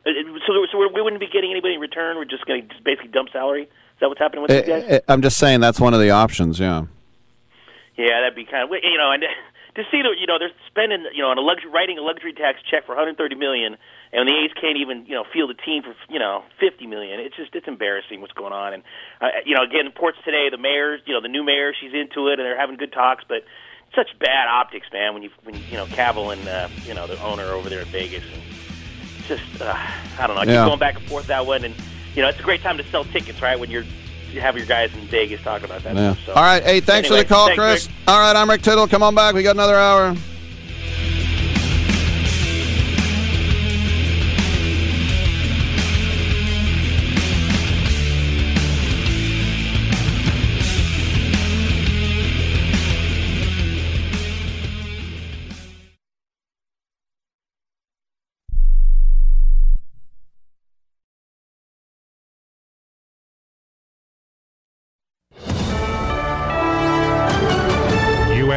we wouldn't be getting anybody in return? We're just going to basically dump salary. Is that what's happening with these guys? I'm just saying that's one of the options. Yeah. Yeah, that'd be kind of and. To see that they're spending on writing a luxury tax check for $130 million, and the A's can't even field a team for $50 million. It's embarrassing what's going on. And again, reports today the mayor, the new mayor, she's into it, and they're having good talks. But such bad optics, man. When you Cavill and the owner over there in Vegas, and just I don't know. I keep going back and forth that one, and it's a great time to sell tickets, right? When you have your guys in Vegas talking about that. Yeah. So, all right, hey, thanks for the call, Chris. Rick. All right, I'm Rick Tittle. Come on back. We got another hour.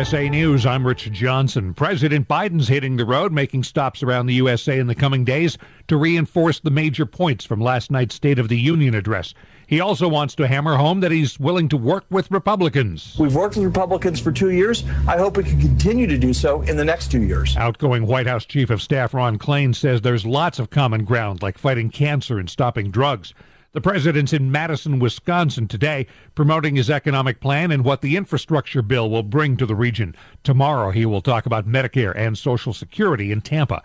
USA News, I'm Rich Johnson. President Biden's hitting the road, making stops around the USA in the coming days to reinforce the major points from last night's State of the Union address. He also wants to hammer home that he's willing to work with Republicans. We've worked with Republicans for 2 years. I hope we can continue to do so in the next 2 years. Outgoing White House Chief of Staff Ron Klain says there's lots of common ground, like fighting cancer and stopping drugs. The president's in Madison, Wisconsin today, promoting his economic plan and what the infrastructure bill will bring to the region. Tomorrow he will talk about Medicare and Social Security in Tampa.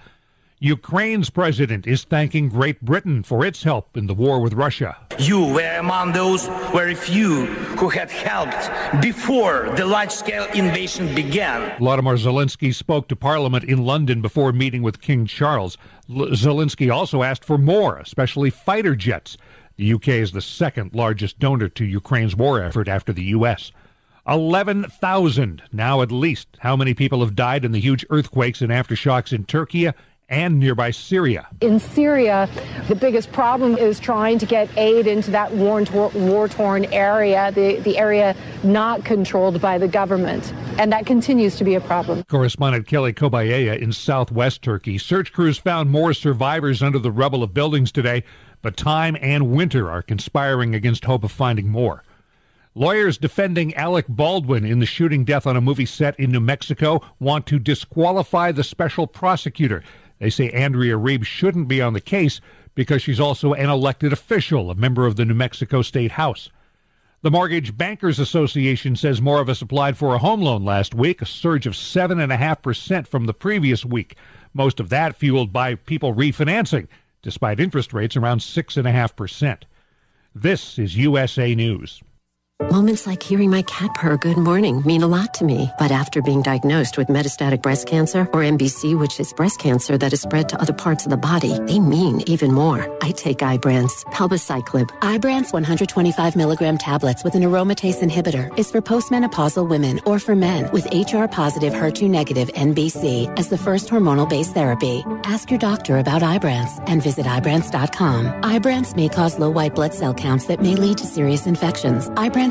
Ukraine's president is thanking Great Britain for its help in the war with Russia. You were among those very few who had helped before the large-scale invasion began. Volodymyr Zelensky spoke to Parliament in London before meeting with King Charles. Zelensky also asked for more, especially fighter jets. The UK is the second largest donor to Ukraine's war effort after the US. 11,000, now at least, how many people have died in the huge earthquakes and aftershocks in Turkey and nearby Syria. In Syria, the biggest problem is trying to get aid into that war-torn area, the area not controlled by the government. And that continues to be a problem. Correspondent Kelly Kobayea in southwest Turkey. Search crews found more survivors under the rubble of buildings today, but time and winter are conspiring against hope of finding more. Lawyers defending Alec Baldwin in the shooting death on a movie set in New Mexico want to disqualify the special prosecutor. They say Andrea Reeves shouldn't be on the case because she's also an elected official, a member of the New Mexico State House. The Mortgage Bankers Association says more of us applied for a home loan last week, a surge of 7.5% from the previous week. Most of that fueled by people refinancing, despite interest rates around 6.5%. This is USA News. Moments like hearing my cat purr good morning mean a lot to me. But after being diagnosed with metastatic breast cancer, or MBC, which is breast cancer that is spread to other parts of the body, they mean even more. I take Ibrance, palbociclib. Ibrance 125 milligram tablets with an aromatase inhibitor is for postmenopausal women or for men with HR-positive, HER2-negative MBC as the first hormonal-based therapy. Ask your doctor about Ibrance and visit Ibrance.com. Ibrance may cause low white blood cell counts that may lead to serious infections. Ibrance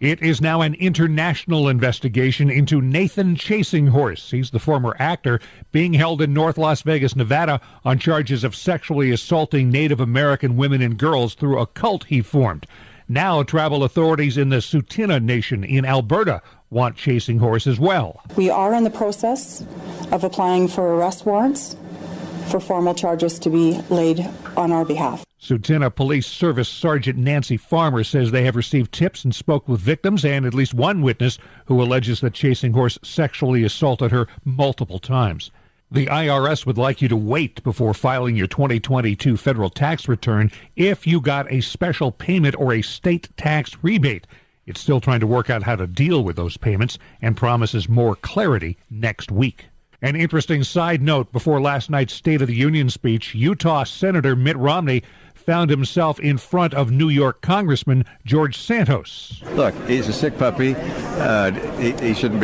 It is now an international investigation into Nathan Chasing Horse. He's the former actor being held in North Las Vegas, Nevada, on charges of sexually assaulting Native American women and girls through a cult he formed. Now tribal authorities in the Sutina Nation in Alberta want Chasing Horse as well. We are in the process of applying for arrest warrants for formal charges to be laid on our behalf. Sutina Police Service Sergeant Nancy Farmer says they have received tips and spoke with victims and at least one witness who alleges that Chasing Horse sexually assaulted her multiple times. The IRS would like you to wait before filing your 2022 federal tax return if you got a special payment or a state tax rebate. It's still trying to work out how to deal with those payments and promises more clarity next week. An interesting side note, before last night's State of the Union speech, Utah Senator Mitt Romney found himself in front of New York Congressman George Santos. Look, he's a sick puppy. He shouldn't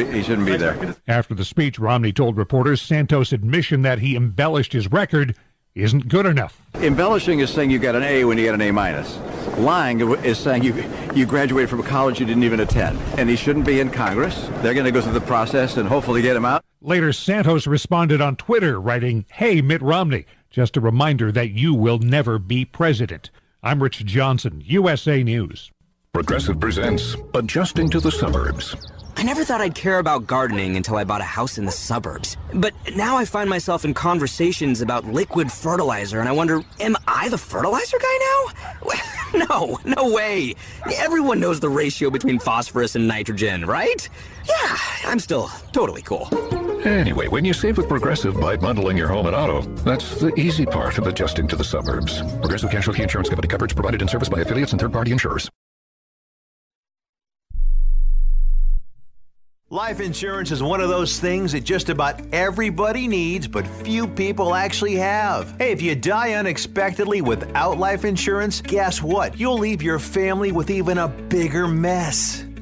be there. After the speech, Romney told reporters Santos' admission that he embellished his record isn't good enough. Embellishing is saying you got an A when you got an A minus. Lying is saying you graduated from a college you didn't even attend. And he shouldn't be in Congress. They're going to go through the process and hopefully get him out. Later, Santos responded on Twitter, writing, "Hey, Mitt Romney, just a reminder that you will never be president." I'm Rich Johnson, USA News. Progressive presents Adjusting to the Suburbs. I never thought I'd care about gardening until I bought a house in the suburbs. But now I find myself in conversations about liquid fertilizer, and I wonder, am I the fertilizer guy now? No, no way. Everyone knows the ratio between phosphorus and nitrogen, right? Yeah, I'm still totally cool. Anyway, when you save with Progressive by bundling your home and auto, that's the easy part of adjusting to the suburbs. Progressive Casualty Insurance Company coverage provided in service by affiliates and third-party insurers. Life insurance is one of those things that just about everybody needs, but few people actually have. Hey, if you die unexpectedly without life insurance, guess what? You'll leave your family with even a bigger mess.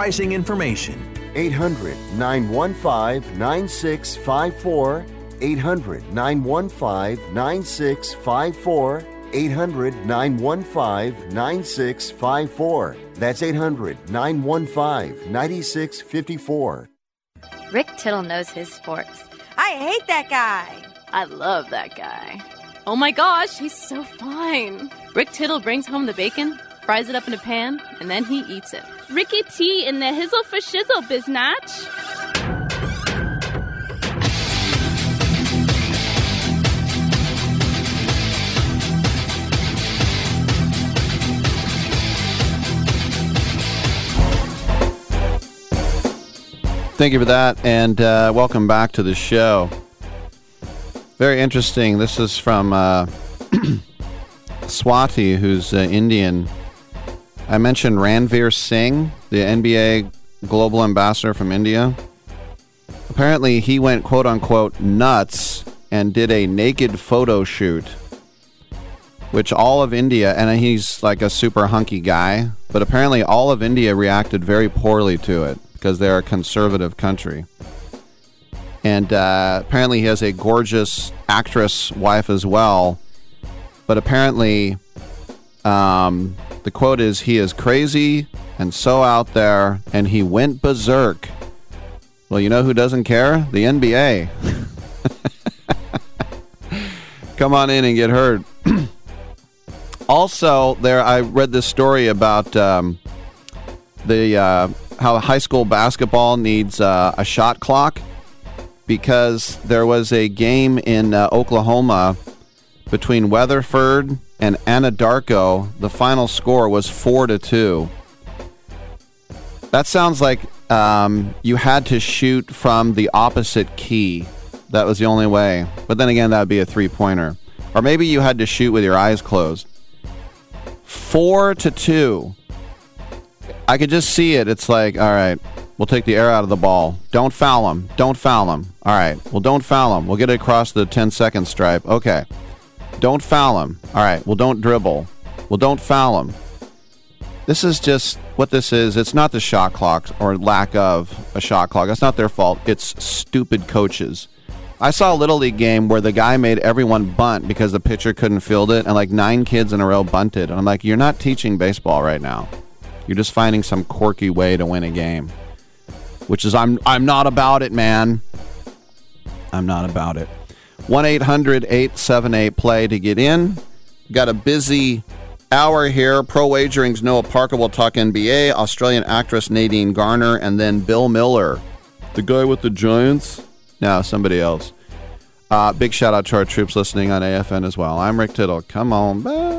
pricing information. 800-915-9654, 800-915-9654, 800-915-9654. That's 800-915-9654. Rick Tittle knows his sports. I hate that guy. I love that guy. Oh my gosh, he's so fine. Rick Tittle brings home the bacon, fries it up in a pan, and then he eats it. Ricky T in the hizzle for shizzle, biznatch. Thank you for that, and welcome back to the show. Very interesting. This is from Swati, who's Indian. I mentioned Ranveer Singh, the NBA global ambassador from India. Apparently, he went, quote-unquote, nuts and did a naked photo shoot, which all of India, and he's like a super hunky guy, but apparently all of India reacted very poorly to it because they're a conservative country. And apparently he has a gorgeous actress wife as well, but apparently... the quote is, "He is crazy and so out there, and he went berserk." Well, you know who doesn't care? The NBA. Come on in and get heard. Also, there I read this story about how high school basketball needs a shot clock, because there was a game in Oklahoma between Weatherford and Anadarko. The final score was 4-2. That sounds like you had to shoot from the opposite key. That was the only way. But then again, that would be a three-pointer. Or maybe you had to shoot with your eyes closed. 4-2. I could just see it. It's like, all right, we'll take the air out of the ball. Don't foul him. Don't foul him. All right. Well, don't foul him. We'll get it across the 10-second stripe. Okay. Don't foul him. All right. Well, don't dribble. Well, don't foul him. This is just what this is. It's not the shot clock or lack of a shot clock. That's not their fault. It's stupid coaches. I saw a Little League game where the guy made everyone bunt because the pitcher couldn't field it, and like 9 kids in a row bunted. And I'm like, you're not teaching baseball right now. You're just finding some quirky way to win a game, which is I'm not about it, man. I'm not about it. 1-800-878-PLAY to get in. Got a busy hour here. Pro Wagering's Noah Parker will talk NBA, Australian actress Nadine Garner, and then Bill Miller. The guy with the Giants? No, somebody else. Big shout out to our troops listening on AFN as well. I'm Rick Tittle. Come on back.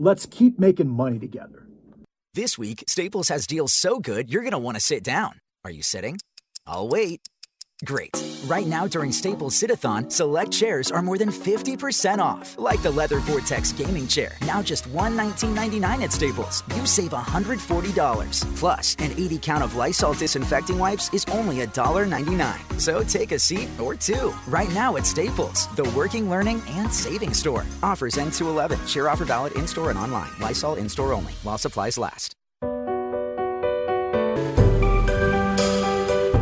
Let's keep making money together. This week, Staples has deals so good, you're going to want to sit down. Are you sitting? I'll wait. Great. Right now during Staples Sit-a-thon, select chairs are more than 50% off. Like the Leather Vortex gaming chair, now just $119.99 at Staples. You save $140. Plus, an 80 count of Lysol disinfecting wipes is only $1.99. So take a seat or two right now at Staples, the working, learning, and saving store. Offers end 2/11. Share offer valid in-store and online. Lysol in-store only while supplies last.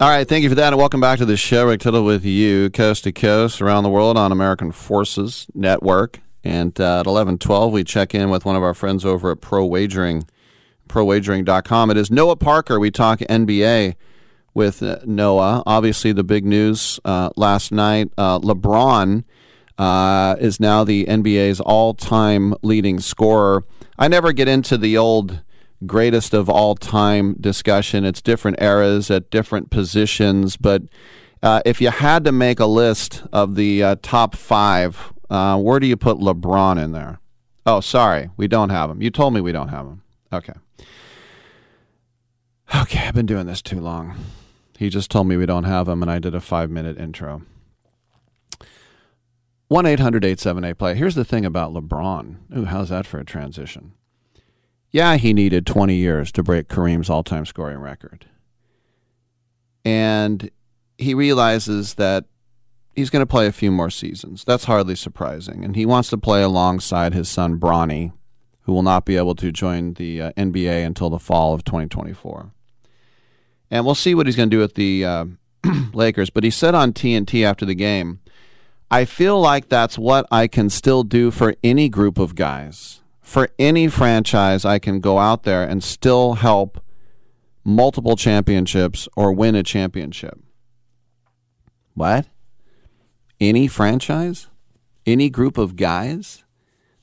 All right, thank you for that, and welcome back to the show. Rick Tittle with you, coast to coast, around the world on American Forces Network. And at 11:12, we check in with one of our friends over at Pro Wagering, ProWagering.com. It is Noah Parker. We talk NBA with Noah. Obviously, the big news last night, LeBron is now the NBA's all-time leading scorer. I never get into the old greatest of all time discussion. It's different eras at different positions, but if you had to make a list of the top five, where do you put LeBron in there? Oh, sorry, we don't have him. You told me we don't have him. Okay, I've been doing this too long. He just told me we don't have him, and I did a 5-minute intro. 1-800-878-PLAY. Here's the thing about LeBron. Ooh, how's that for a transition? Yeah, he needed 20 years to break Kareem's all-time scoring record. And he realizes that he's going to play a few more seasons. That's hardly surprising. And he wants to play alongside his son, Bronny, who will not be able to join the NBA until the fall of 2024. And we'll see what he's going to do with the Lakers. But he said on TNT after the game, "I feel like that's what I can still do for any group of guys. for any franchise, I can go out there and still help multiple championships or win a championship. What? Any franchise? Any group of guys?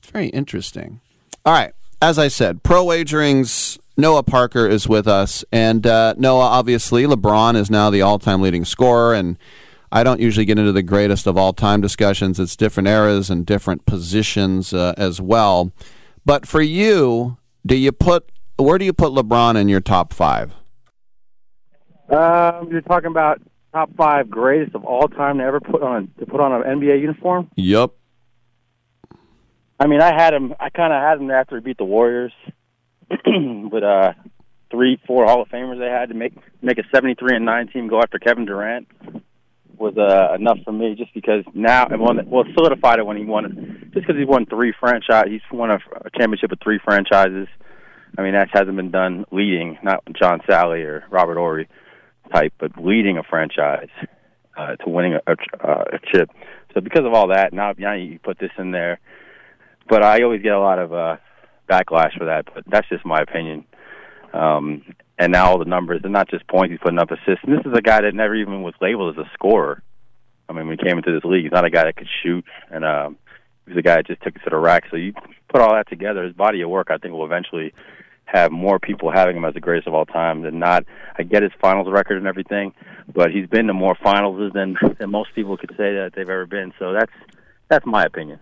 It's very interesting. All right. As I said, Pro Wagering's Noah Parker is with us. And Noah, obviously, LeBron is now the all-time leading scorer. And I don't usually get into the greatest of all-time discussions. It's different eras and different positions as well. But for you, where do you put LeBron in your top five? You're talking about top five greatest of all time to ever put on an NBA uniform? Yep. I mean, I kind of had him after he beat the Warriors. But 3-4 Hall of Famers they had to make a 73-9 team go after Kevin Durant was enough for me, just because now it solidified it when he won, just because he won three franchises. He's won a championship with three franchises. I mean, that hasn't been done leading, not John Sally or Robert Horry type, but leading a franchise to winning a chip. So because of all that, now you put this in there. But I always get a lot of backlash for that, but that's just my opinion. And now all the numbers, they're not just points, he's putting up assists. And this is a guy that never even was labeled as a scorer. I mean, when he came into this league, he's not a guy that could shoot, and he was a guy that just took it to the rack. So you put all that together, his body of work, I think, will eventually have more people having him as the greatest of all time than not. I get his finals record and everything, but he's been to more finals than most people could say that they've ever been. So that's my opinion.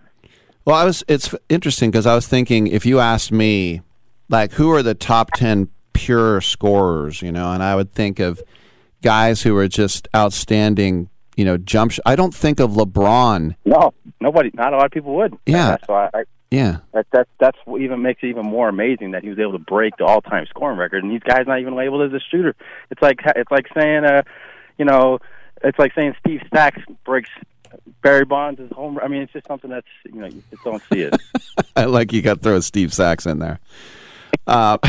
Well, it's interesting because I was thinking, if you asked me, like, who are the top 10 pure scorers, you know, and I would think of guys who are just outstanding, you know, jump shots. I don't think of LeBron. No, nobody, not a lot of people would. Yeah. That's why that's what even makes it even more amazing that he was able to break the all-time scoring record, and these guys not even labeled as a shooter. It's like saying, you know, it's like saying Steve Stacks breaks Barry Bonds' home. I mean, it's just something that's, you know, you just don't see it. I like you got to throw Steve Sachs in there. All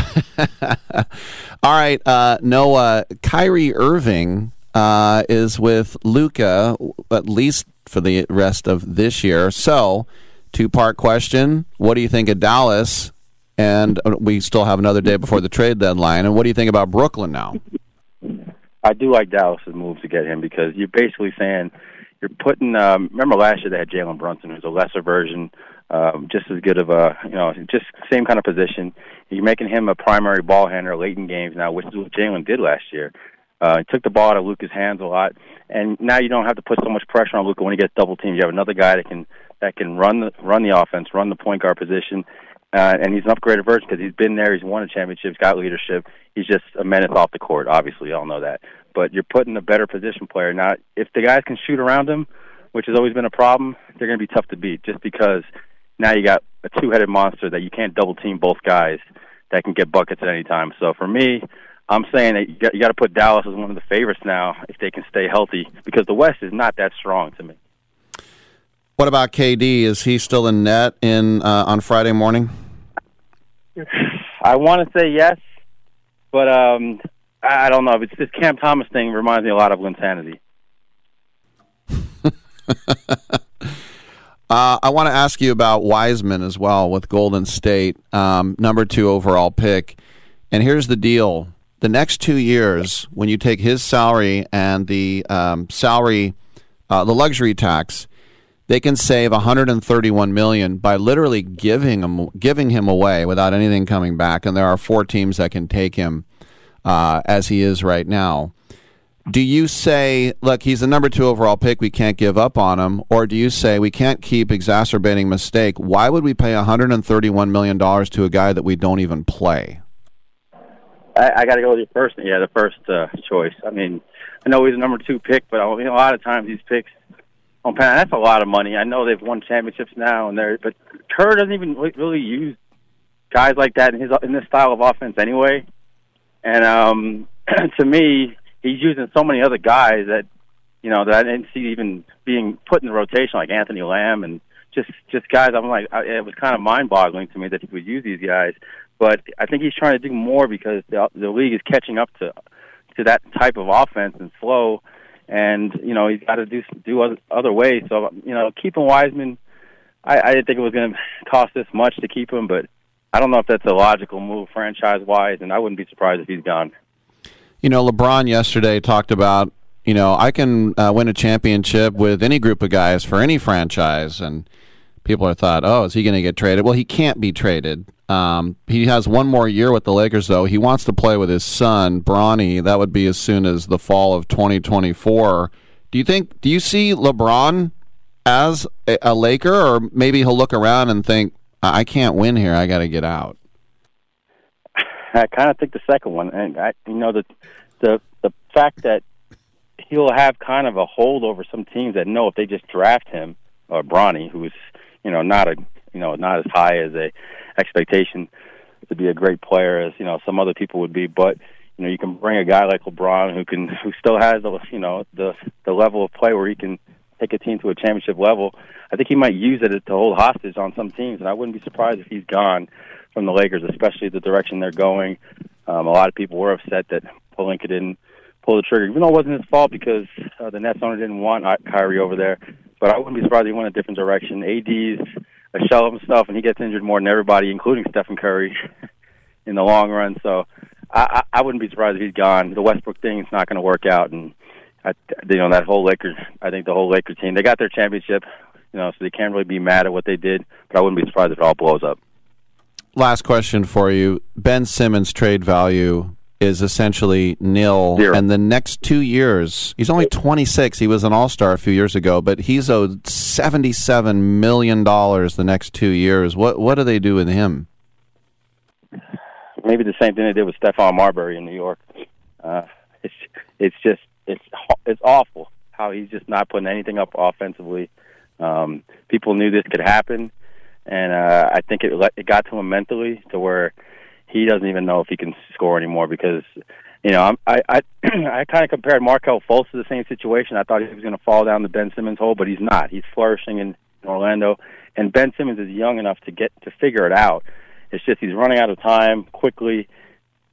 right, Noah, Kyrie Irving is with Luka, at least for the rest of this year. So, two-part question. What do you think of Dallas? And we still have another day before the trade deadline. And what do you think about Brooklyn now? I do like Dallas' move to get him, because you're basically saying – you're putting. Remember last year they had Jalen Brunson, who's a lesser version, just as good of a, you know, just same kind of position. You're making him a primary ball handler late in games now, which is what Jalen did last year. He took the ball out of Luka's hands a lot, and now you don't have to put so much pressure on Luka when he gets double teamed. You have another guy that can run the offense, run the point guard position, and he's an upgraded version because he's been there, he's won a championship, he's got leadership. He's just a menace off the court. Obviously, y'all know that. But you're putting a better position player. Now, if the guys can shoot around him, which has always been a problem, they're going to be tough to beat, just because now you got a two-headed monster that you can't double-team both guys that can get buckets at any time. So for me, I'm saying that you got to put Dallas as one of the favorites now if they can stay healthy, because the West is not that strong to me. What about KD? Is he still in net on Friday morning? I want to say yes, but I don't know. It's this Cam Thomas thing reminds me a lot of Linsanity. I want to ask you about Wiseman as well with Golden State, number 2 overall pick. And here's the deal. The next 2 years, when you take his salary and the the luxury tax, they can save $131 million by literally giving him away without anything coming back. And there are 4 teams that can take him. As he is right now, do you say, look, he's the number 2 overall pick, we can't give up on him, or do you say we can't keep exacerbating mistake? Why would we pay $131 million to a guy that we don't even play? I got to go with your first, the first choice. I mean, I know he's the number 2 pick, but I mean, a lot of times these picks on Panini, that's a lot of money. I know they've won championships now, and but Kerr doesn't even really use guys like that in this style of offense anyway. And to me, he's using so many other guys that, you know, that I didn't see even being put in the rotation, like Anthony Lamb and just guys. I'm like, it was kind of mind-boggling to me that he would use these guys. But I think he's trying to do more because the league is catching up to that type of offense and flow. And, you know, he's got to do other ways. So, you know, keeping Wiseman, I didn't think it was going to cost this much to keep him, but I don't know if that's a logical move franchise-wise, and I wouldn't be surprised if he's gone. You know, LeBron yesterday talked about, you know, I can win a championship with any group of guys for any franchise, and people are thought, oh, is he going to get traded? Well, he can't be traded. He has one more year with the Lakers, though. He wants to play with his son, Bronny. That would be as soon as the fall of 2024. Do you see LeBron as a Laker, or maybe he'll look around and think, I can't win here, I got to get out? I kind of think the second one, and the fact that he'll have kind of a hold over some teams that know if they just draft him or Bronny, who's not as high as a expectation to be a great player as some other people would be, but you can bring a guy like LeBron who still has the level of play where he can take a team to a championship level. I think he might use it to hold hostage on some teams, and I wouldn't be surprised if he's gone from the Lakers, especially the direction they're going. A lot of people were upset that Pelinka didn't pull the trigger, even though it wasn't his fault because the Nets owner didn't want Kyrie over there. But I wouldn't be surprised if he went a different direction. AD's a shell of himself, and he gets injured more than everybody, including Stephen Curry, in the long run. So I wouldn't be surprised if he's gone. The Westbrook thing is not going to work out, and I think the whole Lakers team, they got their championship, so they can't really be mad at what they did, but I wouldn't be surprised if it all blows up. Last question for you. Ben Simmons' trade value is essentially nil. Zero. And the next 2 years, he's only 26. He was an all-star a few years ago, but he's owed $77 million the next 2 years. What do they do with him? Maybe the same thing they did with Stephon Marbury in New York. It's awful how he's just not putting anything up offensively. People knew this could happen, and I think it got to him mentally to where he doesn't even know if he can score anymore because, I kind of compared Markelle Fultz to the same situation. I thought he was going to fall down the Ben Simmons hole, but he's not. He's flourishing in Orlando, and Ben Simmons is young enough to figure it out. It's just he's running out of time quickly.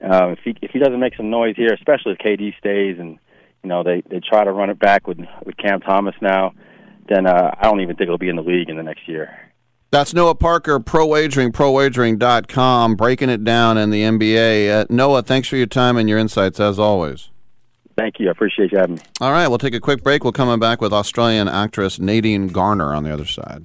If he doesn't make some noise here, especially if KD stays and, they try to run it back with Cam Thomas now, then I don't even think he'll be in the league in the next year. That's Noah Parker, Pro Wagering, ProWagering.com, breaking it down in the NBA. Noah, thanks for your time and your insights, as always. Thank you. I appreciate you having me. All right, we'll take a quick break. We'll come back with Australian actress Nadine Garner on the other side.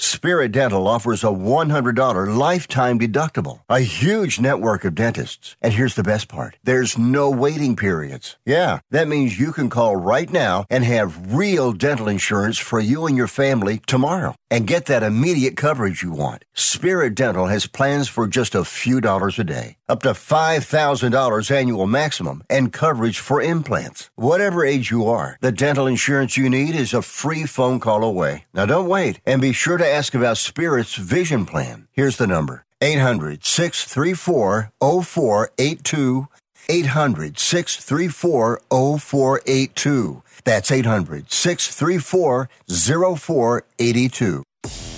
Spirit Dental offers a $100 lifetime deductible, a huge network of dentists. And here's the best part. There's no waiting periods. Yeah, that means you can call right now and have real dental insurance for you and your family tomorrow and get that immediate coverage you want. Spirit Dental has plans for just a few dollars a day, up to $5,000 annual maximum and coverage for implants. Whatever age you are, the dental insurance you need is a free phone call away. Now don't wait, and be sure to ask about Spirit's vision plan. Here's the number: 800-634-0482. 800-634-0482. That's 800-634-0482.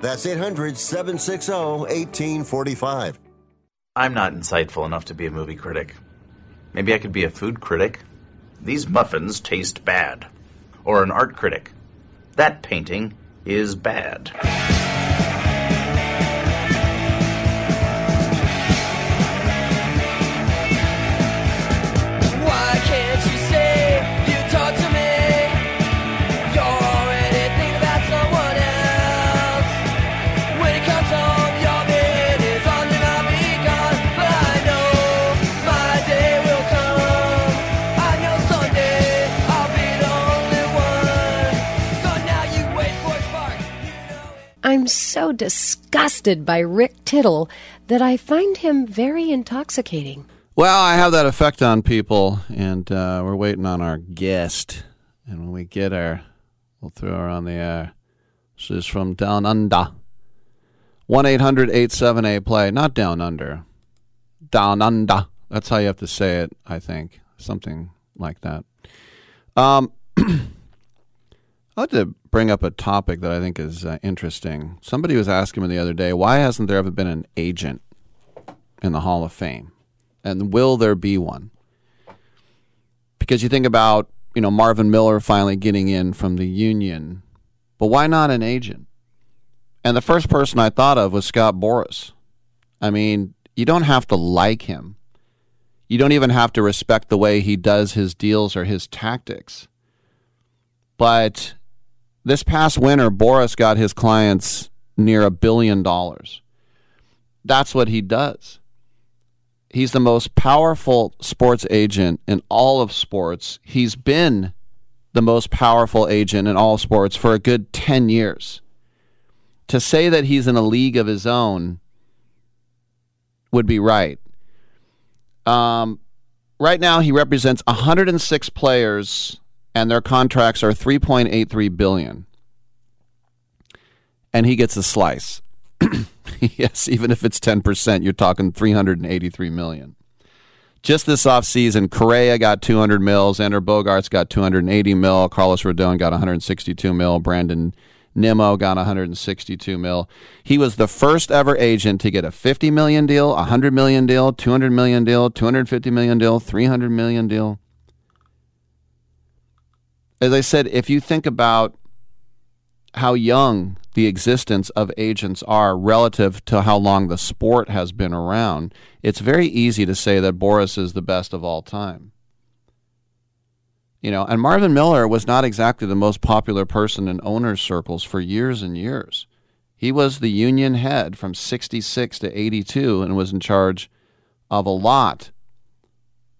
That's 800-760-1845. I'm not insightful enough to be a movie critic. Maybe I could be a food critic. These muffins taste bad. Or an art critic. That painting is bad. Why can't you say you talk to me? You're already thinking about someone else. When it comes home, your bed is on and I'll be gone. But I know my day will come. I know someday I'll be the only one. So now you wait for a spark. You know it. I'm so disgusted by Rick Tittle that I find him very intoxicating. Well, I have that effect on people, and we're waiting on our guest. And when we get her, we'll throw her on the air. She's from Down Under. 1-800-878-PLAY. Not Down Under. Down Under. That's how you have to say it, I think. Something like that. I'd like to bring up a topic that I think is interesting. Somebody was asking me the other day, why hasn't there ever been an agent in the Hall of Fame? And will there be one? Because you think about, Marvin Miller finally getting in from the union. But why not an agent? And the first person I thought of was Scott Boras. I mean, you don't have to like him. You don't even have to respect the way he does his deals or his tactics. But this past winter, Boras got his clients near $1 billion. That's what he does. He's the most powerful sports agent in all of sports. He's been the most powerful agent in all of sports for a good 10 years. To say that he's in a league of his own would be right. Right now, he represents 106 players, and their contracts are $3.83 billion. And he gets a slice. Yes, even if it's 10%, you're talking $383 million. Just this offseason, Correa got $200 million, Xander Bogaerts got $280 million, Carlos Rodon got $162 million, Brandon Nimmo got $162 million. He was the first ever agent to get a $50 million deal, a $100 million deal, $200 million deal, $250 million deal, $300 million deal. As I said, if you think about how young the existence of agents are relative to how long the sport has been around, it's very easy to say that Boras is the best of all time. And Marvin Miller was not exactly the most popular person in owner's circles for years and years. He was the union head from 66 to 82 and was in charge of a lot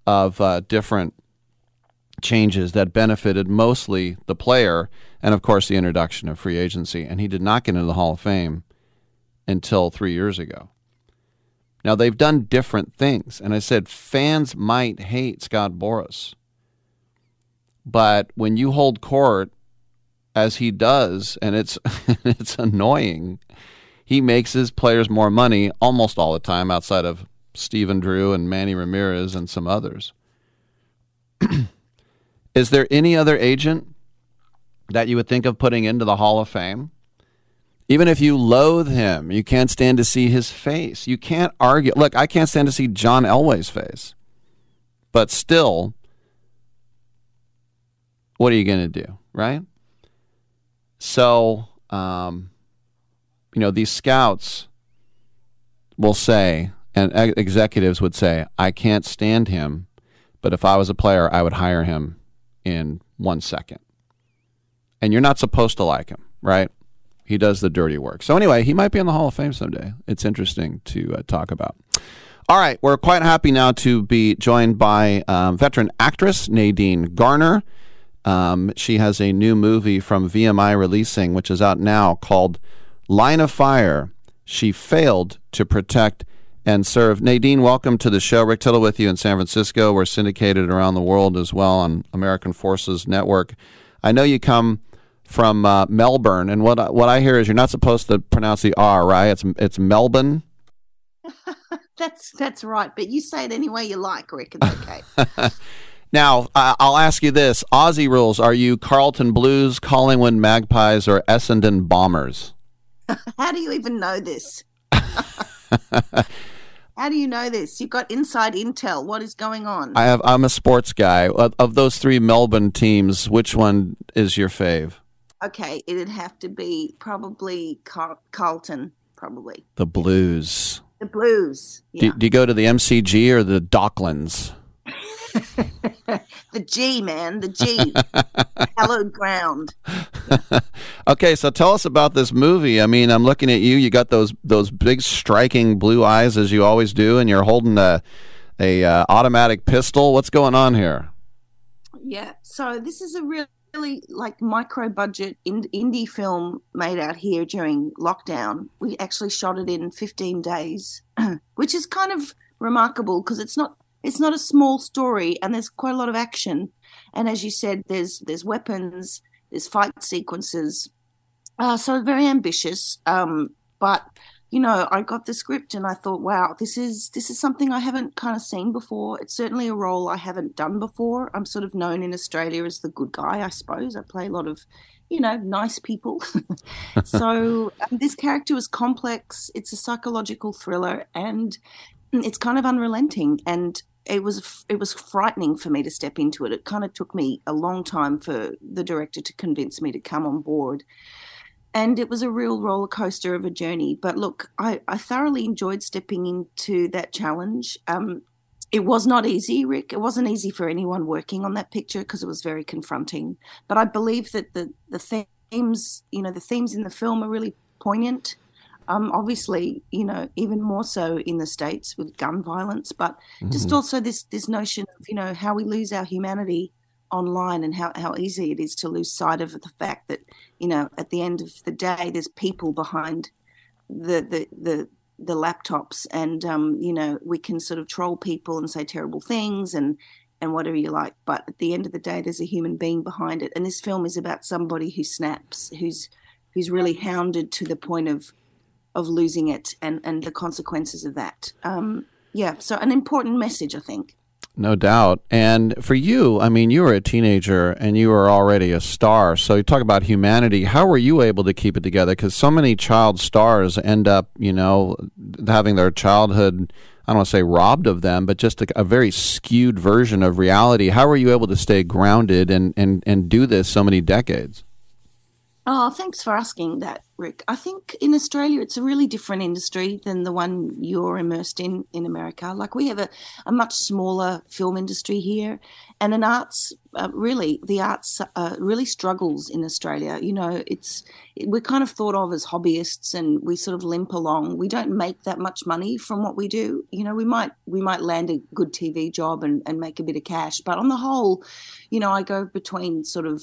of different changes that benefited mostly the player and, of course, the introduction of free agency. And he did not get into the Hall of Fame until 3 years ago. Now, they've done different things. And I said fans might hate Scott Boras. But when you hold court, as he does, and it's annoying, he makes his players more money almost all the time outside of Stephen Drew and Manny Ramirez and some others. Is there any other agent that you would think of putting into the Hall of Fame? Even if you loathe him, you can't stand to see his face. You can't argue. Look, I can't stand to see John Elway's face. But still, what are you going to do, right? So, you know, these scouts will say, and executives would say, I can't stand him, but if I was a player, I would hire him in 1 second. And you're not supposed to like him, right? He does the dirty work. So anyway, he might be in the Hall of Fame someday. It's interesting to talk about. All right, we're quite happy now to be joined by veteran actress Nadine Garner. She has a new movie from VMI Releasing, which is out now, called Line of Fire. She failed to protect and serve. Nadine, welcome to the show. Rick Tittle with you in San Francisco. We're syndicated around the world as well on American Forces Network. I know you come from Melbourne, and what I hear is you're not supposed to pronounce the R, right? It's Melbourne. That's right, but you say it any way you like, Rick. It's okay. Now, I'll ask you this. Aussie rules, are you Carlton Blues, Collingwood Magpies, or Essendon Bombers? How do you even know this? How do you know this? You've got inside intel. What is going on? I'm a sports guy. Of those three Melbourne teams, which one is your fave? Okay, it'd have to be probably Carlton, probably. The Blues. The Blues, yeah. Do you go to the MCG or the Docklands? The G, man, the G. Hallowed ground. Yeah. Okay, so tell us about this movie. I mean, I'm looking at you. You got those big striking blue eyes, as you always do, and you're holding a automatic pistol. What's going on here? Yeah, so this is a really like micro-budget indie film made out here during lockdown. We actually shot it in 15 days, which is kind of remarkable because it's not a small story, and there's quite a lot of action. And as you said, there's weapons, there's fight sequences. So very ambitious. But, you know, I got the script and I thought, wow, this is something I haven't kind of seen before. It's certainly a role I haven't done before. I'm sort of known in Australia as the good guy, I suppose. I play a lot of, you know, nice people. So this character was complex. It's a psychological thriller, and it's kind of unrelenting, and it was frightening for me to step into it. It kind of took me a long time for the director to convince me to come on board. And it was a real roller coaster of a journey. But look, I thoroughly enjoyed stepping into that challenge. It was not easy, Rick. It wasn't easy for anyone working on that picture because it was very confronting. But I believe that the themes, you know, the themes in the film are really poignant. Obviously, you know, even more so in the States with gun violence, but just also this notion of, you know, how we lose our humanity online and how easy it is to lose sight of the fact that, you know, at the end of the day, there's people behind the laptops, and, you know, we can sort of troll people and say terrible things and whatever you like. But at the end of the day, there's a human being behind it. And this film is about somebody who snaps, who's really hounded to the point of losing it and the consequences of that. So an important message, I think. No doubt. And for you, I mean, you were a teenager and you were already a star. So you talk about humanity. How were you able to keep it together? Because so many child stars end up, you know, having their childhood, I don't want to say robbed of them, but just a very skewed version of reality. How were you able to stay grounded and do this so many decades? Oh, thanks for asking that, Rick. I think in Australia it's a really different industry than the one you're immersed in America. Like, we have a much smaller film industry here, and the arts really struggles in Australia. You know, we're kind of thought of as hobbyists, and we sort of limp along. We don't make that much money from what we do. You know, we might land a good TV job and make a bit of cash, but on the whole, you know, I go between sort of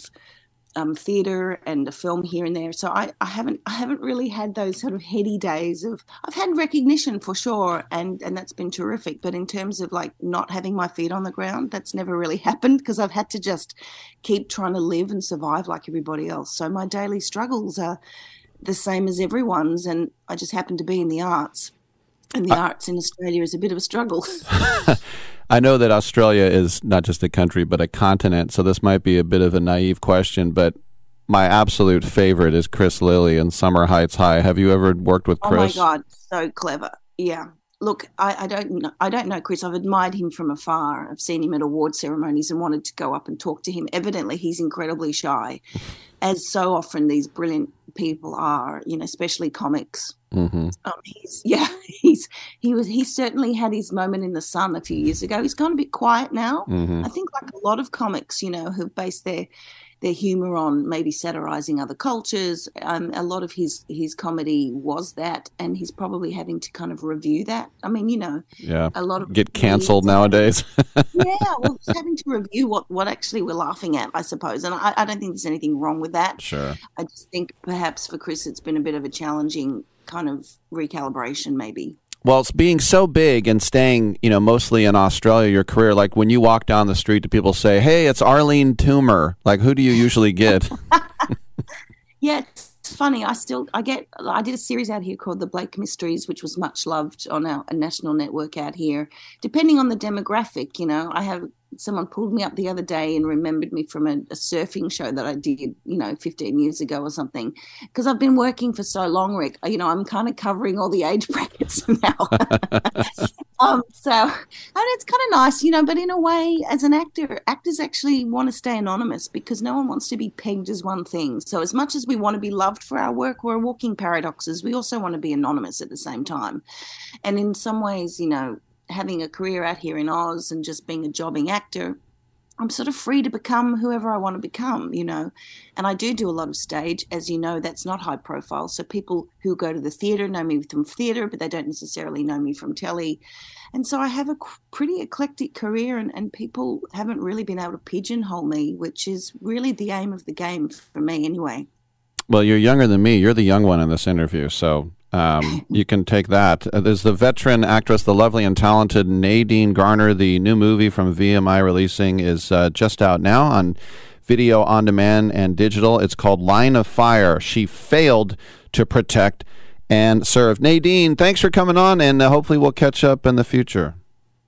theatre and a film here and there. So I haven't really had those sort of heady days of, I've had recognition for sure, and that's been terrific. But in terms of like not having my feet on the ground, that's never really happened because I've had to just keep trying to live and survive like everybody else. So my daily struggles are the same as everyone's, and I just happen to be in the arts. And the arts in Australia is a bit of a struggle. I know that Australia is not just a country, but a continent. So this might be a bit of a naive question, but my absolute favorite is Chris Lilly in Summer Heights High. Have you ever worked with Chris? Oh my God, so clever. Yeah. Look, I don't know Chris. I've admired him from afar. I've seen him at award ceremonies and wanted to go up and talk to him. Evidently, he's incredibly shy, as so often these brilliant people are, you know, especially comics. Mm-hmm. He certainly had his moment in the sun a few years ago. He's gone a bit quiet now. Mm-hmm. I think like a lot of comics, you know, who've based their humor on maybe satirizing other cultures. A lot of his comedy was that, and he's probably having to kind of review that. I mean, you know, yeah. A lot of get canceled nowadays. Yeah, well, he's having to review what actually we're laughing at, I suppose. And I don't think there's anything wrong with that. Sure. I just think perhaps for Chris, it's been a bit of a challenging kind of recalibration maybe. Well, it's being so big and staying, you know, mostly in Australia, your career, like when you walk down the street, do people say, hey, it's Arlene Toomer? Like, who do you usually get? Yeah, it's funny. I did a series out here called The Blake Mysteries, which was much loved on a national network out here. Depending on the demographic, you know, someone pulled me up the other day and remembered me from a surfing show that I did, you know, 15 years ago or something, because I've been working for so long, Rick. You know, I'm kind of covering all the age brackets now. So, and it's kind of nice, you know, but in a way, as an actor, actors actually want to stay anonymous because no one wants to be pegged as one thing. So as much as we want to be loved for our work, we're walking paradoxes. We also want to be anonymous at the same time. And in some ways, you know, having a career out here in Oz and just being a jobbing actor, I'm sort of free to become whoever I want to become, you know. And I do a lot of stage. As you know, that's not high profile. So people who go to the theatre know me from theatre, but they don't necessarily know me from telly. And so I have a pretty eclectic career and people haven't really been able to pigeonhole me, which is really the aim of the game for me anyway. Well, you're younger than me. You're the young one in this interview, so... you can take that. There's the veteran actress, the lovely and talented Nadine Garner. The new movie from VMI Releasing is just out now on video on demand and digital. It's called Line of Fire. She failed to protect and serve. Nadine, thanks for coming on, and hopefully we'll catch up in the future.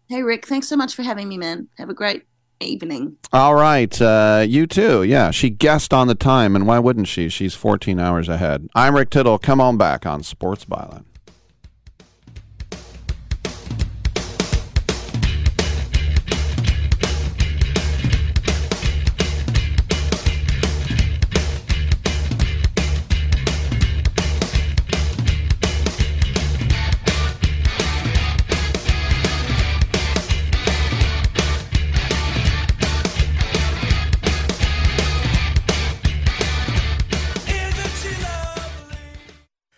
Hey, Rick, thanks so much for having me, man. Have a great evening. All right. You too. Yeah, she guessed on the time, and why wouldn't she? She's 14 hours ahead. I'm Rick Tittle. Come on back on Sports Byline.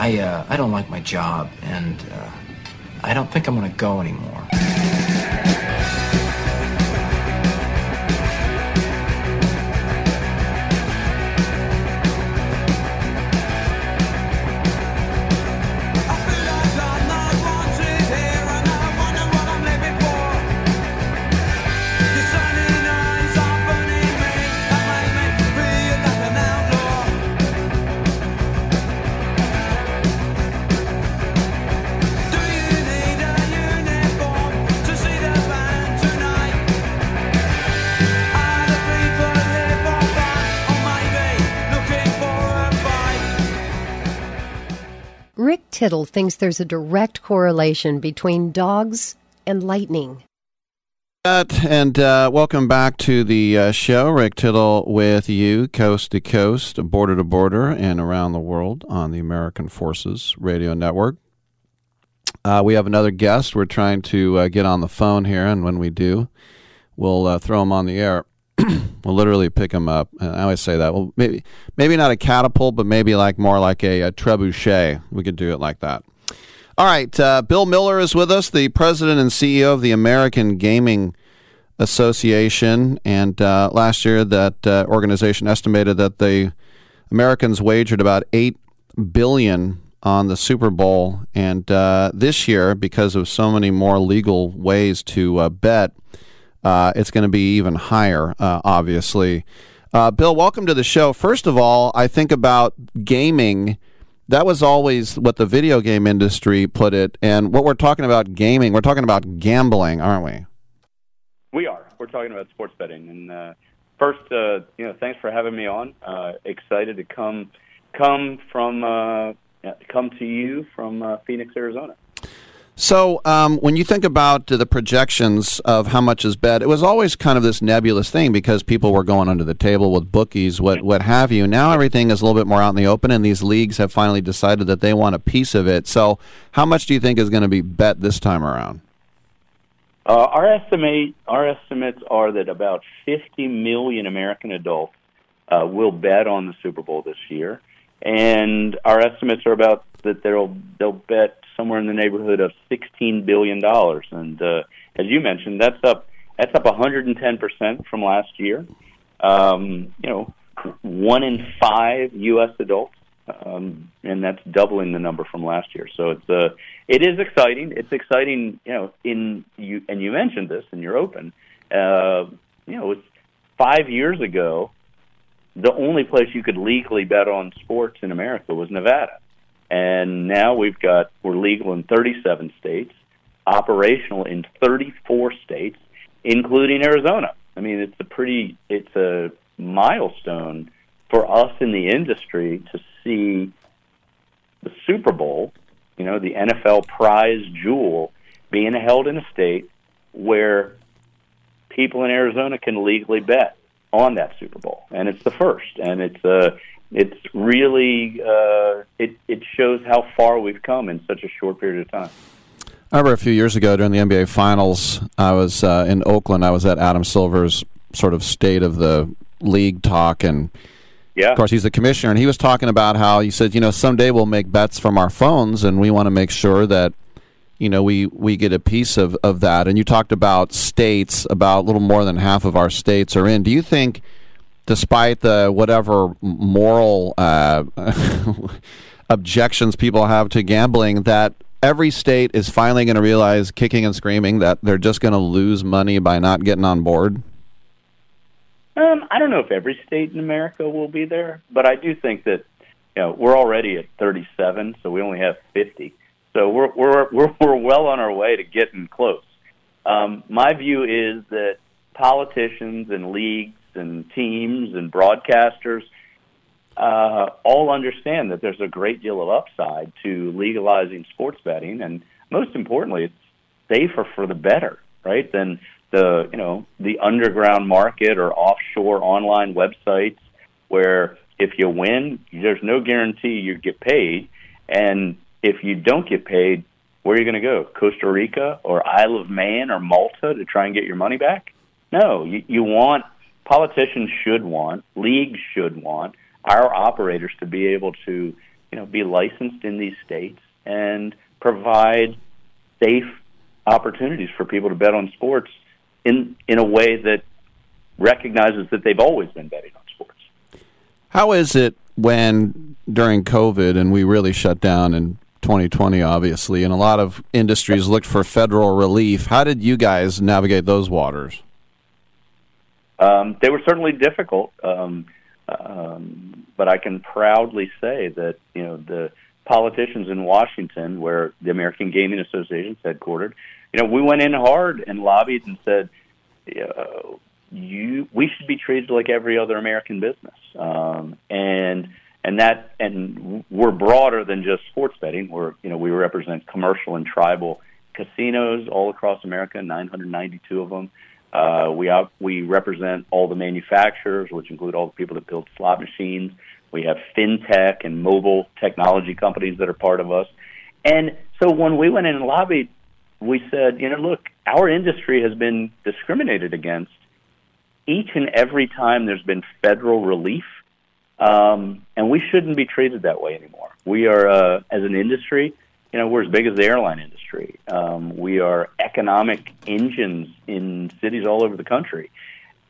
I don't like my job, and I don't think I'm going to go anymore. Rick Tittle thinks there's a direct correlation between dogs and lightning. And welcome back to the show. Rick Tittle with you, coast to coast, border to border, and around the world on the American Forces Radio Network. We have another guest. We're trying to get on the phone here, and when we do, we'll throw him on the air. We'll literally pick him up. And I always say that. Well, maybe not a catapult, but maybe like more like a trebuchet. We could do it like that. All right. Bill Miller is with us, the president and CEO of the American Gaming Association. And last year, that organization estimated that the Americans wagered about $8 billion on the Super Bowl. And this year, because of so many more legal ways to bet, it's going to be even higher, obviously. Bill, welcome to the show. First of all, I think about gaming. That was always what the video game industry put it. And what we're talking about gaming, we're talking about gambling, aren't we? We are. We're talking about sports betting. And first, thanks for having me on. Excited to come to you from Phoenix, Arizona. So when you think about the projections of how much is bet, it was always kind of this nebulous thing because people were going under the table with bookies, what have you. Now everything is a little bit more out in the open, and these leagues have finally decided that they want a piece of it. So how much do you think is going to be bet this time around? Our estimates are that about 50 million American adults will bet on the Super Bowl this year, and our estimates are about that they'll bet somewhere in the neighborhood of $16 billion. And as you mentioned, that's up 110% from last year. 1 in 5 U.S. adults, and that's doubling the number from last year. So it is exciting. It's exciting, and you mentioned this in your open. It's 5 years ago, the only place you could legally bet on sports in America was Nevada. And now we're legal in 37 states, operational in 34 states, including Arizona. I mean, it's a milestone for us in the industry to see the Super Bowl, the NFL prize jewel, being held in a state where people in Arizona can legally bet on that Super Bowl. And it's the first, and It really shows how far we've come in such a short period of time. I remember a few years ago during the NBA Finals, I was in Oakland. I was at Adam Silver's sort of state of the league talk, and Yeah. Of course, he's the commissioner, and he was talking about how he said, you know, someday we'll make bets from our phones, and we want to make sure that, you know, we get a piece of that. And you talked about states, about a little more than half of our states are in. Do you think, despite the whatever moral objections people have to gambling, that every state is finally going to realize, kicking and screaming, that they're just going to lose money by not getting on board? I don't know if every state in America will be there, but I do think that, you know, we're already at 37, so we only have 50. So we're well on our way to getting close. My view is that politicians and leagues and teams and broadcasters all understand that there's a great deal of upside to legalizing sports betting, and most importantly, it's safer for the better, right, than the, you know, the underground market or offshore online websites where if you win, there's no guarantee you get paid, and if you don't get paid, where are you going to go? Costa Rica or Isle of Man or Malta to try and get your money back? No, you want, politicians should want, leagues should want, our operators to be able to, you know, be licensed in these states and provide safe opportunities for people to bet on sports in a way that recognizes that they've always been betting on sports. How is it when, during COVID, and we really shut down in 2020, obviously, and a lot of industries looked for federal relief, how did you guys navigate those waters? They were certainly difficult. But I can proudly say that, you know, the politicians in Washington, where the American Gaming Association is headquartered, you know, we went in hard and lobbied and said, we should be treated like every other American business, and we're broader than just sports betting. We're, you know, we represent commercial and tribal casinos all across America, 992 of them. We represent all the manufacturers, which include all the people that build slot machines. We have fintech and mobile technology companies that are part of us. And so when we went in and lobbied, we said, you know, look, our industry has been discriminated against each and every time there's been federal relief, and we shouldn't be treated that way anymore. We are, as an industry, you know, we're as big as the airline industry. We are economic engines in cities all over the country.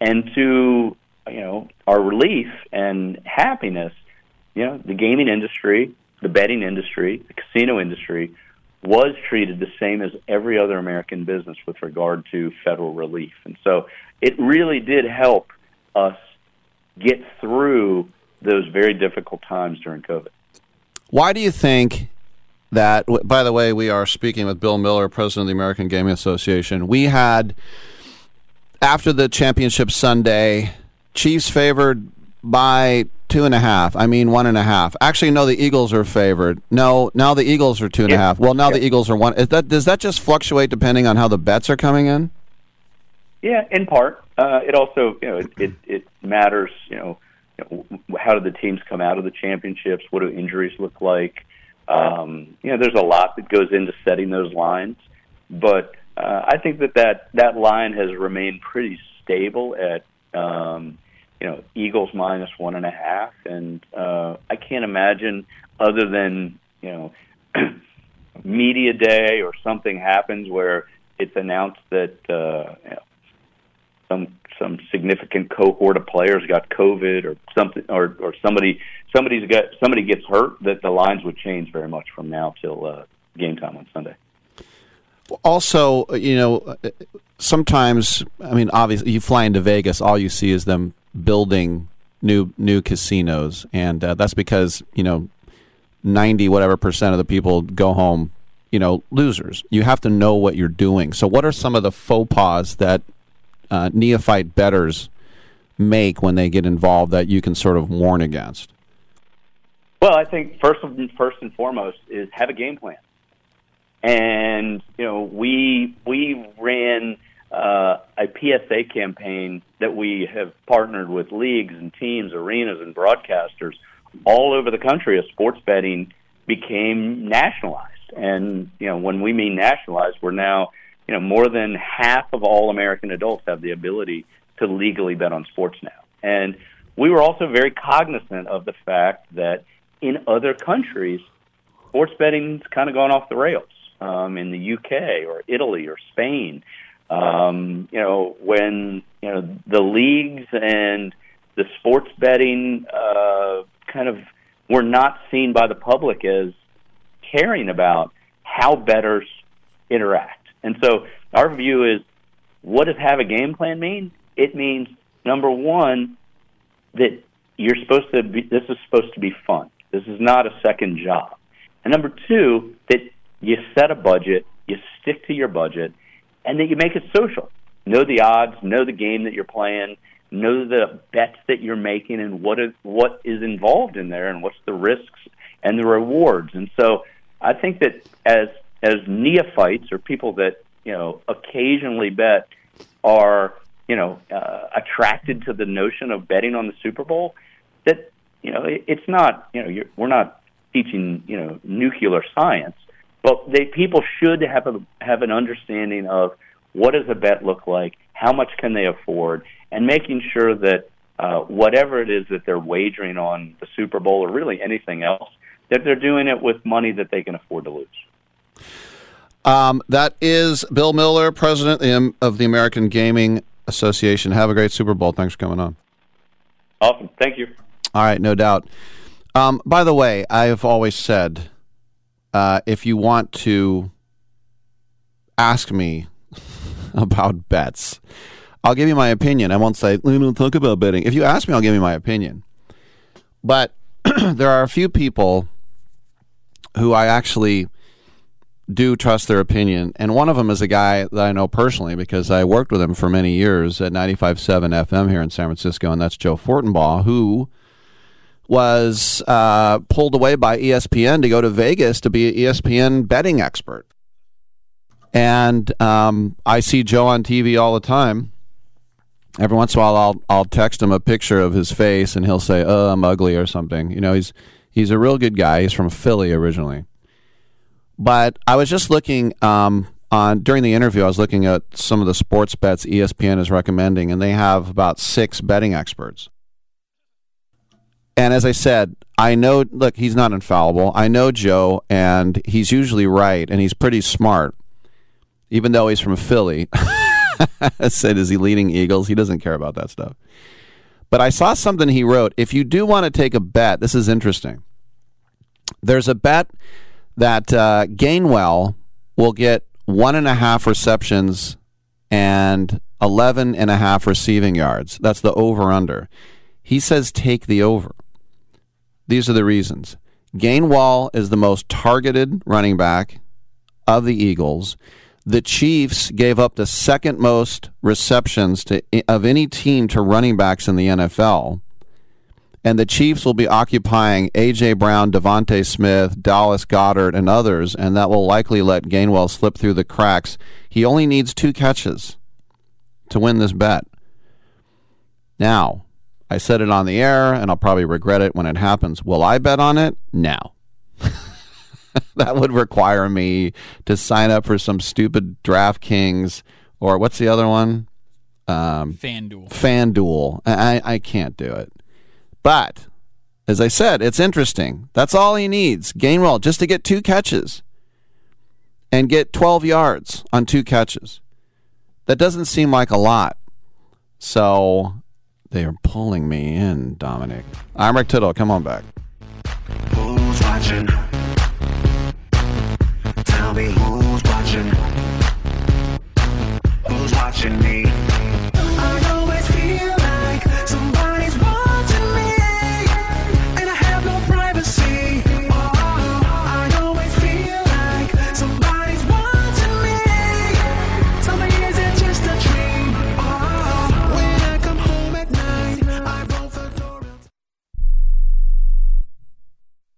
And to, you know, our relief and happiness, you know, the gaming industry, the betting industry, the casino industry was treated the same as every other American business with regard to federal relief. And so it really did help us get through those very difficult times during COVID. Why do you think that, by the way, we are speaking with Bill Miller, president of the American Gaming Association. We had, after the championship Sunday, Chiefs favored by 2.5. I mean, 1.5. Actually, no, the Eagles are favored. No, now the Eagles are 2.5. Well, now the Eagles are 1. Does that just fluctuate depending on how the bets are coming in? Yeah, in part. It also, you know, it matters, you know, how do the teams come out of the championships? What do injuries look like? You know, there's a lot that goes into setting those lines, but I think that line has remained pretty stable at, you know, Eagles minus 1.5, and I can't imagine, other than, you know, media day or something happens where it's announced that you know, some significant cohort of players got COVID or something, or somebody gets hurt, that the lines would change very much from now till game time on Sunday. Also, you know, sometimes, I mean, obviously, you fly into Vegas, all you see is them building new casinos, and that's because, you know, 90 whatever percent of the people go home, you know, losers. You have to know what you're doing. So, what are some of the faux pas that neophyte bettors make when they get involved that you can sort of warn against? Well, I think first and foremost is have a game plan. And, you know, we ran a PSA campaign that we have partnered with leagues and teams, arenas and broadcasters all over the country as sports betting became nationalized. And, you know, when we mean nationalized, we're now, you know, more than half of all American adults have the ability to legally bet on sports now. And we were also very cognizant of the fact that in other countries, sports betting's kind of gone off the rails. In the UK or Italy or Spain, when the leagues and the sports betting kind of were not seen by the public as caring about how bettors interact. And so our view is, what does have a game plan mean? It means, number one, that you're supposed to be, this is supposed to be fun. This is not a second job. And number two, that you set a budget, you stick to your budget, and then you make it social. Know the odds, know the game that you're playing, know the bets that you're making and what is involved in there and what's the risks and the rewards. And so I think that as neophytes or people that, occasionally bet are, attracted to the notion of betting on the Super Bowl, that, it's not, we're not teaching, nuclear science. But people should have an understanding of what does a bet look like, how much can they afford, and making sure that whatever it is that they're wagering on the Super Bowl or really anything else, that they're doing it with money that they can afford to lose. That is Bill Miller, president of the American Gaming Association. Have a great Super Bowl. Thanks for coming on. Awesome. Thank you. All right, no doubt. By the way, I've always said... if you want to ask me about bets, I'll give you my opinion. I won't say, don't talk about betting. If you ask me, I'll give you my opinion. But there are a few people who I actually do trust their opinion. And one of them is a guy that I know personally because I worked with him for many years at 95.7 FM here in San Francisco, and that's Joe Fortenbaugh, who... was pulled away by ESPN to go to Vegas to be an ESPN betting expert. And I see Joe on TV all the time. Every once in a while, I'll text him a picture of his face, and he'll say, "Oh, I'm ugly" or something. He's a real good guy. He's from Philly originally. But I was just looking during the interview. I was looking at some of the sports bets ESPN is recommending, and they have about 6 betting experts. And as I said, look, he's not infallible. I know Joe, and he's usually right, and he's pretty smart, even though he's from Philly. I said, is he leading Eagles? He doesn't care about that stuff. But I saw something he wrote. If you do want to take a bet, this is interesting. There's a bet that Gainwell will get 1.5 receptions and 11.5 receiving yards. That's the over-under. He says take the over. These are the reasons. Gainwell is the most targeted running back of the Eagles. The Chiefs gave up the second most receptions of any team to running backs in the NFL. And the Chiefs will be occupying A.J. Brown, Devontae Smith, Dallas Goedert, and others, and that will likely let Gainwell slip through the cracks. He only needs 2 catches to win this bet. Now, I said it on the air, and I'll probably regret it when it happens. Will I bet on it? No. That would require me to sign up for some stupid DraftKings or what's the other one? FanDuel. FanDuel. I can't do it. But, as I said, it's interesting. That's all he needs. Gainwell, just to get 2 catches and get 12 yards on 2 catches. That doesn't seem like a lot. So... they are pulling me in, Dominic. I'm Rick Tittle. Come on back. Who's watching? Tell me who's watching. Who's watching me? I always feel like somebody's watching me, and I have no privacy. Oh, I always feel like somebody's watching me. Tell me, is it just a dream? Oh, when I come home.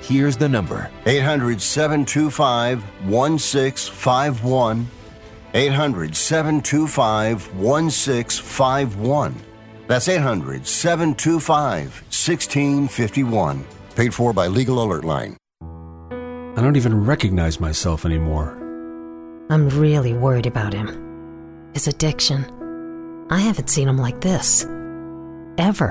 Here's the number. 800-725-1651. 800-725-1651. That's 800-725-1651. Paid for by Legal Alert Line. I don't even recognize myself anymore. I'm really worried about him. His addiction. I haven't seen him like this. Ever.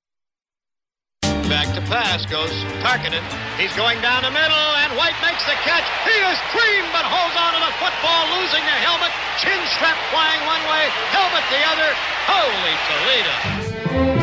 Back to pass, goes targeted. He's going down the middle, and White makes the catch. He is creamed, but holds on to the football, losing the helmet. Chin strap flying one way, helmet the other. Holy Toledo.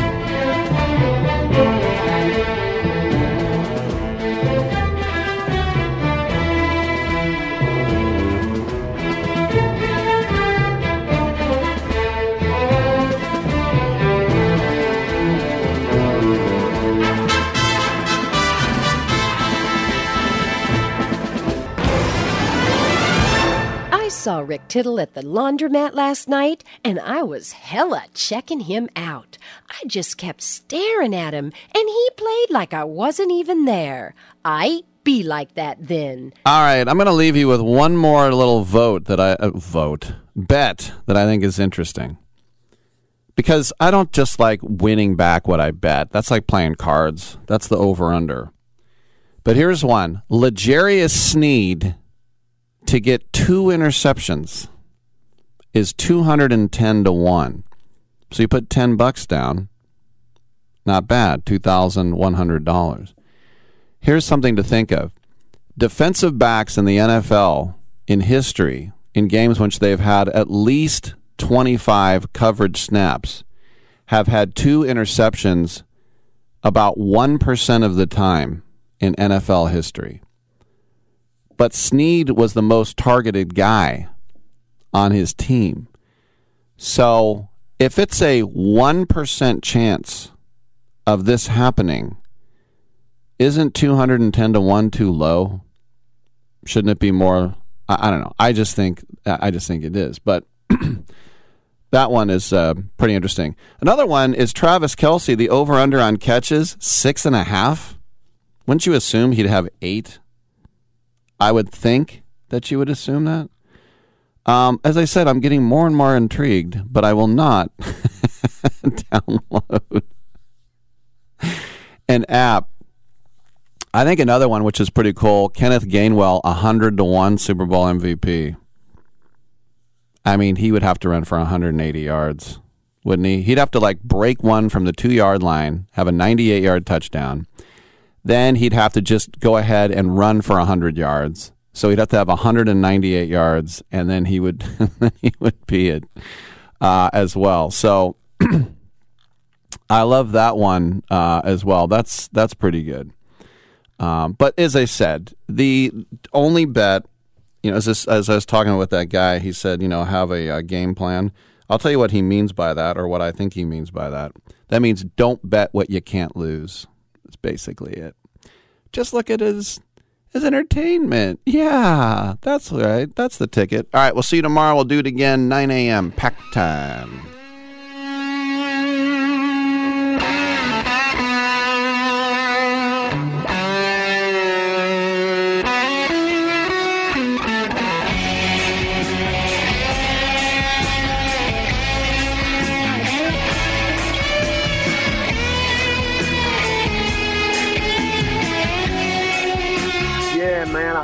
I saw Rick Tittle at the laundromat last night, and I was hella checking him out. I just kept staring at him, and he played like I wasn't even there. I be like that then. All right, I'm going to leave you with one more little vote that I bet that I think is interesting. Because I don't just like winning back what I bet. That's like playing cards. That's the over-under. But here's one. L'Jarius Sneed to get 2 interceptions is 210 to 1. So you put $10 down. Not bad, $2,100. Here's something to think of. Defensive backs in the NFL in history, in games which they've had at least 25 coverage snaps, have had 2 interceptions about 1% of the time in NFL history. But Sneed was the most targeted guy on his team. So if it's a 1% chance of this happening, isn't 210 to 1 too low? Shouldn't it be more? I don't know. I just think it is. But that one is pretty interesting. Another one is Travis Kelce, the over-under on catches, 6.5. Wouldn't you assume he'd have 8? I would think that you would assume that. As I said, I'm getting more and more intrigued, but I will not download an app. I think another one, which is pretty cool, Kenneth Gainwell, 100 to 1 Super Bowl MVP. I mean, he would have to run for 180 yards, wouldn't he? He'd have to, like, break one from the 2-yard line, have a 98-yard touchdown. Then he'd have to just go ahead and run for 100 yards. So he'd have to have 198 yards, and then he would he would be it as well. So I love that one as well. That's pretty good. But as I said, the only bet, you know, as I was talking with that guy, he said, you know, have a game plan. I'll tell you what he means by that, or what I think he means by that. That means don't bet what you can't lose. That's basically it. Just look at his entertainment. Yeah, that's right. That's the ticket. All right, we'll see you tomorrow. We'll do it again, 9 a.m. Pack time. Man, I